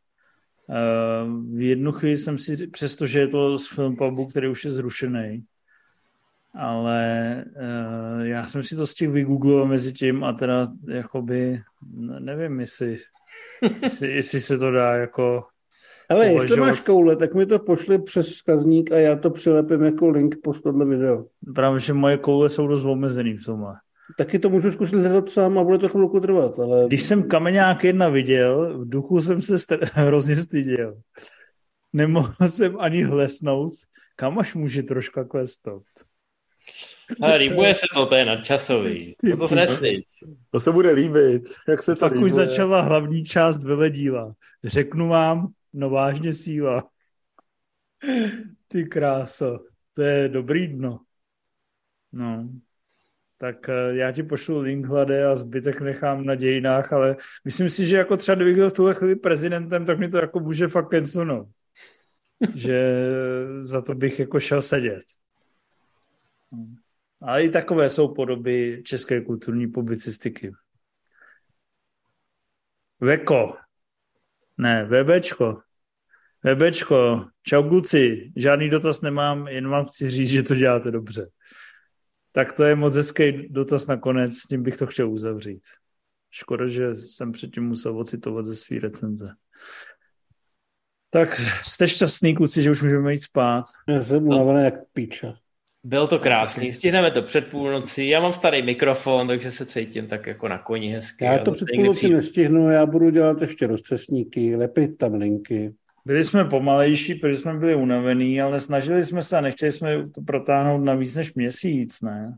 V jednu chvíli jsem si, přestože je to z Filmpubu, který už je zrušený, ale já jsem si to z těch vygoogloval mezi tím a teda jakoby, nevím, jestli se to dá jako... Ale jestli máš koule, tak mi to pošli přes vzkazník a já to přilepím jako link pod tohle video. Právě, že moje koule jsou dost omezený v tomhle. Taky to můžu zkusit hledat sám a bude to chvilku trvat, ale... Když jsem Kameňák 1 viděl, v duchu jsem se hrozně styděl. Nemohl jsem ani hlesnout. Kam až může troška klesnout? Ale rýbuje se to, je nadčasový. To se neslyš. To se bude líbit. Jak se to tak rýbuje. Už začala hlavní část veledíla. Řeknu vám, no vážně síla. Ty kráso, to je dobrý dno. No, tak já ti pošlu link, Hlade, a zbytek nechám na dějinách, ale myslím si, že jako třeba kdybych byl v tuhle chvíli prezidentem, tak mi to jako může fakt kensunout. Že za to bych jako šel sedět. Ale i takové jsou podoby české kulturní publicistiky. Veko. Ne, Vebečko. Vebečko, čau kluci, žádný dotaz nemám, jen vám chci říct, že to děláte dobře. Tak to je moc hezký dotaz nakonec, s tím bych to chtěl uzavřít. Škoda, že jsem předtím musel ocitovat ze svý recenze. Tak jste šťastný, kluci, že už můžeme jít spát. Já jsem unavený jak píča. Bylo to krásný, stihneme to před půlnocí, já mám starý mikrofon, takže se cítím tak jako na koni hezky. Já to před půlnocí nestihnu, já budu dělat ještě rozcestníky, lepit tam linky. Byli jsme pomalejší, protože jsme byli unavený, ale snažili jsme se a nechtěli jsme to protáhnout na víc než měsíc, ne?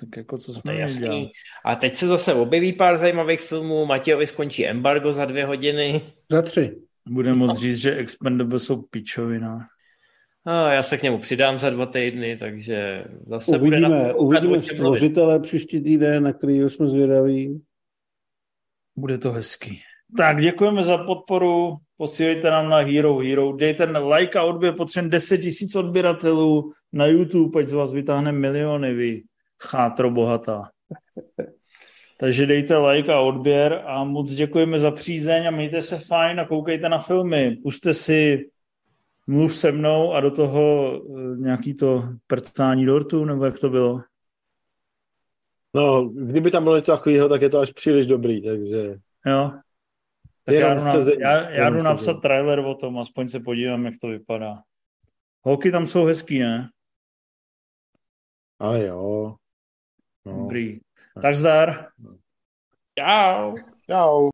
Tak jako co jsme dělali. A teď se zase objeví pár zajímavých filmů, Matějovi skončí embargo za 2 hodiny. Za 3. Budeme moc říct, že Expendables jsou pičovina. No, já se k němu přidám za 2 týdny, takže zase uvidíme stvořitele příští týden, na který jsme zvědaví. Bude to hezký. Tak, děkujeme za podporu, posílejte nám na Hero Hero, dejte like a odběr, potřebujeme 10 000 odběratelů na YouTube, ať z vás vytáhne miliony, vy chátro bohatá. Takže dejte like a odběr a moc děkujeme za přízeň a mějte se fajn a koukejte na filmy. Pusťte si Mluv se mnou a do toho nějaký to prcání dortu, nebo jak to bylo? No, kdyby tam bylo něco takového, tak je to až příliš dobrý, takže... Jo. Tak já jdu napsat trailer o tom, aspoň se podívám, jak to vypadá. Holky tam jsou hezký, ne? A jo. No. Dobrý. Tak zdar. Čau. Čau.